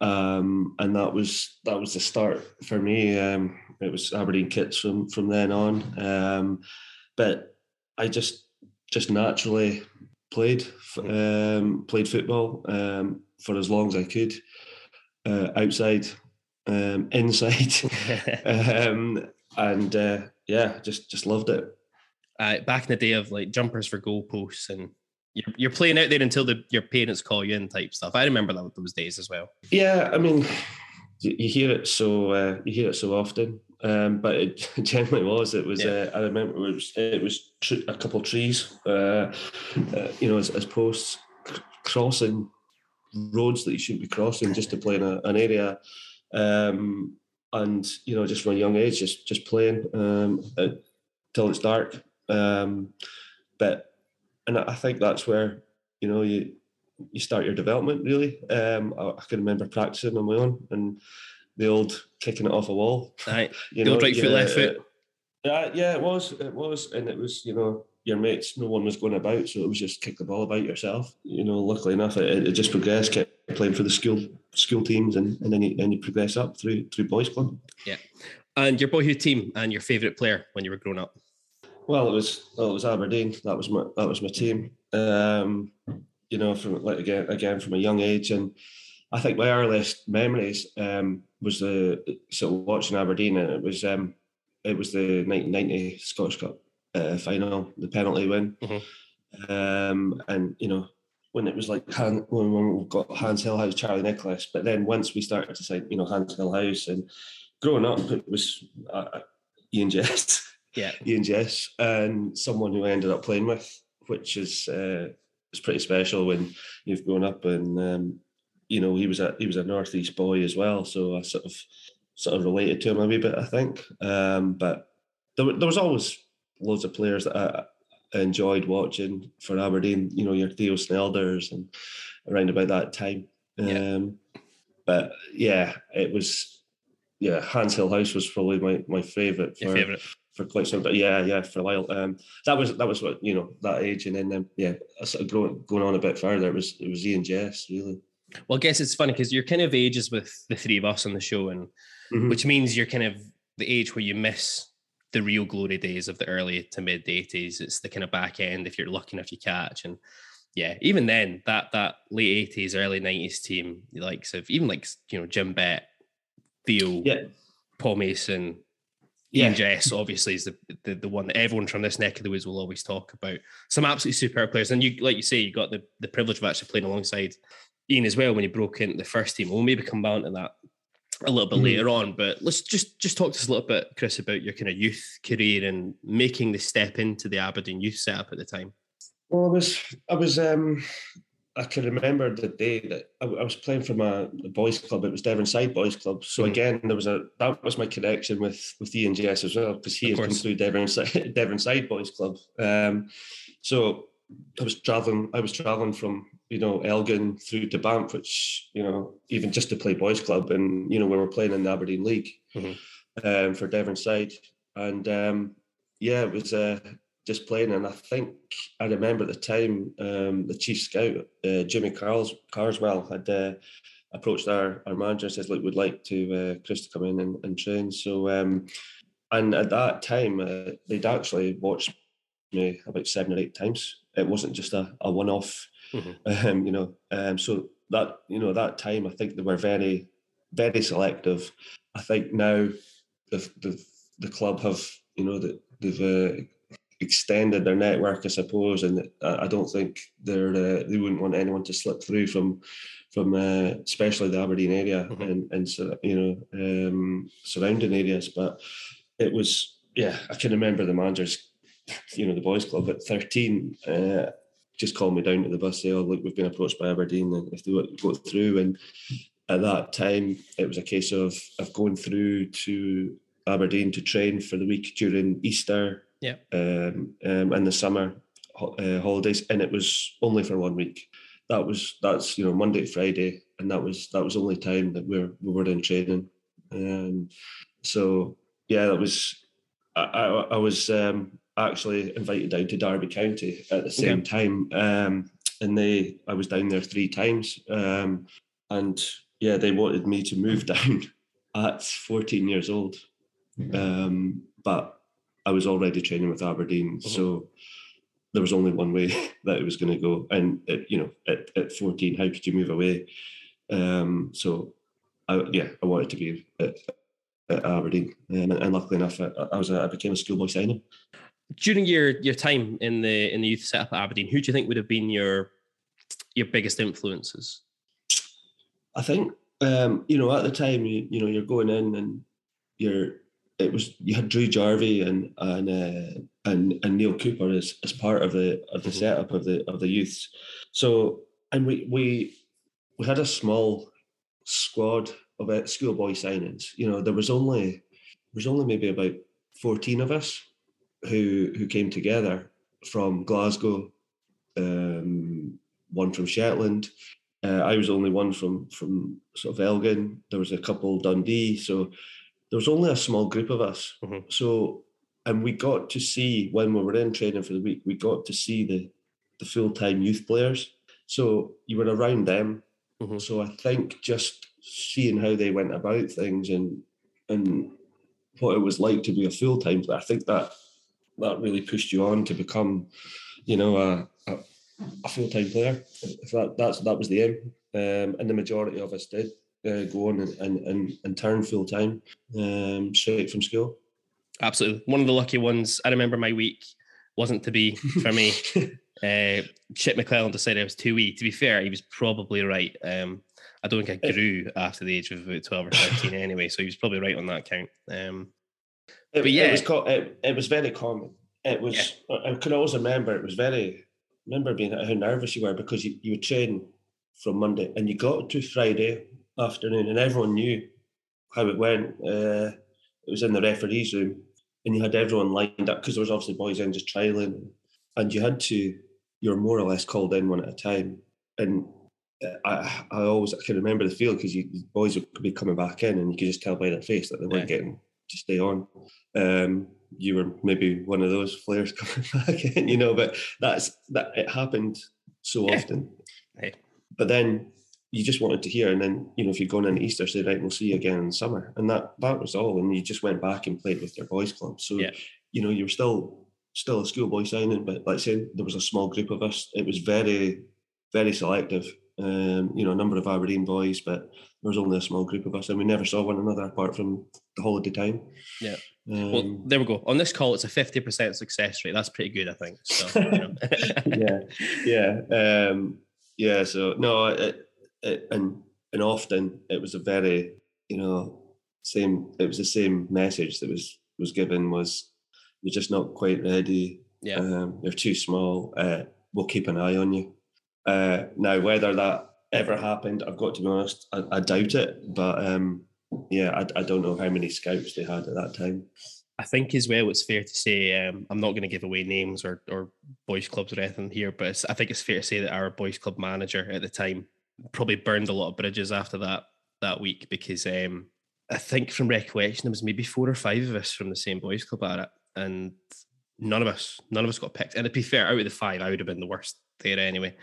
Um, and that was that was the start for me. Um, it was Aberdeen kits from from then on. Um, but I just just naturally played um, played football um, for as long as I could, uh, outside, um, inside, um, and uh, yeah, just just loved it. Uh, back in the day of like jumpers for goalposts and. You're playing out there until the, your parents call you in type stuff. I remember that, those days as well. Yeah, I mean, you hear it so uh, you hear it so often, um, but it generally was. It was. Yeah. Uh, I remember it was, it was tr- a couple of trees, uh, uh, you know, as, as posts c- crossing roads that you shouldn't be crossing just to play in a, an area, um, and you know, just from a young age, just just playing um, uh, till it's dark, um, but. And I think that's where, you know, you you start your development, really. Um, I, I can remember practising on my own and the old kicking it off a wall. Right. You the know, old right yeah, foot, left foot. Yeah, yeah, it was. It was. And it was, you know, your mates, no one was going about, so it was just kick the ball about yourself. You know, luckily enough, it, it just progressed, kept playing for the school school teams, and, and then you, then you progress up through, through Boys Club. Yeah. And your boyhood team and your favourite player when you were growing up? Well, it was well, it was Aberdeen. That was my that was my team. Um, you know, from like again again from a young age, and I think my earliest memories um, was the sort of watching Aberdeen, and it was um, it was the nineteen ninety Scottish Cup uh, final, the penalty win. Mm-hmm. Um, and, you know, when it was like Han, when we got Hans Hillhouse, Charlie Nicholas, but then once we started to say, you know, Hans Hillhouse, and growing up, it was uh, Ian Jess. Yeah. Ian Jess, and someone who I ended up playing with, which is uh, it's pretty special when you've grown up, and um, you know, he was a he was a northeast boy as well, so I sort of sort of related to him a wee bit, I think. Um, but there, there was always loads of players that I, I enjoyed watching for Aberdeen. You know, your Theo Snelders and around about that time. Um, yeah. But yeah, it was yeah. Hans Hillhouse was probably my my favourite. Your favourite. For quite some time, yeah, yeah, for a while. Um, that was that was what, you know, that age, and then um, yeah, sort of going going on a bit further. It was it was Ian Jess, really. Well, I guess it's funny because you're kind of ages with the three of us on the show, and mm-hmm. which means you're kind of the age where you miss the real glory days of the early to mid eighties. It's the kind of back end if you're lucky enough you catch, and yeah, even then that that late eighties, early nineties team, like so even like you know Jim Bett, Theo, yeah. Paul Mason. Yeah. Ian Jess obviously is the, the the one that everyone from this neck of the woods will always talk about. Some absolutely superb players, and you like you say, you got the, the privilege of actually playing alongside Ian as well when he broke into the first team. We'll maybe come down to that a little bit mm. later on, but let's just just talk to us a little bit, Chris, about your kind of youth career and making the step into the Aberdeen youth setup at the time. Well, I was I was um, I can remember the day that I, I was playing for my the boys club. It was Devonside Boys Club. So mm. again, there was a that was my connection with with Ian Jess as well, because he had come through Devonside Devonside Boys Club. Um, so I was traveling. I was traveling from you know Elgin through to Banff, which you know even just to play boys club, and you know we were playing in the Aberdeen League mm-hmm. um, for Devonside, and um, yeah, it was. Uh, Just playing, and I think I remember at the time um, the chief scout uh, Jimmy Carls, Carswell had uh, approached our, our manager and says, "Look, we'd like to uh, Chris to come in and, and train." So, um, and at that time uh, they'd actually watched me about seven or eight times. It wasn't just a, a one-off, mm-hmm. um, you know. Um, so that you know that time, I think they were very, very selective. I think now the the, the club have you know that they've. Uh, extended their network, I suppose, and I don't think they're uh, they wouldn't want anyone to slip through from from uh, especially the Aberdeen area mm-hmm. and and so you know um, surrounding areas. But it was yeah, I can remember the managers, you know, the boys' club at thirteen, uh, just called me down to the bus, say, "Oh, look, we've been approached by Aberdeen, and if they go through." And at that time, it was a case of of going through to Aberdeen to train for the week during Easter. Yeah, um, um, and the summer uh, holidays, and it was only for one week. That was that's you know Monday to Friday, and that was that was the only time that we were we were in training. Um, so yeah, that was I I, I was um, actually invited down to Derby County at the same okay. time, um, and they I was down there three times, um, and yeah, they wanted me to move down at fourteen years old, mm-hmm. um, but. I was already training with Aberdeen, mm-hmm. so there was only one way that it was going to go. And it, you know, at, at fourteen, how could you move away? Um, so, I, yeah, I wanted to be at, at Aberdeen, um, and luckily enough, I, I was a, I became a schoolboy signing. During your your time in the in the youth setup at Aberdeen, who do you think would have been your your biggest influences? I think um, you know at the time you you know you're going in and you're. It was you had Drew Jarvie and and uh, and, and Neil Cooper as, as part of the of the mm-hmm. setup of the of the youths. So and we we we had a small squad of schoolboy signings. You know there was only there was only maybe about fourteen of us who who came together from Glasgow, um, one from Shetland. Uh, I was the only one from from sort of Elgin. There was a couple Dundee. So. There was only a small group of us. Mm-hmm. So, and we got to see when we were in training for the week, we got to see the, the full-time youth players. So you were around them. Mm-hmm. So I think just seeing how they went about things and, and what it was like to be a full-time player, I think that, that really pushed you on to become, you know, a, a, a full-time player. If that, that's, that was the aim. Um, and the majority of us did. Uh, go on and, and, and, and turn full time um, straight from school. Absolutely. One of the lucky ones. I remember my week wasn't to be for me. Uh, Chip McClellan decided I was too wee. To be fair, he was probably right. Um, I don't think I grew after the age of about twelve or thirteen anyway, so he was probably right on that count. Um, it, but yeah. It was, co- it, it was very common. It was, yeah. I can always remember, it was very, remember being how nervous you were because you, you were training from Monday and you got to Friday afternoon and everyone knew how it went. Uh, it was in the referee's room and you had everyone lined up because there was obviously boys in just trialing and you had to, you were more or less called in one at a time. And I, I always, I can remember the feel because the boys would be coming back in and you could just tell by their face that they weren't yeah. getting to stay on. Um, you were maybe one of those players coming back in, you know, but that's, that it happened so yeah. often. Right. But then you just wanted to hear, and then, you know, if you're going in Easter, say, right, we'll see you again in summer. And that, that was all, and you just went back and played with your boys' club. So, yeah. you know, you were still still a schoolboy signing, but like I said, there was a small group of us. It was very, very selective. Um, you know, a number of Aberdeen boys, but there was only a small group of us, and we never saw one another apart from the holiday time. Yeah. Um, well, there we go. On this call, it's a fifty percent success rate. That's pretty good, I think. So, you know. yeah. Yeah. Um, yeah, so, no, it, it, and and often it was a very, you know, same, it was the same message that was, was given was, you're just not quite ready, yeah. um, you're too small, uh, we'll keep an eye on you. Uh, now, whether that ever happened, I've got to be honest, I, I doubt it, but um, yeah, I, I don't know how many scouts they had at that time. I think as well, it's fair to say, um, I'm not going to give away names or, or boys clubs or anything here, but it's, I think it's fair to say that our boys club manager at the time probably burned a lot of bridges after that that week, because um, I think from recollection, there was maybe four or five of us from the same boys club at it, and none of us, none of us got picked. And to be fair, out of the five, I would have been the worst there anyway.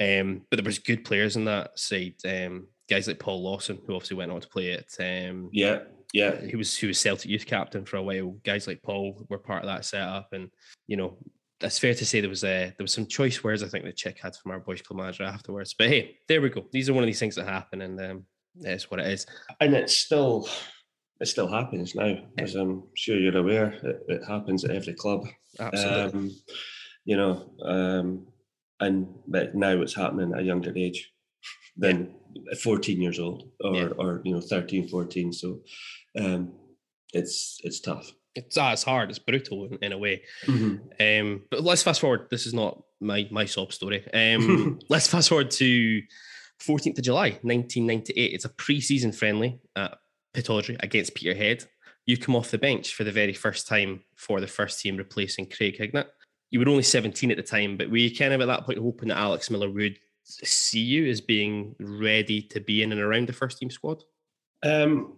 um, but there was good players in that side, um, guys like Paul Lawson, who obviously went on to play it. Um, yeah. Yeah, he was he was Celtic youth captain for a while. Guys like Paul were part of that setup, and you know, it's fair to say there was a, there was some choice words I think that Chick had from our boys club manager afterwards. But hey, there we go. These are one of these things that happen, and um, that's what it is. And it's still it still happens now, yeah. as I'm sure you're aware. It, it happens at every club. Absolutely. Um, you know, um, and but now it's happening at a younger age than yeah. fourteen years old, or yeah. or you know, thirteen, fourteen. So. Um, it's it's tough. It's ah, it's hard. It's brutal in, in a way. Mm-hmm. Um, but let's fast forward. This is not my my sob story. Um, let's fast forward to fourteenth of July, nineteen ninety-eight. It's a pre-season friendly at Pittodrie against Peterhead. You come off the bench for the very first time for the first team, replacing Craig Hignett. You were only seventeen at the time, but were you kind of at that point hoping that Alex Miller would see you as being ready to be in and around the first team squad? Um.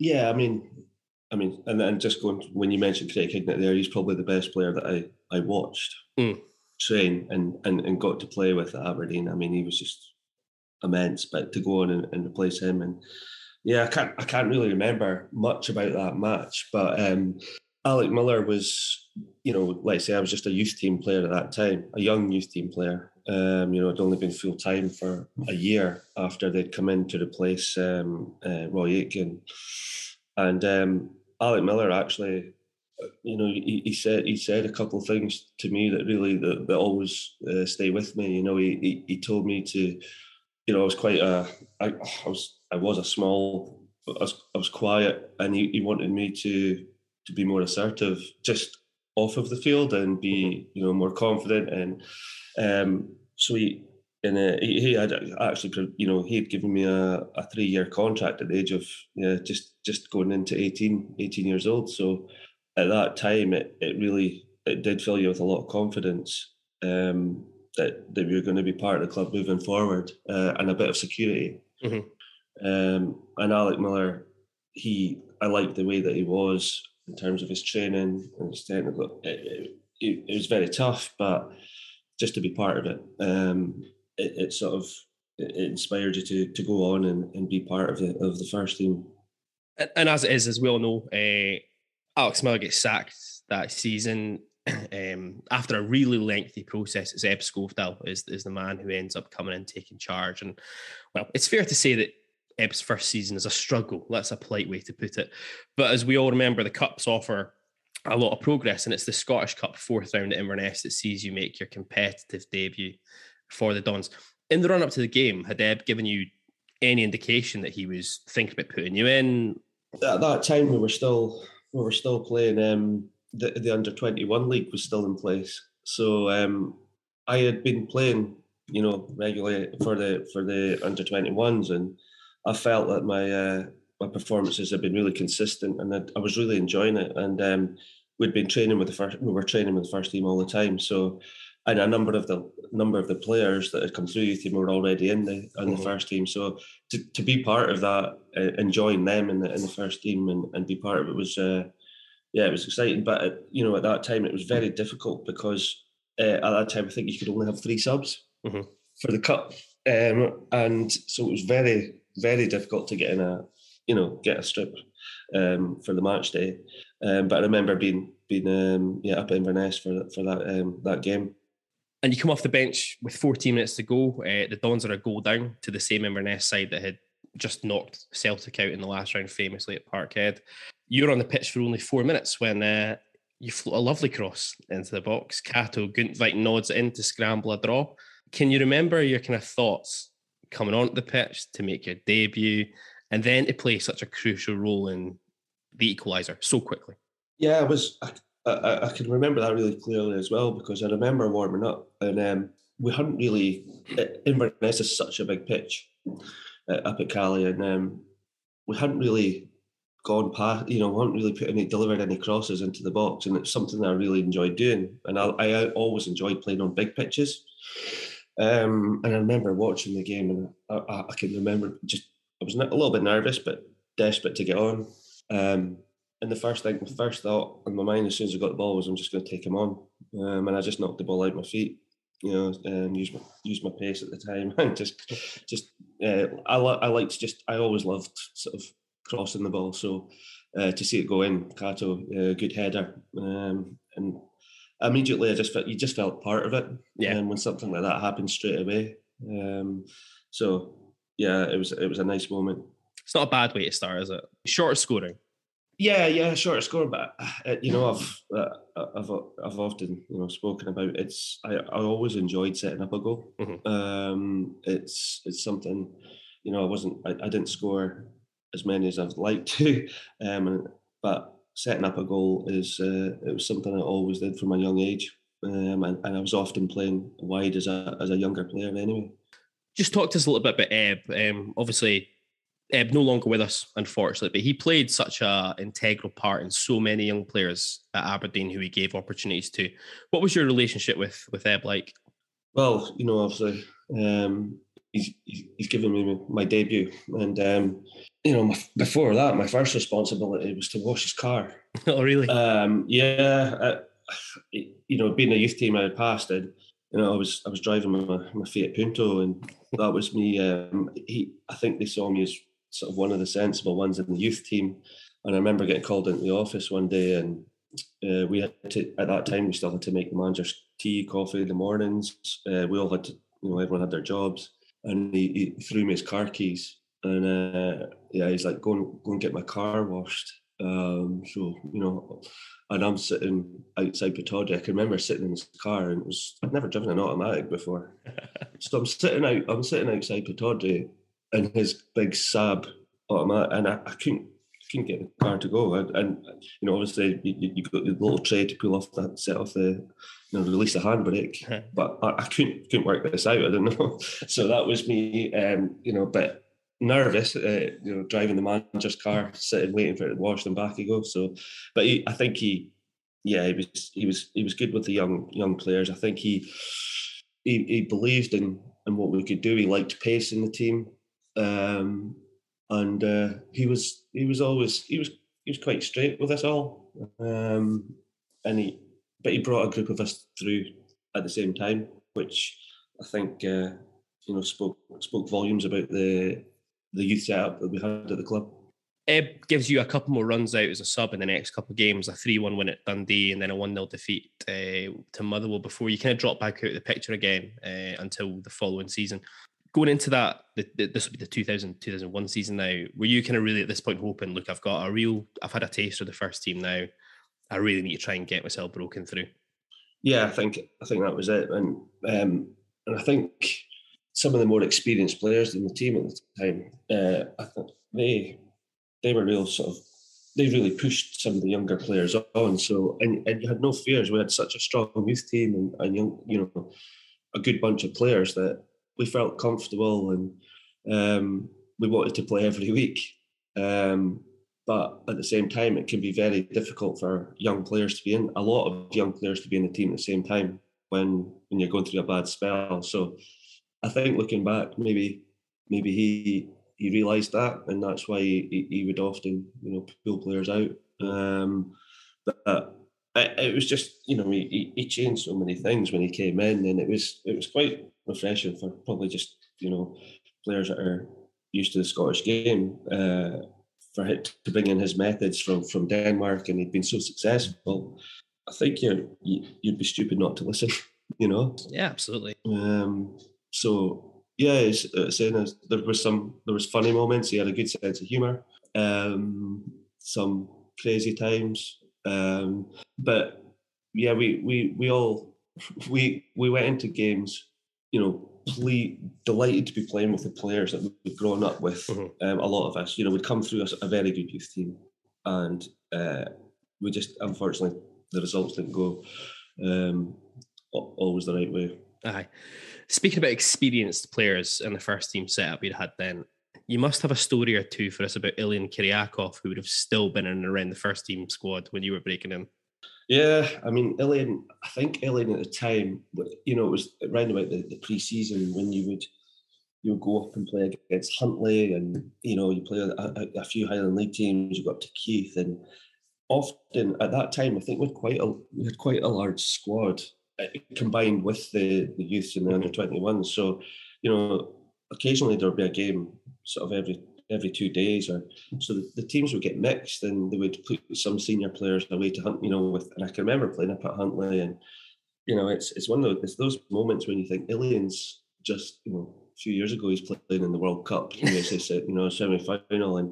Yeah, I mean, I mean, and then just going to, when you mentioned Craig Hignett there, he's probably the best player that I, I watched mm. train and, and, and got to play with at Aberdeen. I mean, he was just immense, but to go on and, and replace him, and yeah, I can't I can't really remember much about that match, but um, Alec Miller was, you know, let's say I was just a youth team player at that time, a young youth team player. Um, you know, I'd only been full time for a year after they'd come in to replace um, uh, Roy Aitken, and um, Alec Miller actually, you know, he, he said he said a couple of things to me that really that, that always uh, stay with me. You know, he, he he told me to, you know, I was quite a I, I was I was a small, I was, I was quiet, and he, he wanted me to to be more assertive, just off of the field, and be, you know, more confident. And um, so he and uh, he, he had actually, you know, he had given me a, a three year contract at the age of uh, just just going into eighteen, eighteen years old. So at that time, it, it really it did fill you with a lot of confidence um, that that we were going to be part of the club moving forward, uh, and a bit of security. Mm-hmm. Um, and Alec Miller, he I liked the way that he was in terms of his training and his technical. It, it, it was very tough, but just to be part of it, um, it, it sort of it inspired you to to go on and, and be part of the of the first team. And, and as it is, as we all know, uh, Alex Miller gets sacked that season um, after a really lengthy process. It's Ebbe Skovdahl is is the man who ends up coming in taking charge. And well, it's fair to say that Ebbe's first season is a struggle. That's a polite way to put it. But as we all remember, the Cup's offer a lot of progress, and it's the Scottish Cup fourth round at Inverness that sees you make your competitive debut for the Dons. In the run-up to the game, had Eb given you any indication that he was thinking about putting you in? At that time, we were still we were still playing. Um, the the under twenty-one league was still in place, so um, I had been playing, you know, regularly for the for the under twenty-ones, and I felt that my uh, my performances had been really consistent, and I'd, I was really enjoying it. And um, we'd been training with the first, we were training with the first team all the time, so. And a number of the number of the players that had come through youth team were already in the in the mm-hmm. first team. So to, to be part of that, uh, and join them in the in the first team and, and be part of it was, uh, yeah, it was exciting. But at, you know, at that time it was very difficult because uh, at that time I think you could only have three subs mm-hmm. for the cup, um, and so it was very very difficult to get in a you know get a strip um, for the match day. Um, but I remember being being um, yeah up at Inverness for for that um, that game. And you come off the bench with fourteen minutes to go. Uh, the Dons are a goal down to the same Inverness side that had just knocked Celtic out in the last round, famously at Parkhead. You're on the pitch for only four minutes when uh, you float a lovely cross into the box. Kato Guntveit nods in to scramble a draw. Can you remember your kind of thoughts coming onto the pitch to make your debut and then to play such a crucial role in the equaliser so quickly? Yeah, it was... I- I, I can remember that really clearly as well because I remember warming up and um, we hadn't really... Inverness is such a big pitch uh, up at Cali and um, we hadn't really gone past, you know, we hadn't really put any, delivered any crosses into the box, and it's something that I really enjoyed doing, and I, I always enjoyed playing on big pitches. Um, and I remember watching the game and I, I can remember just... I was a little bit nervous but desperate to get on. Um And the first thing, the first thought in my mind as soon as I got the ball was I'm just going to take him on, um, and I just knocked the ball out my feet, you know, and used my used my pace at the time. And just, just uh, I lo- I liked just I always loved sort of crossing the ball, so uh, to see it go in, Kato, uh, good header, um, and immediately I just felt you just felt part of it. Yeah. And when something like that happens straight away, um, so yeah, it was it was a nice moment. It's not a bad way to start, is it? Short of scoring. Yeah, yeah, short score, but uh, you know, I've uh, I've I've often you know spoken about it's. I, I always enjoyed setting up a goal. Mm-hmm. Um, it's it's something, you know. I wasn't I, I didn't score as many as I'd like to, um, and, but setting up a goal is uh, it was something I always did from a young age, um, and, and I was often playing wide as a as a younger player anyway. Just talk to us a little bit about Ebb. Um, obviously. Eb, no longer with us, unfortunately, but he played such an integral part in so many young players at Aberdeen who he gave opportunities to. What was your relationship with with Eb like? Well, you know, obviously, um, he's he's given me my debut, and um, you know, my, before that, my first responsibility was to wash his car. Oh, really? Um, yeah, I, you know, being a youth team, I had passed in. You know, I was I was driving my my Fiat Punto, and that was me. Um, he, I think they saw me as sort of one of the sensible ones in the youth team. And I remember getting called into the office one day and uh, we had to, at that time, we still had to make the manager's tea, coffee in the mornings. Uh, we all had to, you know, everyone had their jobs. And he, he threw me his car keys. And uh, yeah, he's like, go and, go and get my car washed. Um, so, you know, and I'm sitting outside Pittodrie. I can remember sitting in his car and it was, I'd never driven an automatic before. So I'm sitting out, I'm sitting outside Pittodrie and his big Saab automatic, and I, I couldn't couldn't get the car to go. And, and you know, obviously, you, you got the little tray to pull off that, set off the, you know, release the handbrake. Huh. But I, I couldn't couldn't work this out. I don't know. So that was me, um, you know, a bit nervous. Uh, you know, driving the manager's car, sitting waiting for it to wash, and back he goes. So, but he, I think he, yeah, he was he was he was good with the young young players. I think he he, he believed in in what we could do. He liked pace in the team. Um, and uh, he was he was always he was he was quite straight with us all, um, and he but he brought a group of us through at the same time, which I think uh, you know spoke spoke volumes about the the youth setup that we had at the club. Eb gives you a couple more runs out as a sub in the next couple of games, a three one win at Dundee and then a one nil defeat uh, to Motherwell before you kind of drop back out of the picture again uh, until the following season. Going into that, the, the, this will be the two thousand, two thousand one season now, were you kind of really at this point hoping, look, I've got a real, I've had a taste of the first team now, I really need to try and get myself broken through. Yeah, I think I think that was it, and um, and I think some of the more experienced players in the team at the time, uh, I think they they were real sort of they really pushed some of the younger players on. So and, and you had no fears. We had such a strong youth team and, and young, you know, a good bunch of players that we felt comfortable and um, we wanted to play every week. Um, But at the same time, it can be very difficult for young players to be in, a lot of young players to be in the team at the same time when, when you're going through a bad spell. So I think looking back, maybe maybe he he realised that, and that's why he, he would often, you know, pull players out. Um, but it, it was just, you know, he, he changed so many things when he came in, and it was it was quite refreshing for probably just, you know, players that are used to the Scottish game. Uh, for him to bring in his methods from, from Denmark, and he'd been so successful, I think you're, you'd be stupid not to listen, you know? Yeah, absolutely. Um, so, yeah, it's, it's, it's, there was some, there was funny moments, he had a good sense of humour, um, some crazy times, um, but yeah, we, we, we all, we, we went into games, you know, Play, delighted to be playing with the players that we've grown up with. Mm-hmm. Um, a lot of us, you know, we'd come through a, a very good youth team, and uh, we just, unfortunately, the results didn't go um, always the right way. Aye. Speaking about experienced players in the first team setup we'd had then, you must have a story or two for us about Ilyan Kiryakov, who would have still been in and around the first team squad when you were breaking in. Yeah, I mean, Ilyan, I think Ilyan at the time, you know, it was around about the, the pre-season when you would you would go up and play against Huntly, and, you know, you play a, a, a few Highland League teams, you go up to Keith, and often at that time, I think we had quite a, we had quite a large squad uh, combined with the, the youths and the under twenty-ones. So, you know, occasionally there would be a game sort of every... every two days, or so the, the teams would get mixed, and they would put some senior players away to hunt, you know, with, and I can remember playing up at Huntly, and, you know, it's it's one of those, it's those moments when you think Ilyan's just, you know, a few years ago he's playing in the World Cup, you know, it's, you know, semi-final, and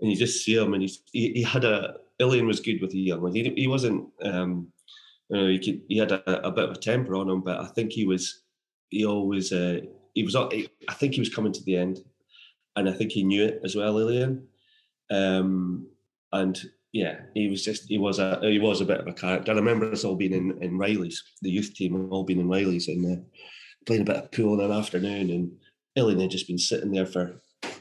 and you just see him, and he he had a, Ilyan was good with the young ones, he, he wasn't, um, you know, he, could, he had a, a bit of a temper on him, but I think he was, he always, uh, he was, I think he was coming to the end. And I think he knew it as well, Ilyan. Um, and yeah, he was just, he was a, he was a bit of a character. I remember us all being in, in Riley's, the youth team, all being in Riley's and uh, playing a bit of pool in an afternoon. And Ilyan had just been sitting there for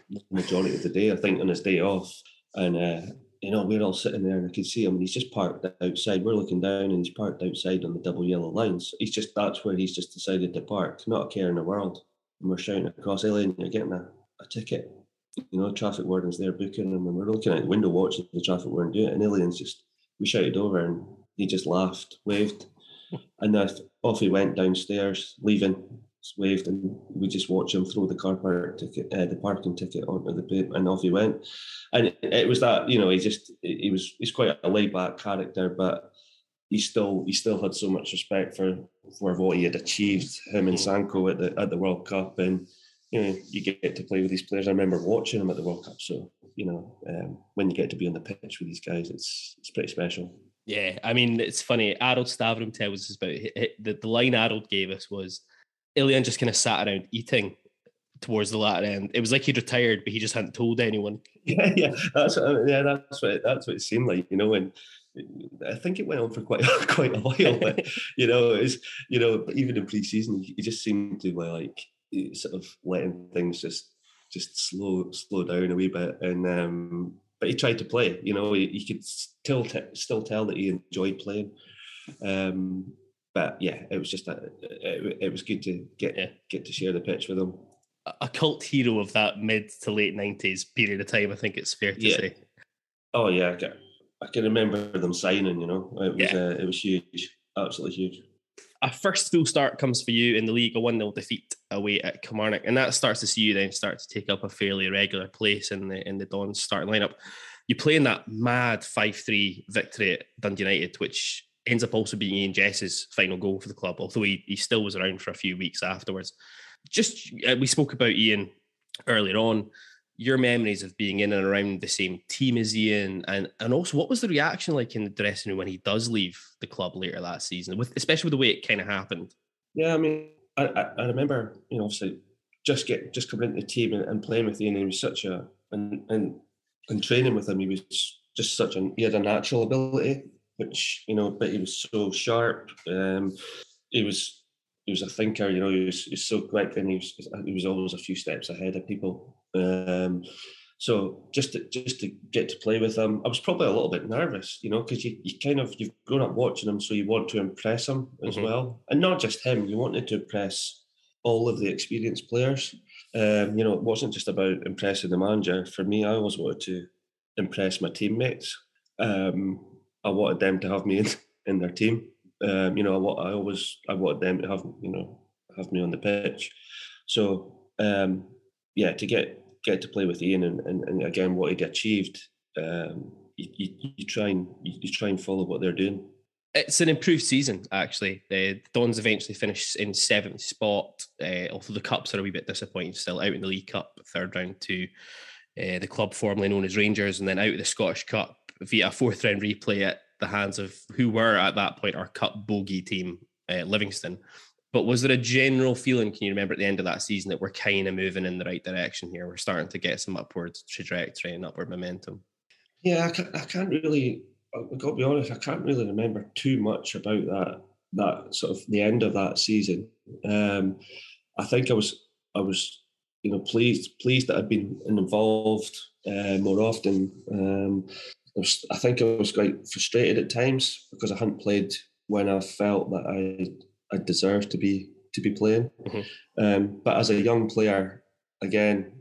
the majority of the day, I think, on his day off. And, uh, you know, we were all sitting there, and I could see him, and he's just parked outside. We're looking down, and he's parked outside on the double yellow lines. So he's just, that's where he's just decided to park, not a care in the world. And we're shouting across, Ilyan, you're getting a, a ticket, you know, traffic warden's there booking them, and we're looking out the window watching the traffic warden do it, and Ilyan's just, we shouted over, and he just laughed, waved, and then off he went downstairs, leaving, waved, and we just watched him throw the car park ticket, uh, the parking ticket onto the pavement, and off he went. And it, it was that, you know, he just, he was, he's quite a laid back character, but he still, he still had so much respect for, for what he had achieved, him and Sanko at the, at the World Cup, and, you know, you get to play with these players. I remember watching them at the World Cup. So, you know, um, when you get to be on the pitch with these guys, it's it's pretty special. Yeah, I mean, it's funny. Harold Stavrum tells us about it. The, the line Harold gave us was, Ilyan just kind of sat around eating towards the latter end. It was like he'd retired, but he just hadn't told anyone. Yeah, yeah, that's what, I mean, yeah, that's what it, that's what it seemed like, you know, and I think it went on for quite quite a while. But, you know, it's, you know, even in pre-season, he just seemed to like, sort of letting things just just slow slow down a wee bit, and um, but he tried to play. You know, he, he could still t- still tell that he enjoyed playing. Um, but yeah, it was just a, it, it was good to get yeah. get to share the pitch with him. A cult hero of that mid to late nineties period of time, I think it's fair to yeah. say. Oh yeah, I can, I can remember them signing. You know, it was yeah. uh, it was huge, absolutely huge. A first full start comes for you in the league, a one nil defeat away at Kilmarnock, and that starts to see you then start to take up a fairly regular place in the in the Don's starting lineup. You play in that mad five three victory at Dundee United, which ends up also being Ian Jess's final goal for the club, although he, he still was around for a few weeks afterwards. Just, uh, we spoke about Ian earlier on. your memories of being in and around the same team as Ian, and and also what was the reaction like in the dressing room when he does leave the club later that season, with especially with the way it kind of happened? Yeah, I mean, I, I remember, you know, obviously just get just coming into the team and, and playing with Ian. He was such a and and and training with him. He was just such an he had a natural ability, which you know, but he was so sharp. Um, he was he was a thinker. You know, he was, he was so quick, and he was he was always a few steps ahead of people. Um, so just to, just to get to play with him, I was probably a little bit nervous, you know, because you, you kind of, you've grown up watching him, so you want to impress him as mm-hmm. well. And not just him, you wanted to impress all of the experienced players. Um, you know, it wasn't just about impressing the manager. For me, I always wanted to impress my teammates. Um, I wanted them to have me in, in their team. Um, you know, I, I always, I wanted them to have, you know, have me on the pitch. So, um, yeah, to get, get to play with Ian and, and, and again, what he'd achieved, um, you, you, you try and you, you try and follow what they're doing. It's an improved season, actually. The uh, Dons eventually finished in seventh spot, uh, although the Cups are a wee bit disappointing still. Out in the League Cup, third round to uh, the club formerly known as Rangers, and then out of the Scottish Cup via a fourth round replay at the hands of who were at that point our Cup bogey team, uh, Livingston. But was there a general feeling, can you remember, at the end of that season that we're kind of moving in the right direction here? We're starting to get some upward trajectory and upward momentum. Yeah, I can't, I can't really, I've got to be honest, I can't really remember too much about that, that sort of the end of that season. Um, I think I was, I was, you know, pleased, pleased that I'd been involved uh, more often. Um, I, was, I think I was quite frustrated at times because I hadn't played when I felt that I I deserve to be to be playing, mm-hmm. um, but as a young player, again,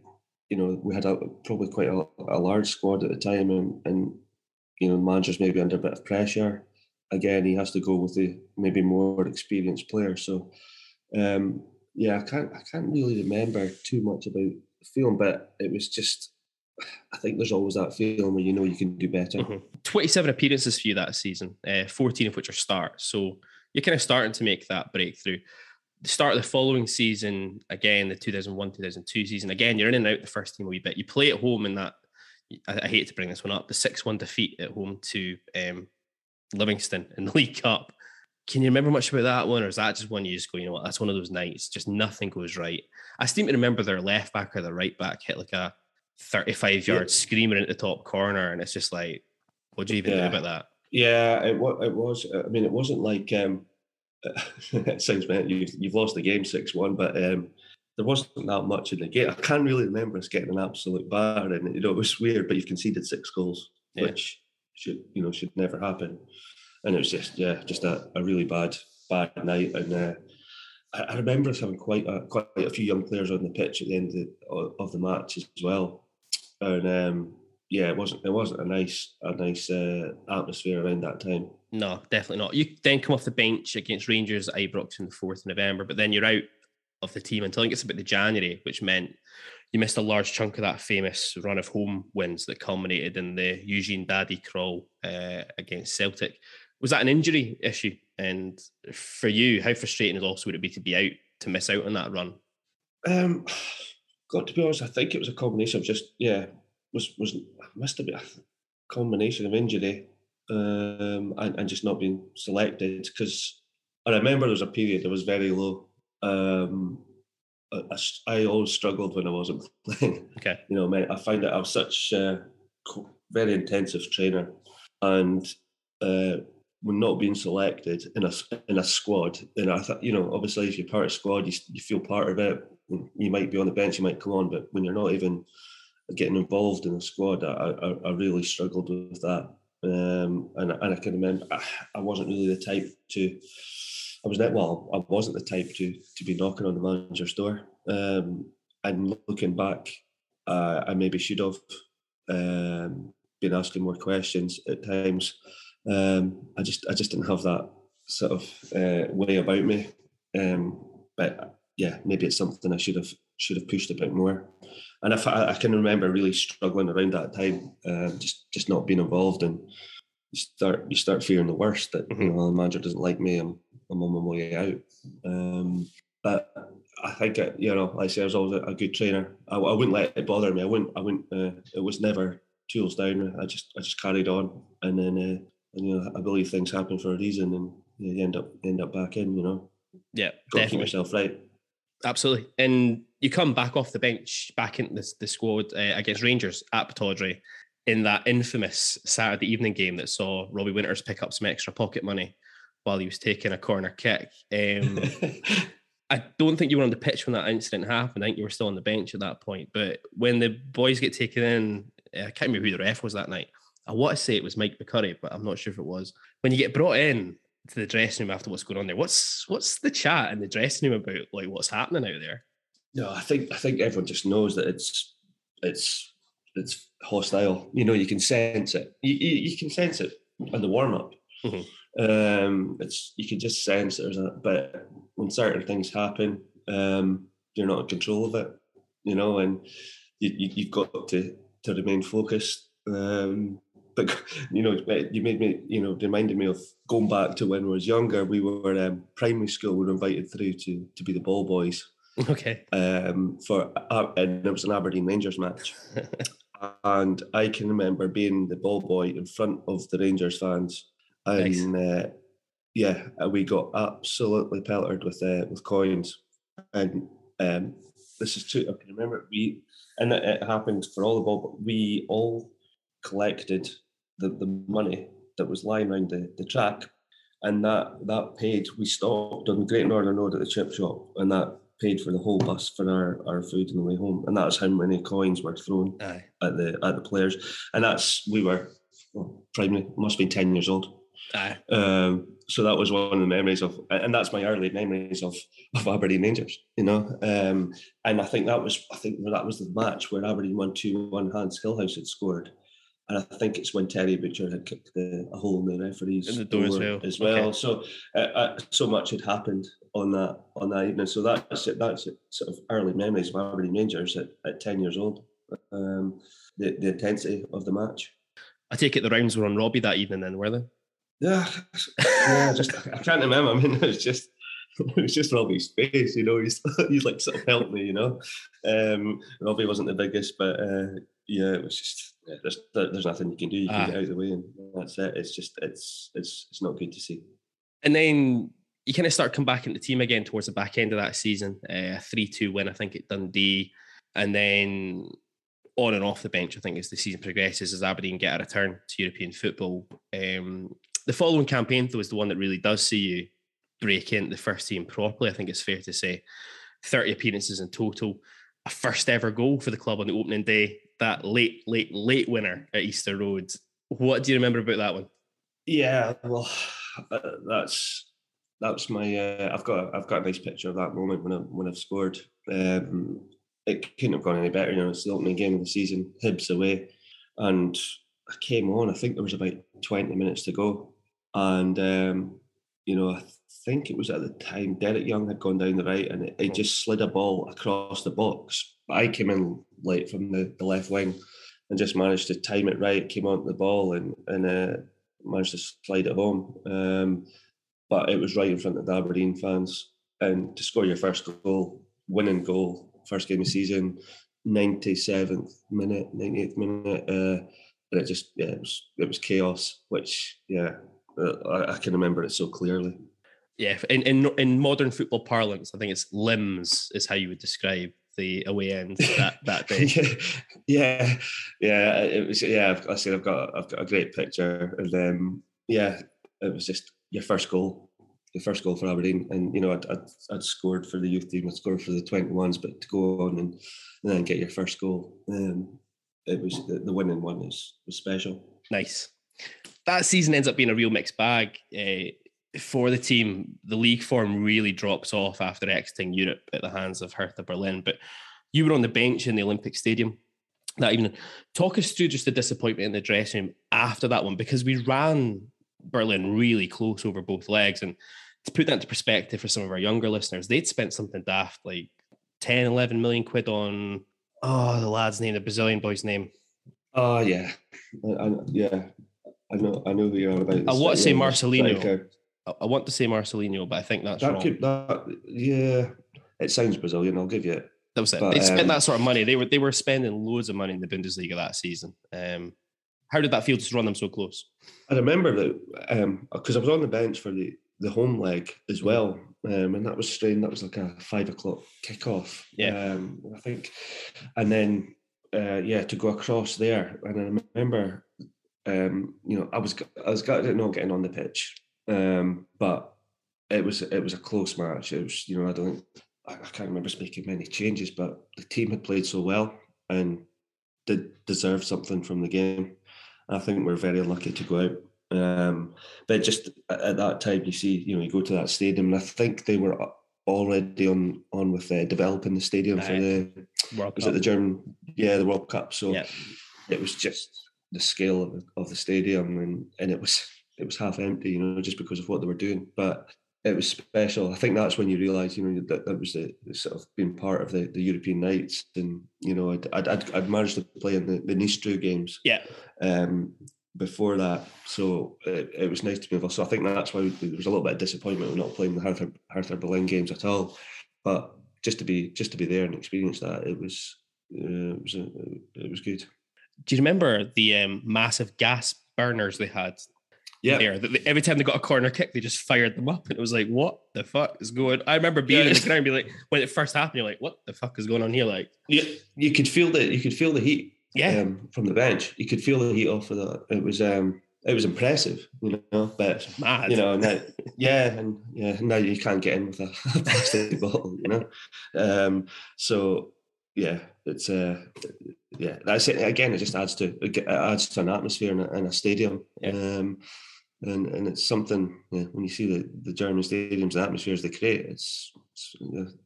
you know, we had a, probably quite a, a large squad at the time, and, and you know, managers maybe under a bit of pressure. Again, he has to go with the maybe more experienced player. So, um, yeah, I can't I can't really remember too much about the feeling, but it was just, I think there's always that feeling where you know you can do better. Mm-hmm. twenty-seven appearances for you that season, uh, fourteen of which are starts. So you're kind of starting to make that breakthrough. The start of the following season, again, the two thousand one two thousand two season, again, you're in and out the first team a wee bit. You play at home in that, I, I hate to bring this one up, the six one defeat at home to um, Livingston in the League Cup. Can you remember much about that one, or is that just one you just go, you know what, that's one of those nights, just nothing goes right? I seem to remember their left back or their right back hit like a thirty-five yard yeah. screamer into the top corner, and it's just like, what do you even yeah. do about that? Yeah, it, it was. I mean, it wasn't like um, it sounds bad. You've, you've lost the game six one, but um, there wasn't that much in the game. I can't really remember us getting an absolute bar, and you know it was weird. But you've conceded six goals, yeah. which should you know should never happen. And it was just yeah, just a, a really bad bad night. And uh, I, I remember us having quite a, quite a few young players on the pitch at the end of the, of the match as well. And um, yeah, it wasn't it wasn't a nice a nice uh, atmosphere around that time. No, definitely not. You then come off the bench against Rangers at Ibrox on the fourth of November, but then you're out of the team until I think it's about the January, which meant you missed a large chunk of that famous run of home wins that culminated in the Eugene Daddy crawl uh, against Celtic. Was that an injury issue? And for you, how frustrating also would it be to be out, to miss out on that run? Um, God, to be honest, I think it was a combination of just, yeah, was was must have been a combination of injury um, and, and just not being selected, because I remember there was a period that was very low. Um, I, I always struggled when I wasn't playing. Okay, you know, I found that I was such a very intensive trainer, and uh, when not being selected in a in a squad, and I thought, you know, obviously if you're part of a squad, you you feel part of it. You might be on the bench, you might come on, but when you're not even getting involved in the squad, I, I, I really struggled with that, um, and and I can remember I, I wasn't really the type to, I was not well, I wasn't the type to to be knocking on the manager's door. Um, and looking back, uh, I maybe should have um, been asking more questions at times. Um, I just I just didn't have that sort of uh, way about me, um, but yeah, maybe it's something I should have should have pushed a bit more. And if I, I can remember really struggling around that time, uh, just just not being involved, and you start you start fearing the worst, that you know, the manager doesn't like me, I'm I'm on my way out. Um, but I think it, you know, like I say, I was always a good trainer. I, I wouldn't let it bother me. I wouldn't. I wouldn't. Uh, it was never tools down. I just, I just carried on, and then, uh, and, you know, I believe things happen for a reason, and you, know, you end up, end up back in. You know. Yeah, got to keep yourself right. Absolutely, and you come back off the bench, back into the, the squad uh, against Rangers at Pittodrie in that infamous Saturday evening game that saw Robbie Winters pick up some extra pocket money while he was taking a corner kick. Um, I don't think you were on the pitch when that incident happened. I think you were still on the bench at that point. But when the boys get taken in, I can't remember who the ref was that night. I want to say it was Mike McCurry, but I'm not sure if it was. When you get brought in to the dressing room after what's going on there, what's what's the chat in the dressing room about, like, what's happening out there? No, I think I think everyone just knows that it's it's it's hostile. You know, you can sense it. You you, you can sense it in the warm up. Mm-hmm. Um, it's you can just sense there's a but. When certain things happen, um, you're not in control of it, you know, and you, you, you've got to, to remain focused. Um, but, you know, you made me, you know, reminded me of going back to when I was younger. We were um, primary school, we were invited through to, to be the ball boys. Okay. Um, for uh, and it was an Aberdeen Rangers match. And I can remember being the ball boy in front of the Rangers fans. And, nice. uh, Yeah, we got absolutely pelted with uh, with coins, and um, this is true. I can remember we, and it, it happened for all the ball. We all collected the, the money that was lying around the, the track, and that that paid. We stopped on the Great Northern Road at the chip shop, and that paid for the whole bus for our, our food on the way home. And that's how many coins were thrown Aye. at the at the players. And that's we were well, primary, must be ten years old. Aye. Um, So that was one of the memories of, and that's my early memories of, of Aberdeen Rangers, you know. Um, and I think that was, I think that was the match where Aberdeen won two one. Hans Hillhouse had scored, and I think it's when Terry Butcher had kicked the, a hole in the referee's in the door as well. As well. Okay. So, uh, uh, so much had happened on that on that evening. So that's it. That's it, sort of early memories of Aberdeen Rangers at, at ten years old. Um, the the intensity of the match. I take it the rounds were on Robbie that evening, then, were they? Yeah, yeah. Just I can't remember. I mean, it was just it was just Robbie's face. You know, he's he's like sort of helped me. You know, um, Robbie wasn't the biggest, but uh, yeah, it was just yeah, there's there's nothing you can do. You can ah. get out of the way, and that's it. It's just it's it's it's not good to see. And then you kind of start coming back into the team again towards the back end of that season. A three two win, I think, at Dundee, and then on and off the bench. I think as the season progresses, as Aberdeen get a return to European football. Um, The following campaign, though, is the one that really does see you break into the first team properly. I think it's fair to say thirty appearances in total, a first ever goal for the club on the opening day, that late, late, late winner at Easter Road. What do you remember about that one? Yeah, well, uh, that's that's my. Uh, I've got I've got a nice picture of that moment when I when I've scored. Um, it couldn't have gone any better. You know, it's the opening game of the season, Hibs away, and I came on. I think there was about twenty minutes to go. And, um, you know, I think it was at the time Derek Young had gone down the right and he just slid a ball across the box. I came in late from the, the left wing and just managed to time it right, came onto the ball and, and uh, managed to slide it home. Um, but it was right in front of the Aberdeen fans. And to score your first goal, winning goal, first game of the season, ninety-seventh minute, ninety-eighth minute, uh, and it just, yeah, it was, it was chaos, which, yeah. I can remember it so clearly. Yeah, in, in in modern football parlance, I think it's limbs is how you would describe the away end that, that day. yeah, yeah, it was. Yeah, I said I've got I've got a great picture, and um, yeah, it was just your first goal, your first goal for Aberdeen, and you know I'd I'd, I'd scored for the youth team, I'd scored for the twenty-ones, but to go on and, and then get your first goal, um, it was the, the winning one was was special. Nice. That season ends up being a real mixed bag uh, for the team. The league form really drops off after exiting Europe at the hands of Hertha Berlin. But you were on the bench in the Olympic Stadium that evening. Talk us through just the disappointment in the dressing room after that one, because we ran Berlin really close over both legs. And to put that into perspective for some of our younger listeners, they'd spent something daft, like ten, eleven million quid on, oh, the lad's name, the Brazilian boy's name. Oh, yeah. I, I, yeah. I know, I know who you're on about. I want to say Marcelino. I want to say Marcelino, but I think that's that wrong. Could, that, yeah, It sounds Brazilian, I'll give you it. That was it. But, they spent um, that sort of money. They were they were spending loads of money in the Bundesliga that season. Um, how did that feel to run them so close? I remember that because um, I was on the bench for the, the home leg as well, um, and that was strange. That was like a five o'clock kickoff, yeah, um, I think. And then uh, yeah, to go across there, and I remember, um, you know, I was I was gutted at not getting on the pitch, um, but it was it was a close match. It was, you know, I don't think, I can't remember making many changes, but the team had played so well and did deserve something from the game. I think we're very lucky to go out. Um, but just at that time, you see, you know, you go to that stadium, and I think they were already on on with uh, developing the stadium for the World was Cup. It the German, yeah, the World Cup. So yeah. It was just the scale of, of the stadium, and, and it was it was half empty, you know, just because of what they were doing. But it was special. I think that's when you realise, you know, that that was the, the sort of being part of the, the European nights, and you know, I'd I'd, I'd, I'd managed to play in the, the Nistru games. Yeah. Um, before that, so it, it was nice to be involved. So I think that's why there was a little bit of disappointment with not playing the Hertha, Hertha Berlin games at all. But just to be just to be there and experience that, it was uh, it was a, it was good. Do you remember the um, massive gas burners they had? Yeah, there. Every time they got a corner kick, they just fired them up, and it was like, "What the fuck is going?" I remember being yeah. in the ground, and be like, when it first happened, you're like, "What the fuck is going on here?" Like, you, you could feel the you could feel the heat, yeah, um, from the bench. You could feel the heat off of that. It was um, it was impressive, you know. But mad, you know, now, yeah, and yeah, now you can't get in with a plastic bottle, you know. Um, so yeah, it's uh, yeah, that's it. Again, it just adds to it adds to an atmosphere in a, in a stadium. Yeah. Um, And and it's something, yeah, when you see the, the German stadiums, the atmospheres they create, it's it's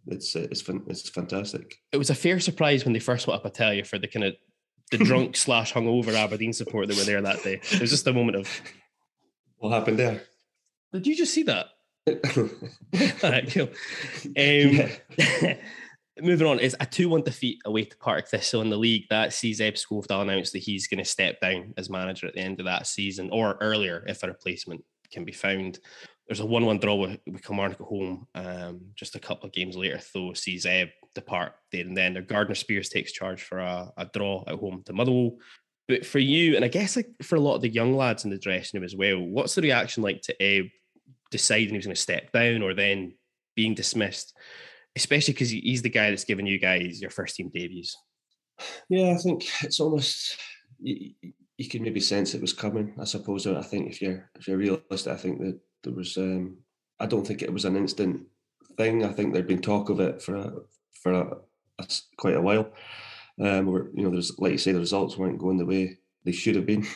it's it's, fun, it's fantastic. It was a fair surprise when they first went up, I tell you, for the kind of the drunk slash hungover Aberdeen support that were there that day. It was just a moment of, what happened there? Did you just see that? All right, cool. Um, yeah. Moving on, it's a two one defeat away to Park Thistle in the league. That sees Ebbe Skovdahl announce that he's going to step down as manager at the end of that season, or earlier if a replacement can be found. There's a one one draw with, with Kilmarnock at home. Um, just a couple of games later, though, sees Ebbe depart there and then. Their Gardner Spears takes charge for a, a draw at home to Motherwell. But for you, and I guess like for a lot of the young lads in the dressing room as well, what's the reaction like to Ebbe deciding he was going to step down, or then being dismissed? Especially because he's the guy that's given you guys your first team debuts. Yeah, I think it's almost, you, you can maybe sense it was coming, I suppose. I think if you're if you're realistic, I think that there was, um, I don't think it was an instant thing. I think there'd been talk of it for a, for a, a, quite a while. Um, where, you know, there's, like you say, the results weren't going the way they should have been.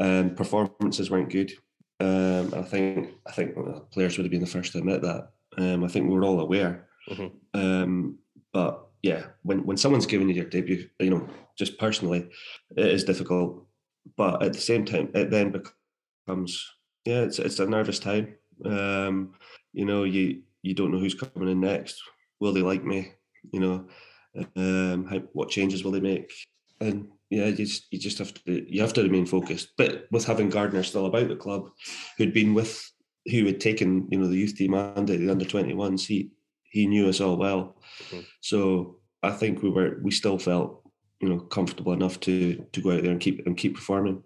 Um, performances weren't good. Um, and I think I think players would have been the first to admit that. Um, I think we were all aware. Mm-hmm. Um, but yeah, when, when someone's giving you your debut, you know, just personally, it is difficult. But at the same time, it then becomes, yeah, it's it's a nervous time. Um, you know, you you don't know who's coming in next. Will they like me? You know, um, how, what changes will they make? And yeah, you just you just have to you have to remain focused. But with having Gardner still about the club, who'd been with, who had taken, you know, the youth team and the under twenty-one seat. He knew us all well. Mm-hmm. So I think we were we still felt, you know, comfortable enough to to go out there and keep and keep performing.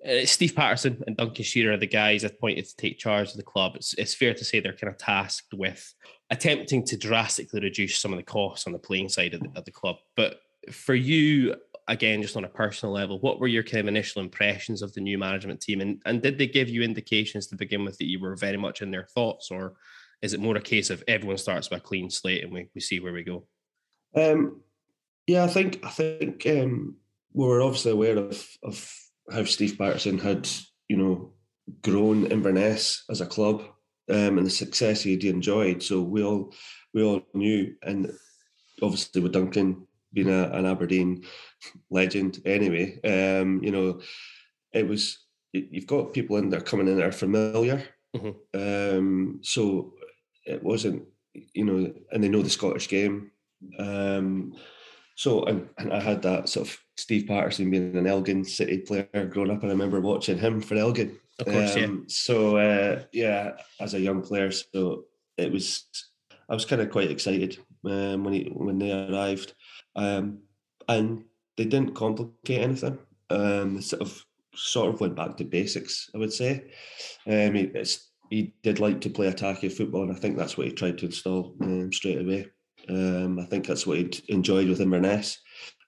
It's Steve Patterson and Duncan Shearer, the guys appointed to take charge of the club. It's, it's fair to say they're kind of tasked with attempting to drastically reduce some of the costs on the playing side of the, of the club. But for you, again, just on a personal level, what were your kind of initial impressions of the new management team? And, and did they give you indications to begin with that you were very much in their thoughts, or is it more a case of everyone starts with a clean slate and we, we see where we go? Um, yeah, I think I think um, we were obviously aware of of how Steve Patterson had, you know, grown Inverness as a club, um, and the success he had enjoyed. So we all we all knew, and obviously with Duncan being a, an Aberdeen legend anyway, um, you know, it was you've got people in there coming in that are familiar. Mm-hmm. Um, so it wasn't, you know, and they know the Scottish game. Um, so, and, and I had that sort of Steve Patterson being an Elgin City player growing up. I remember watching him for Elgin. Of course, um, yeah. So, uh, yeah, as a young player, so it was, I was kind of quite excited um, when he when they arrived, um, and they didn't complicate anything. Um, sort of sort of went back to basics, I would say. Um, he, it's, he did like to play attacking football, and I think that's what he tried to install um, straight away. Um, I think that's what he enjoyed with Inverness,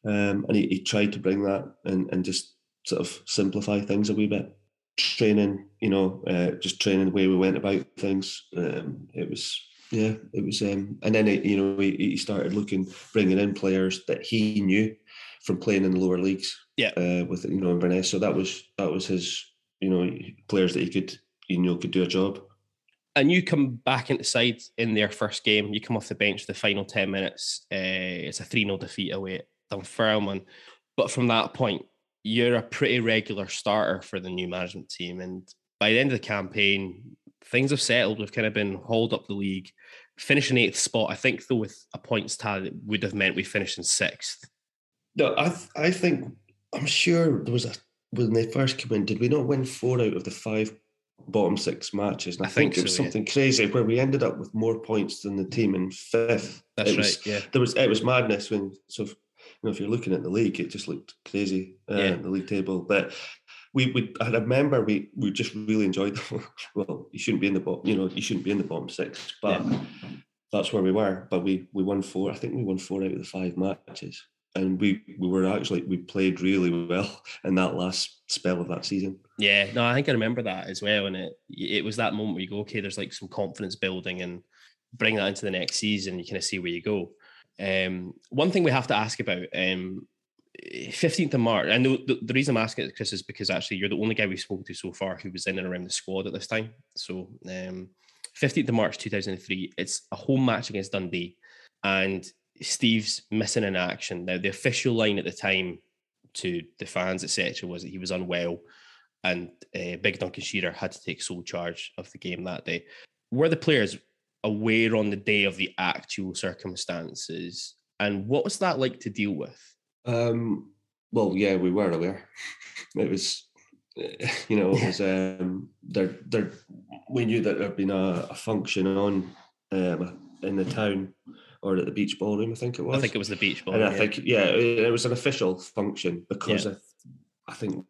um, and he, he tried to bring that and and just sort of simplify things a wee bit. Training, you know, uh, just training the way we went about things. Um, it was, yeah, it was. Um, and then, it, you know, he, he started looking, bringing in players that he knew from playing in the lower leagues. Yeah, uh, with you know Inverness. So that was that was his, you know, players that he could, you know, could do a job. And you come back into side in their first game. You come off the bench the final ten minutes. Uh, it's a three nil defeat away at Dunfermline. But from that point, you're a pretty regular starter for the new management team. And by the end of the campaign, things have settled. We've kind of been hauled up the league, finishing eighth spot. I think, though, with a points tally, it would have meant we finished in sixth. No, I th- I think, I'm sure there was a, when they first came in, did we not win four out of the five bottom six matches? And I, I think, think so, it was something yeah. crazy where we ended up with more points than the team in fifth. That's it right. Was, yeah, there was it was madness when so if, you know if you're looking at the league, it just looked crazy. Uh, yeah. The league table, but we we I remember we we just really enjoyed the, well, you shouldn't be in the bottom, you know, you shouldn't be in the bottom six, but yeah. that's where we were. But we we won four. I think we won four out of the five matches, and we we were actually we played really well in that last spell of that season. Yeah, no, I think I remember that as well, and it it was that moment where you go, okay, there's like some confidence building, and bring that into the next season, you kind of see where you go. Um, one thing we have to ask about, um, fifteenth of March, I know the, the reason I'm asking it, Chris, is because actually you're the only guy we've spoken to so far who was in and around the squad at this time. So um, fifteenth of March two thousand three, it's a home match against Dundee, and Steve's missing in action. Now, the official line at the time to the fans, et cetera, was that he was unwell, and uh, Big Duncan Shearer had to take sole charge of the game that day. Were the players aware on the day of the actual circumstances, and what was that like to deal with? Um, well, yeah, we were aware. It was, you know, it was, um, there, there, we knew that there'd been a, a function on um, in the town, or at the beach ballroom, I think it was. I think it was the beach ballroom. And I yeah. think, yeah, it, it was an official function because yeah. I th- I think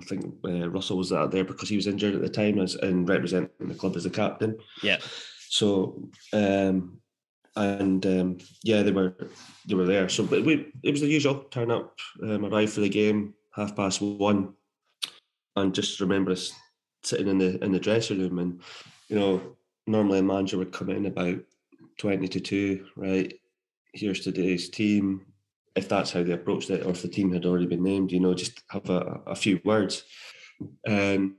I think uh, Russell was out there because he was injured at the time as and representing the club as the captain. Yeah. So um, and um, yeah, they were they were there. So but we it was the usual turn up, um, arrive for the game half past one, and just remember us sitting in the in the dressing room, and you know normally a manager would come in about twenty to two, right? Here's today's team. If that's how they approached it, or if the team had already been named, you know, just have a, a few words. And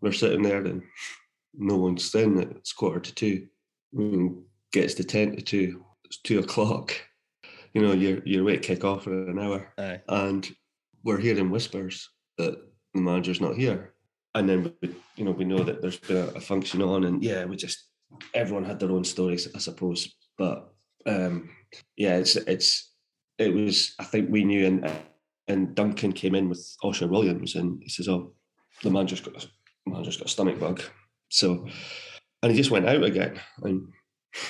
we're sitting there and no one's in. It's quarter to two. And gets to ten to two. It's two o'clock. You know, you're, you're away to kick off in an hour. Aye. And we're hearing whispers that the manager's not here. And then, we, you know, we know that there's been a, a function on, and yeah, we just, everyone had their own stories, I suppose. But um, yeah, it's, it's, it was, I think we knew, and and Duncan came in with Osher Williams, and he says, "Oh, the manager's got the manager's got a stomach bug." So, and he just went out again, and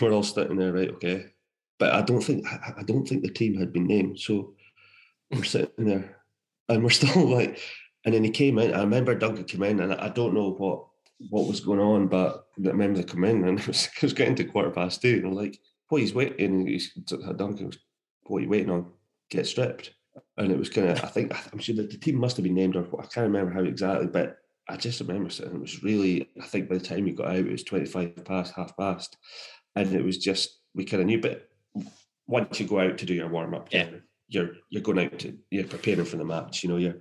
we're all sitting there, right? Okay, but I don't think I, I don't think the team had been named, so we're sitting there, and we're still like, and then he came in. I remember Duncan came in, and I don't know what what was going on, but I remember they come in, and it was, it was getting to quarter past two, and I'm like, "Boy, he's waiting." And he's, Duncan was, "What are you waiting on? Get stripped." And it was kind of, I think, I'm sure that the team must have been named, or I can't remember how exactly, but I just remember sitting, it was really, I think by the time we got out, it was twenty-five past, half past. And it was just, we kind of knew, but once you go out to do your warm up, yeah. you're you're going out to, you're preparing for the match, you know, you're,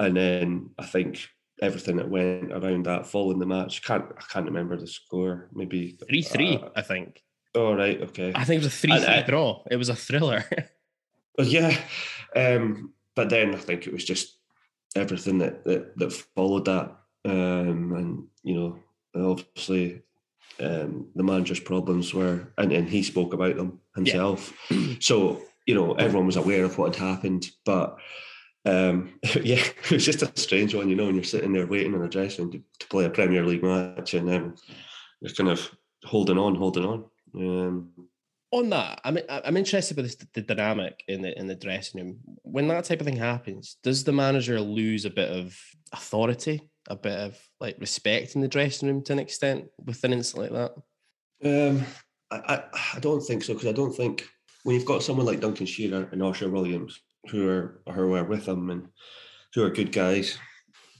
and then I think everything that went around that following the match, can't, I can't remember the score, maybe three three, uh, I think. Oh, right, okay. I think it was a three three draw. It was a thriller. yeah. Um, but then I think it was just everything that that, that followed that. Um, and, you know, obviously um, the manager's problems were, and, and he spoke about them himself. Yeah. So, you know, everyone was aware of what had happened. But, um, yeah, it was just a strange one, you know, when you're sitting there waiting in a dressing room to, to play a Premier League match, and um, you're kind of holding on, holding on. Um, on that, I'm I'm interested by this, the dynamic in the in the dressing room. When that type of thing happens, does the manager lose a bit of authority, a bit of like respect in the dressing room to an extent with an incident like that? Um, I I, I don't think so, because I don't think when you've got someone like Duncan Shearer and Osher Williams who are who are with him and who are good guys,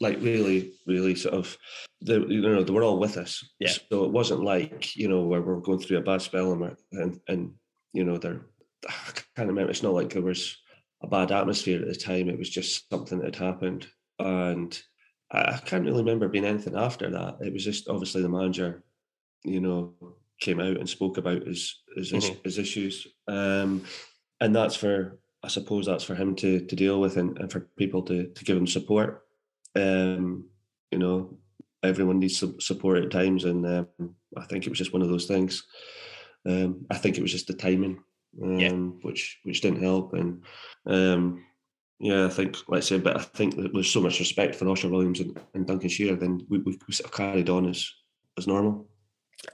like really, really sort of, they, you know, they were all with us. Yeah. So it wasn't like, you know, where we're going through a bad spell and, and, and you know, they're, I can't remember, it's not like there was a bad atmosphere at the time. It was just something that had happened. And I, I can't really remember being anything after that. It was just obviously the manager, you know, came out and spoke about his, his, mm-hmm. his issues. Um, and that's for, I suppose that's for him to to deal with and, and for people to to give him support. Um, you know, everyone needs support at times, and um, I think it was just one of those things. Um, I think it was just the timing, um, yeah. which which didn't help. And um, yeah, I think, like I said, but I think that there's so much respect for Osher Williams and, and Duncan Shearer, then we, we've sort of carried on as as normal.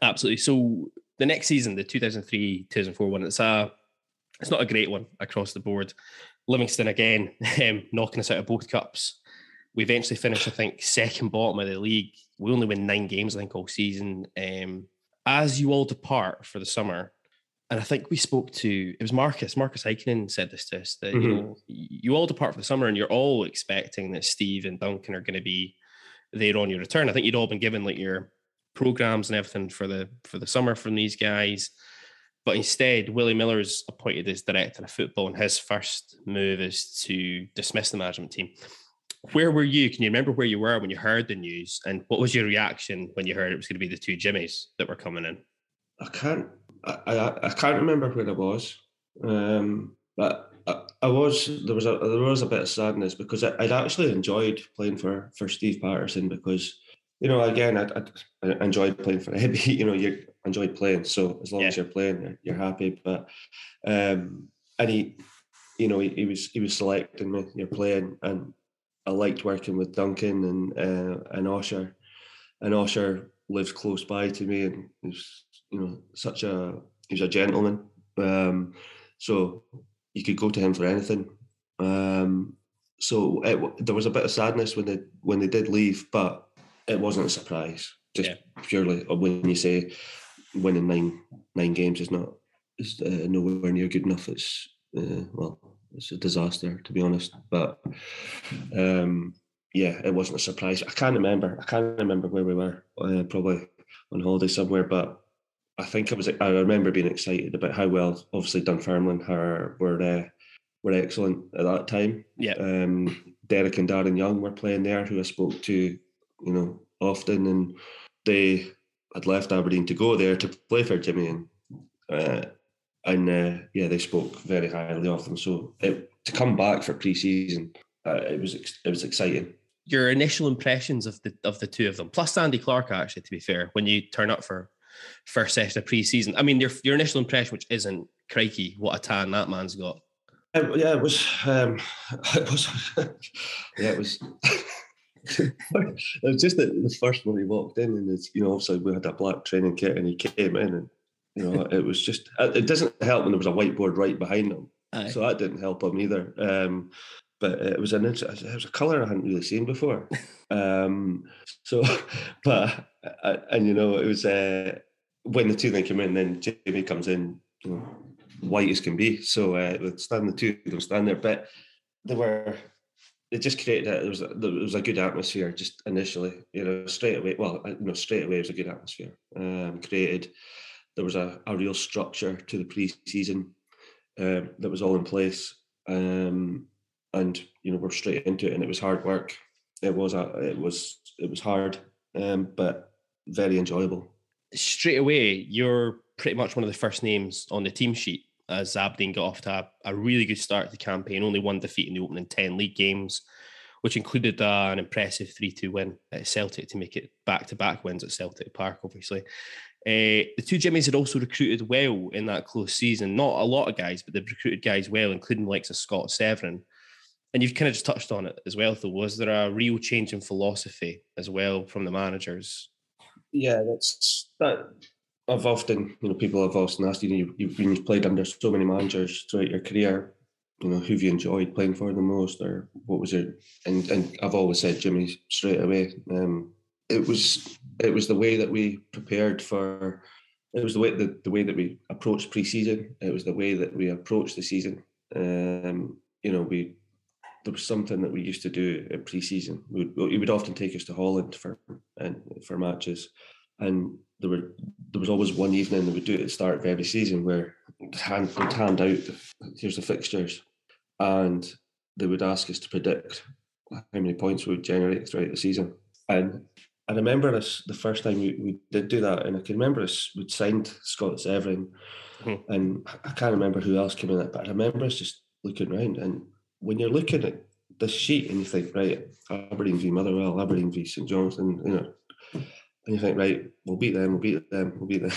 Absolutely. So the next season, the two thousand three two thousand four one, it's a it's not a great one across the board. Livingston again um, knocking us out of both cups. We eventually finished, I think, second bottom of the league. We only win nine games, I think, all season. Um, as you all depart for the summer, and I think we spoke to, it was Marcus, Marcus Heikkinen said this to us, that mm-hmm. you know, you all depart for the summer and you're all expecting that Steve and Duncan are going to be there on your return. I think you'd all been given like your programmes and everything for the for the summer from these guys. But instead, Willie Miller is appointed as director of football, and his first move is to dismiss the management team. Where were you? Can you remember where you were when you heard the news? And what was your reaction when you heard it was going to be the two Jimmies that were coming in? I can't, I, I, I can't remember where I was. Um, but I, I was, there was a, there was a bit of sadness, because I, I'd actually enjoyed playing for, for Steve Patterson, because, you know, again, I, I, I enjoyed playing for Ebbe, you know, you enjoyed playing. So as long yeah. as you're playing, you're, you're happy. But, um, and he, you know, he, he was, he was selecting me, you're playing, and I liked working with Duncan and uh, and Osher, and Osher lives close by to me, and he's, you know, such a he's a gentleman. Um, so you could go to him for anything. Um, so it, there was a bit of sadness when they when they did leave, but it wasn't a surprise. Just yeah. purely when you say winning nine nine games is not is uh, nowhere near good enough. It's uh, well. It's a disaster, to be honest. But um, yeah, it wasn't a surprise. I can't remember. I can't remember where we were. Uh, probably on holiday somewhere. But I think I was. I remember being excited about how well, obviously, Dunfermline her, were uh, were excellent at that time. Yeah. Um, Derek and Darren Young were playing there, who I spoke to, you know, often, and they had left Aberdeen to go there to play for Jimmy and. Uh, And uh, yeah, they spoke very highly of them. So it, to come back for pre-season, uh, it was it was exciting. Your initial impressions of the of the two of them, plus Andy Clark, actually, to be fair, when you turn up for first session of pre-season, I mean, your your initial impression, which isn't crikey, what a tan that man's got. Um, yeah, it was. Um, it was. yeah, it was. It was just that the first one he walked in, and it's, you know, obviously we had a black training kit, and he came in and. You know, it was just, it doesn't help when there was a whiteboard right behind him. Aye. So that didn't help him either. Um, but it was an it was a colour I hadn't really seen before. Um, so, but, and you know, it was, uh, when the two then came in, then Jamie comes in, you know, white as can be. So uh, stand the two of them stand there. But they were, they just created, a, there, was a, there was a good atmosphere just initially, you know, straight away. Well, you know, straight away it was a good atmosphere um, created. There was a, a real structure to the pre-season um, that was all in place, um, and you know we're straight into it, and it was hard work. It was a, it was it was hard, um, but very enjoyable. Straight away, you're pretty much one of the first names on the team sheet, as Aberdeen got off to a, a really good start to the campaign. Only one defeat in the opening ten league games, which included uh, an impressive three two win at Celtic to make it back-to-back wins at Celtic Park, obviously. Uh, the two Jimmies had also recruited well in that close season. Not a lot of guys, but they've recruited guys well, including the likes of Scott Severin. And you've kind of just touched on it as well, though. Was there a real change in philosophy as well from the managers? Yeah, that's that. I've often, you know, people have often asked, you know, you've, you've played under so many managers throughout your career, you know, who have you enjoyed playing for the most, or what was your, and, and I've always said Jimmy straight away. Um, it was, it was the way that we prepared for, it was the way, the, the way that we approached pre-season. It was the way that we approached the season. Um, you know, we, there was something that we used to do in pre-season. We would, he would often take us to Holland for, and for matches. And there were, there was always one evening that we do at the start of every season where hand, they'd hand out, here's the fixtures. And they would ask us to predict how many points we would generate throughout the season. And I remember us the first time we, we did do that, and I can remember us, we'd signed Scott Severin, mm-hmm. and I can't remember who else came in it, but I remember us just looking around, and when you're looking at this sheet and you think, right, Aberdeen v Motherwell, Aberdeen v St Johnstone, you know, and you think, right, we'll beat them, we'll beat them, we'll beat them.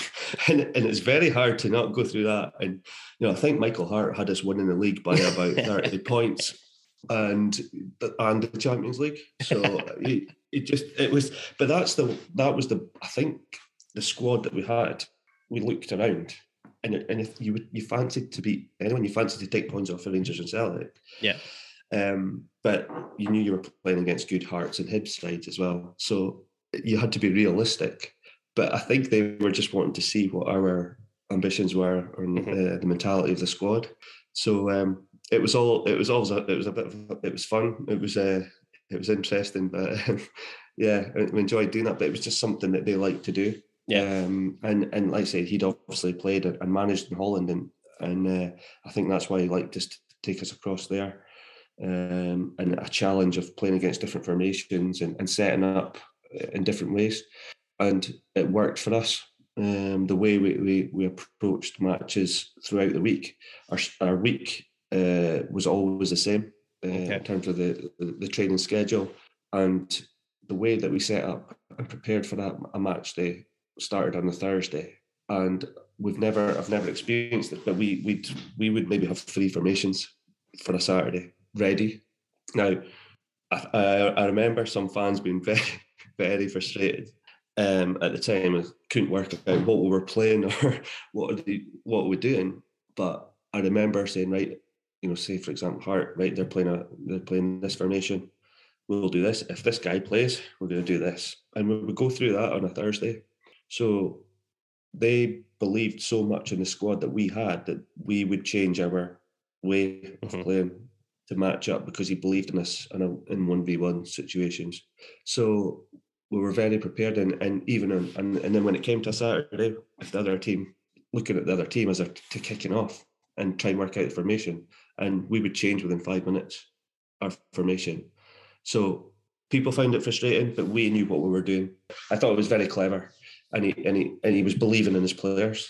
and, and it's very hard to not go through that. And, you know, I think Michael Hart had us winning the league by about thirty points and, and the Champions League. So it, it just, it was, but that's the, that was the, I think, the squad that we had. We looked around and and if you you fancied to beat anyone, you fancied to take points off the Rangers and Celtic. Yeah. Um, but you knew you were playing against good Hearts and Hibs sides as well. So, you had to be realistic, but I think they were just wanting to see what our ambitions were and mm-hmm. uh, the mentality of the squad. So um, it was all. It was always. A, it was a bit. Of, it was fun. It was. Uh, it was interesting. But um, yeah, I enjoyed doing that. But it was just something that they liked to do. Yeah. Um, and and like I said, he'd obviously played and managed in Holland, and and uh, I think that's why he liked us to take us across there, um, and a challenge of playing against different formations and, and setting up in different ways, and it worked for us. Um, the way we, we we approached matches throughout the week, our our week uh, was always the same uh, okay. in terms of the, the the training schedule, and the way that we set up and prepared for that a match day started on the Thursday, and we've never I've never experienced it, but we we we would maybe have three formations for a Saturday ready. Now, I I remember some fans being very. very frustrated um, at the time. I couldn't work out what we were playing or what we, what we're doing. But I remember saying, right, you know, say for example, Hart, right, they're playing a, they're playing this formation. We'll do this. If this guy plays, we're going to do this, and we would go through that on a Thursday. So they believed so much in the squad that we had that we would change our way of mm-hmm. playing to match up, because he believed in us in a, in one v one situations. So we were very prepared, and, and even on, and, and then when it came to Saturday, if the other team, looking at the other team as they're to kicking off and try and work out the formation, and we would change within five minutes our formation. So people found it frustrating, but we knew what we were doing. I thought it was very clever, and he and he, and he was believing in his players.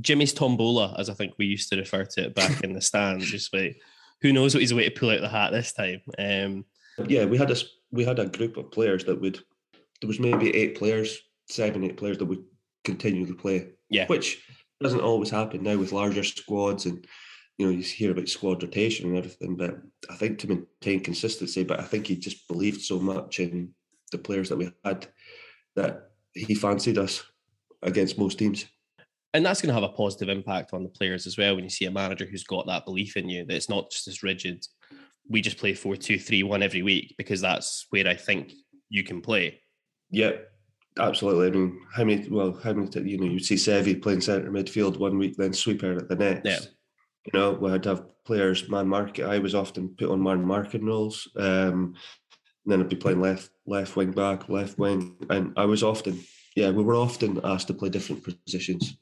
Jimmy's tombola, as I think we used to refer to it back in the stands, just like, who knows what he's way to pull out the hat this time. Um, yeah, we had a we had a group of players that would. There was maybe eight players, seven, eight players that would continue to play, yeah. which doesn't always happen now with larger squads, and you know you hear about squad rotation and everything. But I think to maintain consistency, but I think he just believed so much in the players that we had that he fancied us against most teams. And that's going to have a positive impact on the players as well when you see a manager who's got that belief in you, that it's not just this rigid, we just play four two three one every week, because that's where I think you can play. Yeah, absolutely. I mean, how many, well, how many, you know, you'd see Seve playing centre midfield one week, then Sweeper at the next. Yeah. You know, we had to have players man market. I was often put on man marking roles. Um, and then I'd be playing left, left wing back, left wing. And I was often, yeah, we were often asked to play different positions.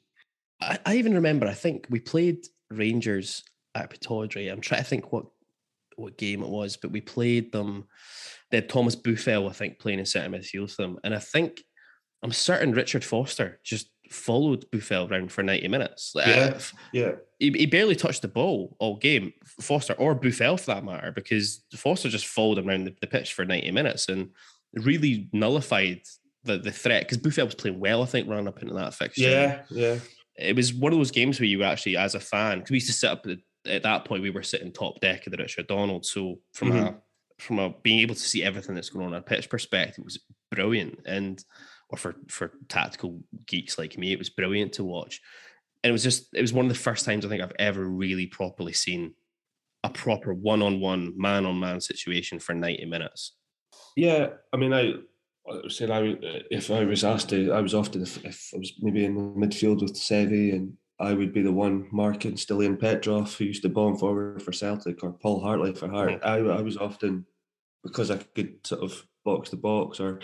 I, I even remember, I think we played Rangers at Pittodrie. I'm trying to think what, what game it was, but we played them. They had Thomas Bufel, I think, playing in centre midfield with them. And I think, I'm certain Richard Foster just followed Bufel around for ninety minutes. Yeah, I, yeah. He, he barely touched the ball all game, Foster or Bufel for that matter, because Foster just followed him around the, the pitch for ninety minutes and really nullified the, the threat, because Bufel was playing well, I think, running up into that fixture. Yeah, yeah. It was one of those games where you actually, as a fan, because we used to sit up at, at that point, we were sitting top deck of the Richard Donald. So from mm-hmm. a... from a, being able to see everything that's going on on a pitch perspective, was brilliant. And or for for tactical geeks like me, it was brilliant to watch. And it was just, it was one of the first times I think I've ever really properly seen a proper one-on-one, man-on-man situation for ninety minutes. Yeah, I mean, I, I was saying, I, if I was asked to, I was often, if, if I was maybe in the midfield with Seve, and I would be the one marking Stilian Petrov, who used to bomb forward for Celtic, or Paul Hartley for Hart. I, I was often, because I could sort of box the box, or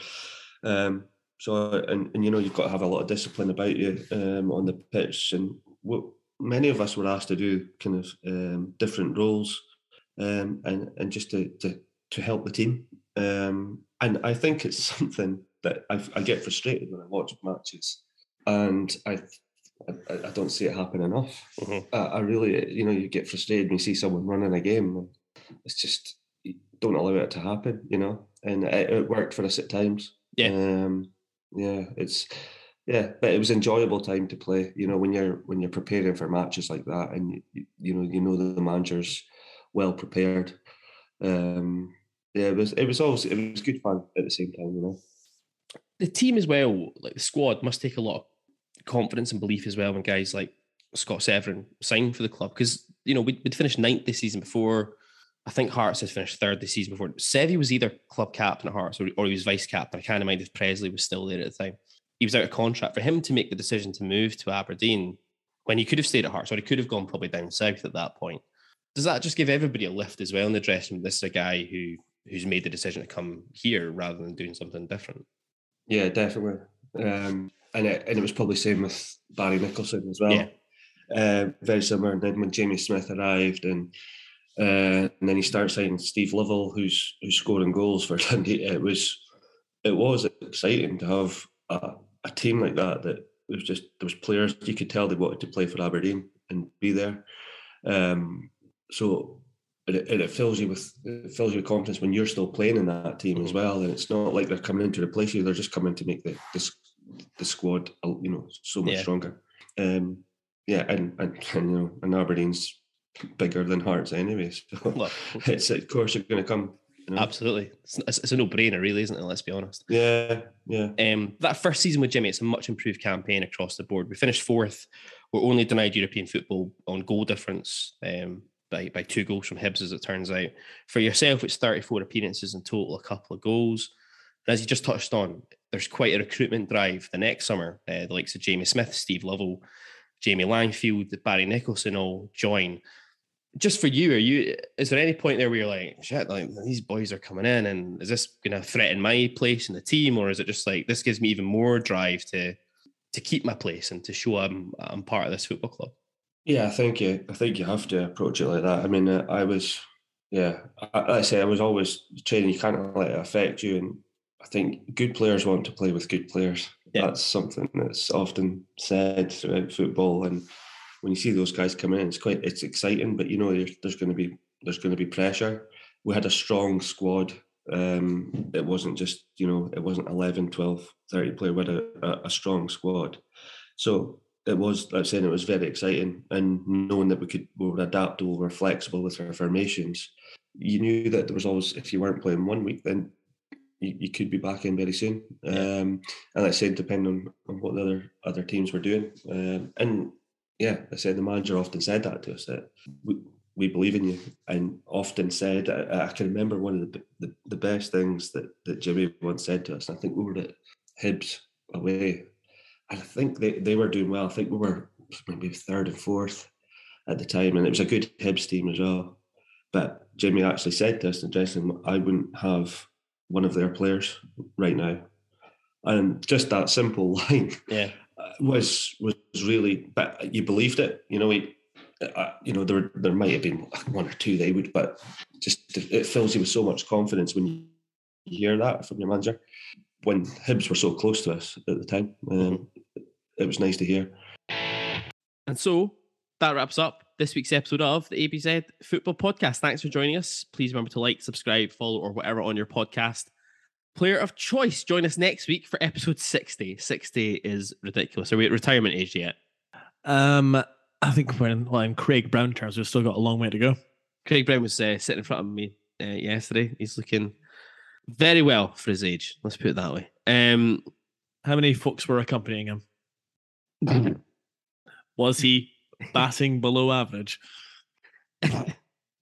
um, so, and, and you know, you've got to have a lot of discipline about you um, on the pitch. And what many of us were asked to do, kind of um, different roles, um, and and just to to, to help the team. Um, and I think it's something that I, I get frustrated when I watch matches, and I. I, I don't see it happen enough. Mm-hmm. I, I really, you know, you get frustrated when you see someone running a game. And it's just, you don't allow it to happen, you know. And it, it worked for us at times. Yeah, um, yeah, it's yeah, but it was an enjoyable time to play. You know, when you're when you're preparing for matches like that, and you, you know, you know that the manager's well prepared. Um, yeah, it was it was always it was good fun at the same time, you know. The team as well, like the squad, must take a lot of confidence and belief as well when guys like Scott Severin signed for the club, because you know we'd, we'd finished ninth this season before. I think Hearts had finished third this season before. Seve was either club captain at Hearts or, or he was vice captain. I can't mind if Presley was still there at the time. He was out of contract. For him to make the decision to move to Aberdeen when he could have stayed at Hearts, or he could have gone probably down south at that point, does that just give everybody a lift as well in the dressing room? This is a guy who who's made the decision to come here rather than doing something different. Yeah, definitely. Um, And it, and it was probably the same with Barry Nicholson as well. Yeah. Uh, very similar. And then when Jamie Smith arrived, and uh, and then he started signing Steve Lovell, who's who's scoring goals for Dundee. It was it was exciting to have a, a team like that. That was just there was players you could tell they wanted to play for Aberdeen and be there. Um, so and it, and it fills you with it fills you with confidence when you're still playing in that team as well. And it's not like they're coming in to replace you; they're just coming to make the. the the squad, you know, so much yeah. stronger. Um, yeah, and, and and you know, and Aberdeen's bigger than Hearts anyway, so Look, it's of course you're going to come. You know? Absolutely, it's, it's a no-brainer, really, isn't it? Let's be honest. Yeah, yeah. Um, that first season with Jimmy, it's a much improved campaign across the board. We finished fourth. We're only denied European football on goal difference um, by by two goals from Hibs, as it turns out. For yourself, it's thirty-four appearances in total, a couple of goals. And as you just touched on, there's quite a recruitment drive the next summer. Uh, the likes of Jamie Smith, Steve Lovell, Jamie Langfield, Barry Nicholson all join. Just for you, are you? Is there any point there where you're like, shit, like these boys are coming in, and is this going to threaten my place in the team, or is it just like this gives me even more drive to to keep my place and to show I'm I'm part of this football club? Yeah, I think you. I think you have to approach it like that. I mean, uh, I was, yeah, I, like I say, I was always training. You can't let it affect you and. I think good players want to play with good players. Yeah. That's something that's often said throughout football. And when you see those guys come in, it's quite it's exciting. But you know, there's, there's going to be there's going to be pressure. We had a strong squad. Um, it wasn't just you know it wasn't eleven, twelve, thirty player. We had a, a strong squad. So it was like I'm saying it was very exciting. And knowing that we could we were adaptable, we were flexible with our formations. You knew that there was always if you weren't playing one week then. You, you could be back in very soon, um, and like I said, depending on, on what the other other teams were doing, um, and yeah, I said the manager often said that to us that we, we believe in you, and often said I, I can remember one of the, the the best things that that Jimmy once said to us. And I think we were at Hibs away, and I think they, they were doing well. I think we were maybe third and fourth at the time, and it was a good Hibs team as well. But Jimmy actually said to us in the dressing room, I wouldn't have one of their players right now, and just that simple line yeah. was was really. But you believed it, you know. He, uh, you know, there there might have been one or two they would, but just it fills you with so much confidence when you hear that from your manager. When Hibs were so close to us at the time, um, it was nice to hear. And so that wraps up this week's episode of the A B Z Football Podcast. Thanks for joining us. Please remember to like, subscribe, follow, or whatever on your podcast player of choice. Join us next week for episode sixty. sixty is ridiculous. Are we at retirement age yet? Um, I think we're in, well, in Craig Brown terms, we've still got a long way to go. Craig Brown was uh, sitting in front of me uh, yesterday. He's looking very well for his age. Let's put it that way. Um, How many folks were accompanying him? Was he batting below average? As oh,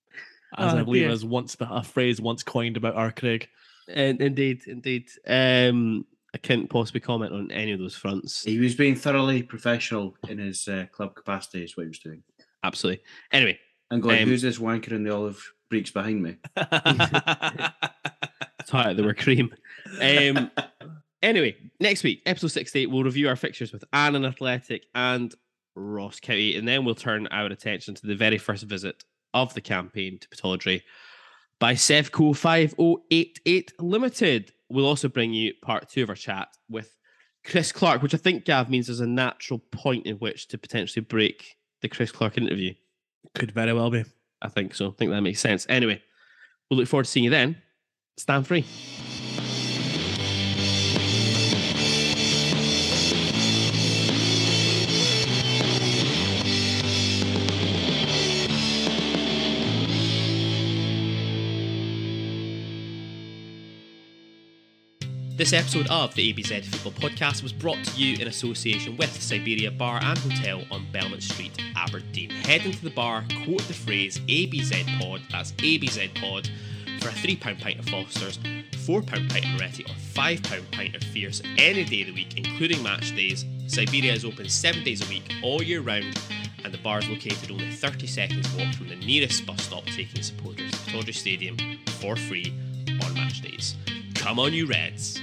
I believe is once a phrase once coined about our Craig. And indeed, indeed. Um, I can't possibly comment on any of those fronts. He was being thoroughly professional in his uh, club capacity, is what he was doing. Absolutely. Anyway. And going, um, who's this wanker in the olive breeks behind me? Sorry, they were cream. Um, anyway, next week, episode sixty-eight, we'll review our fixtures with Annan Athletic and Ross County, and then we'll turn our attention to the very first visit of the campaign to Pittodrie by Sevco five oh eight eight Limited. We'll also bring you part two of our chat with Chris Clark, which I think, Gav, means there's a natural point in which to potentially break the Chris Clark interview. Could very well be. I think so. I think that makes sense. Anyway, we'll look forward to seeing you then. Stand free. This episode of the A B Z Football Podcast was brought to you in association with Siberia Bar and Hotel on Belmont Street, Aberdeen. Head into the bar, quote the phrase A B Z Pod, that's A B Z Pod, for a three pound pint of Foster's, four pound pint of Moretti, or five pound pint of Fierce any day of the week, including match days. Siberia is open seven days a week, all year round, and the bar is located only thirty seconds walk from the nearest bus stop, taking supporters to Pittodrie Stadium for free on match days. Come on, you Reds!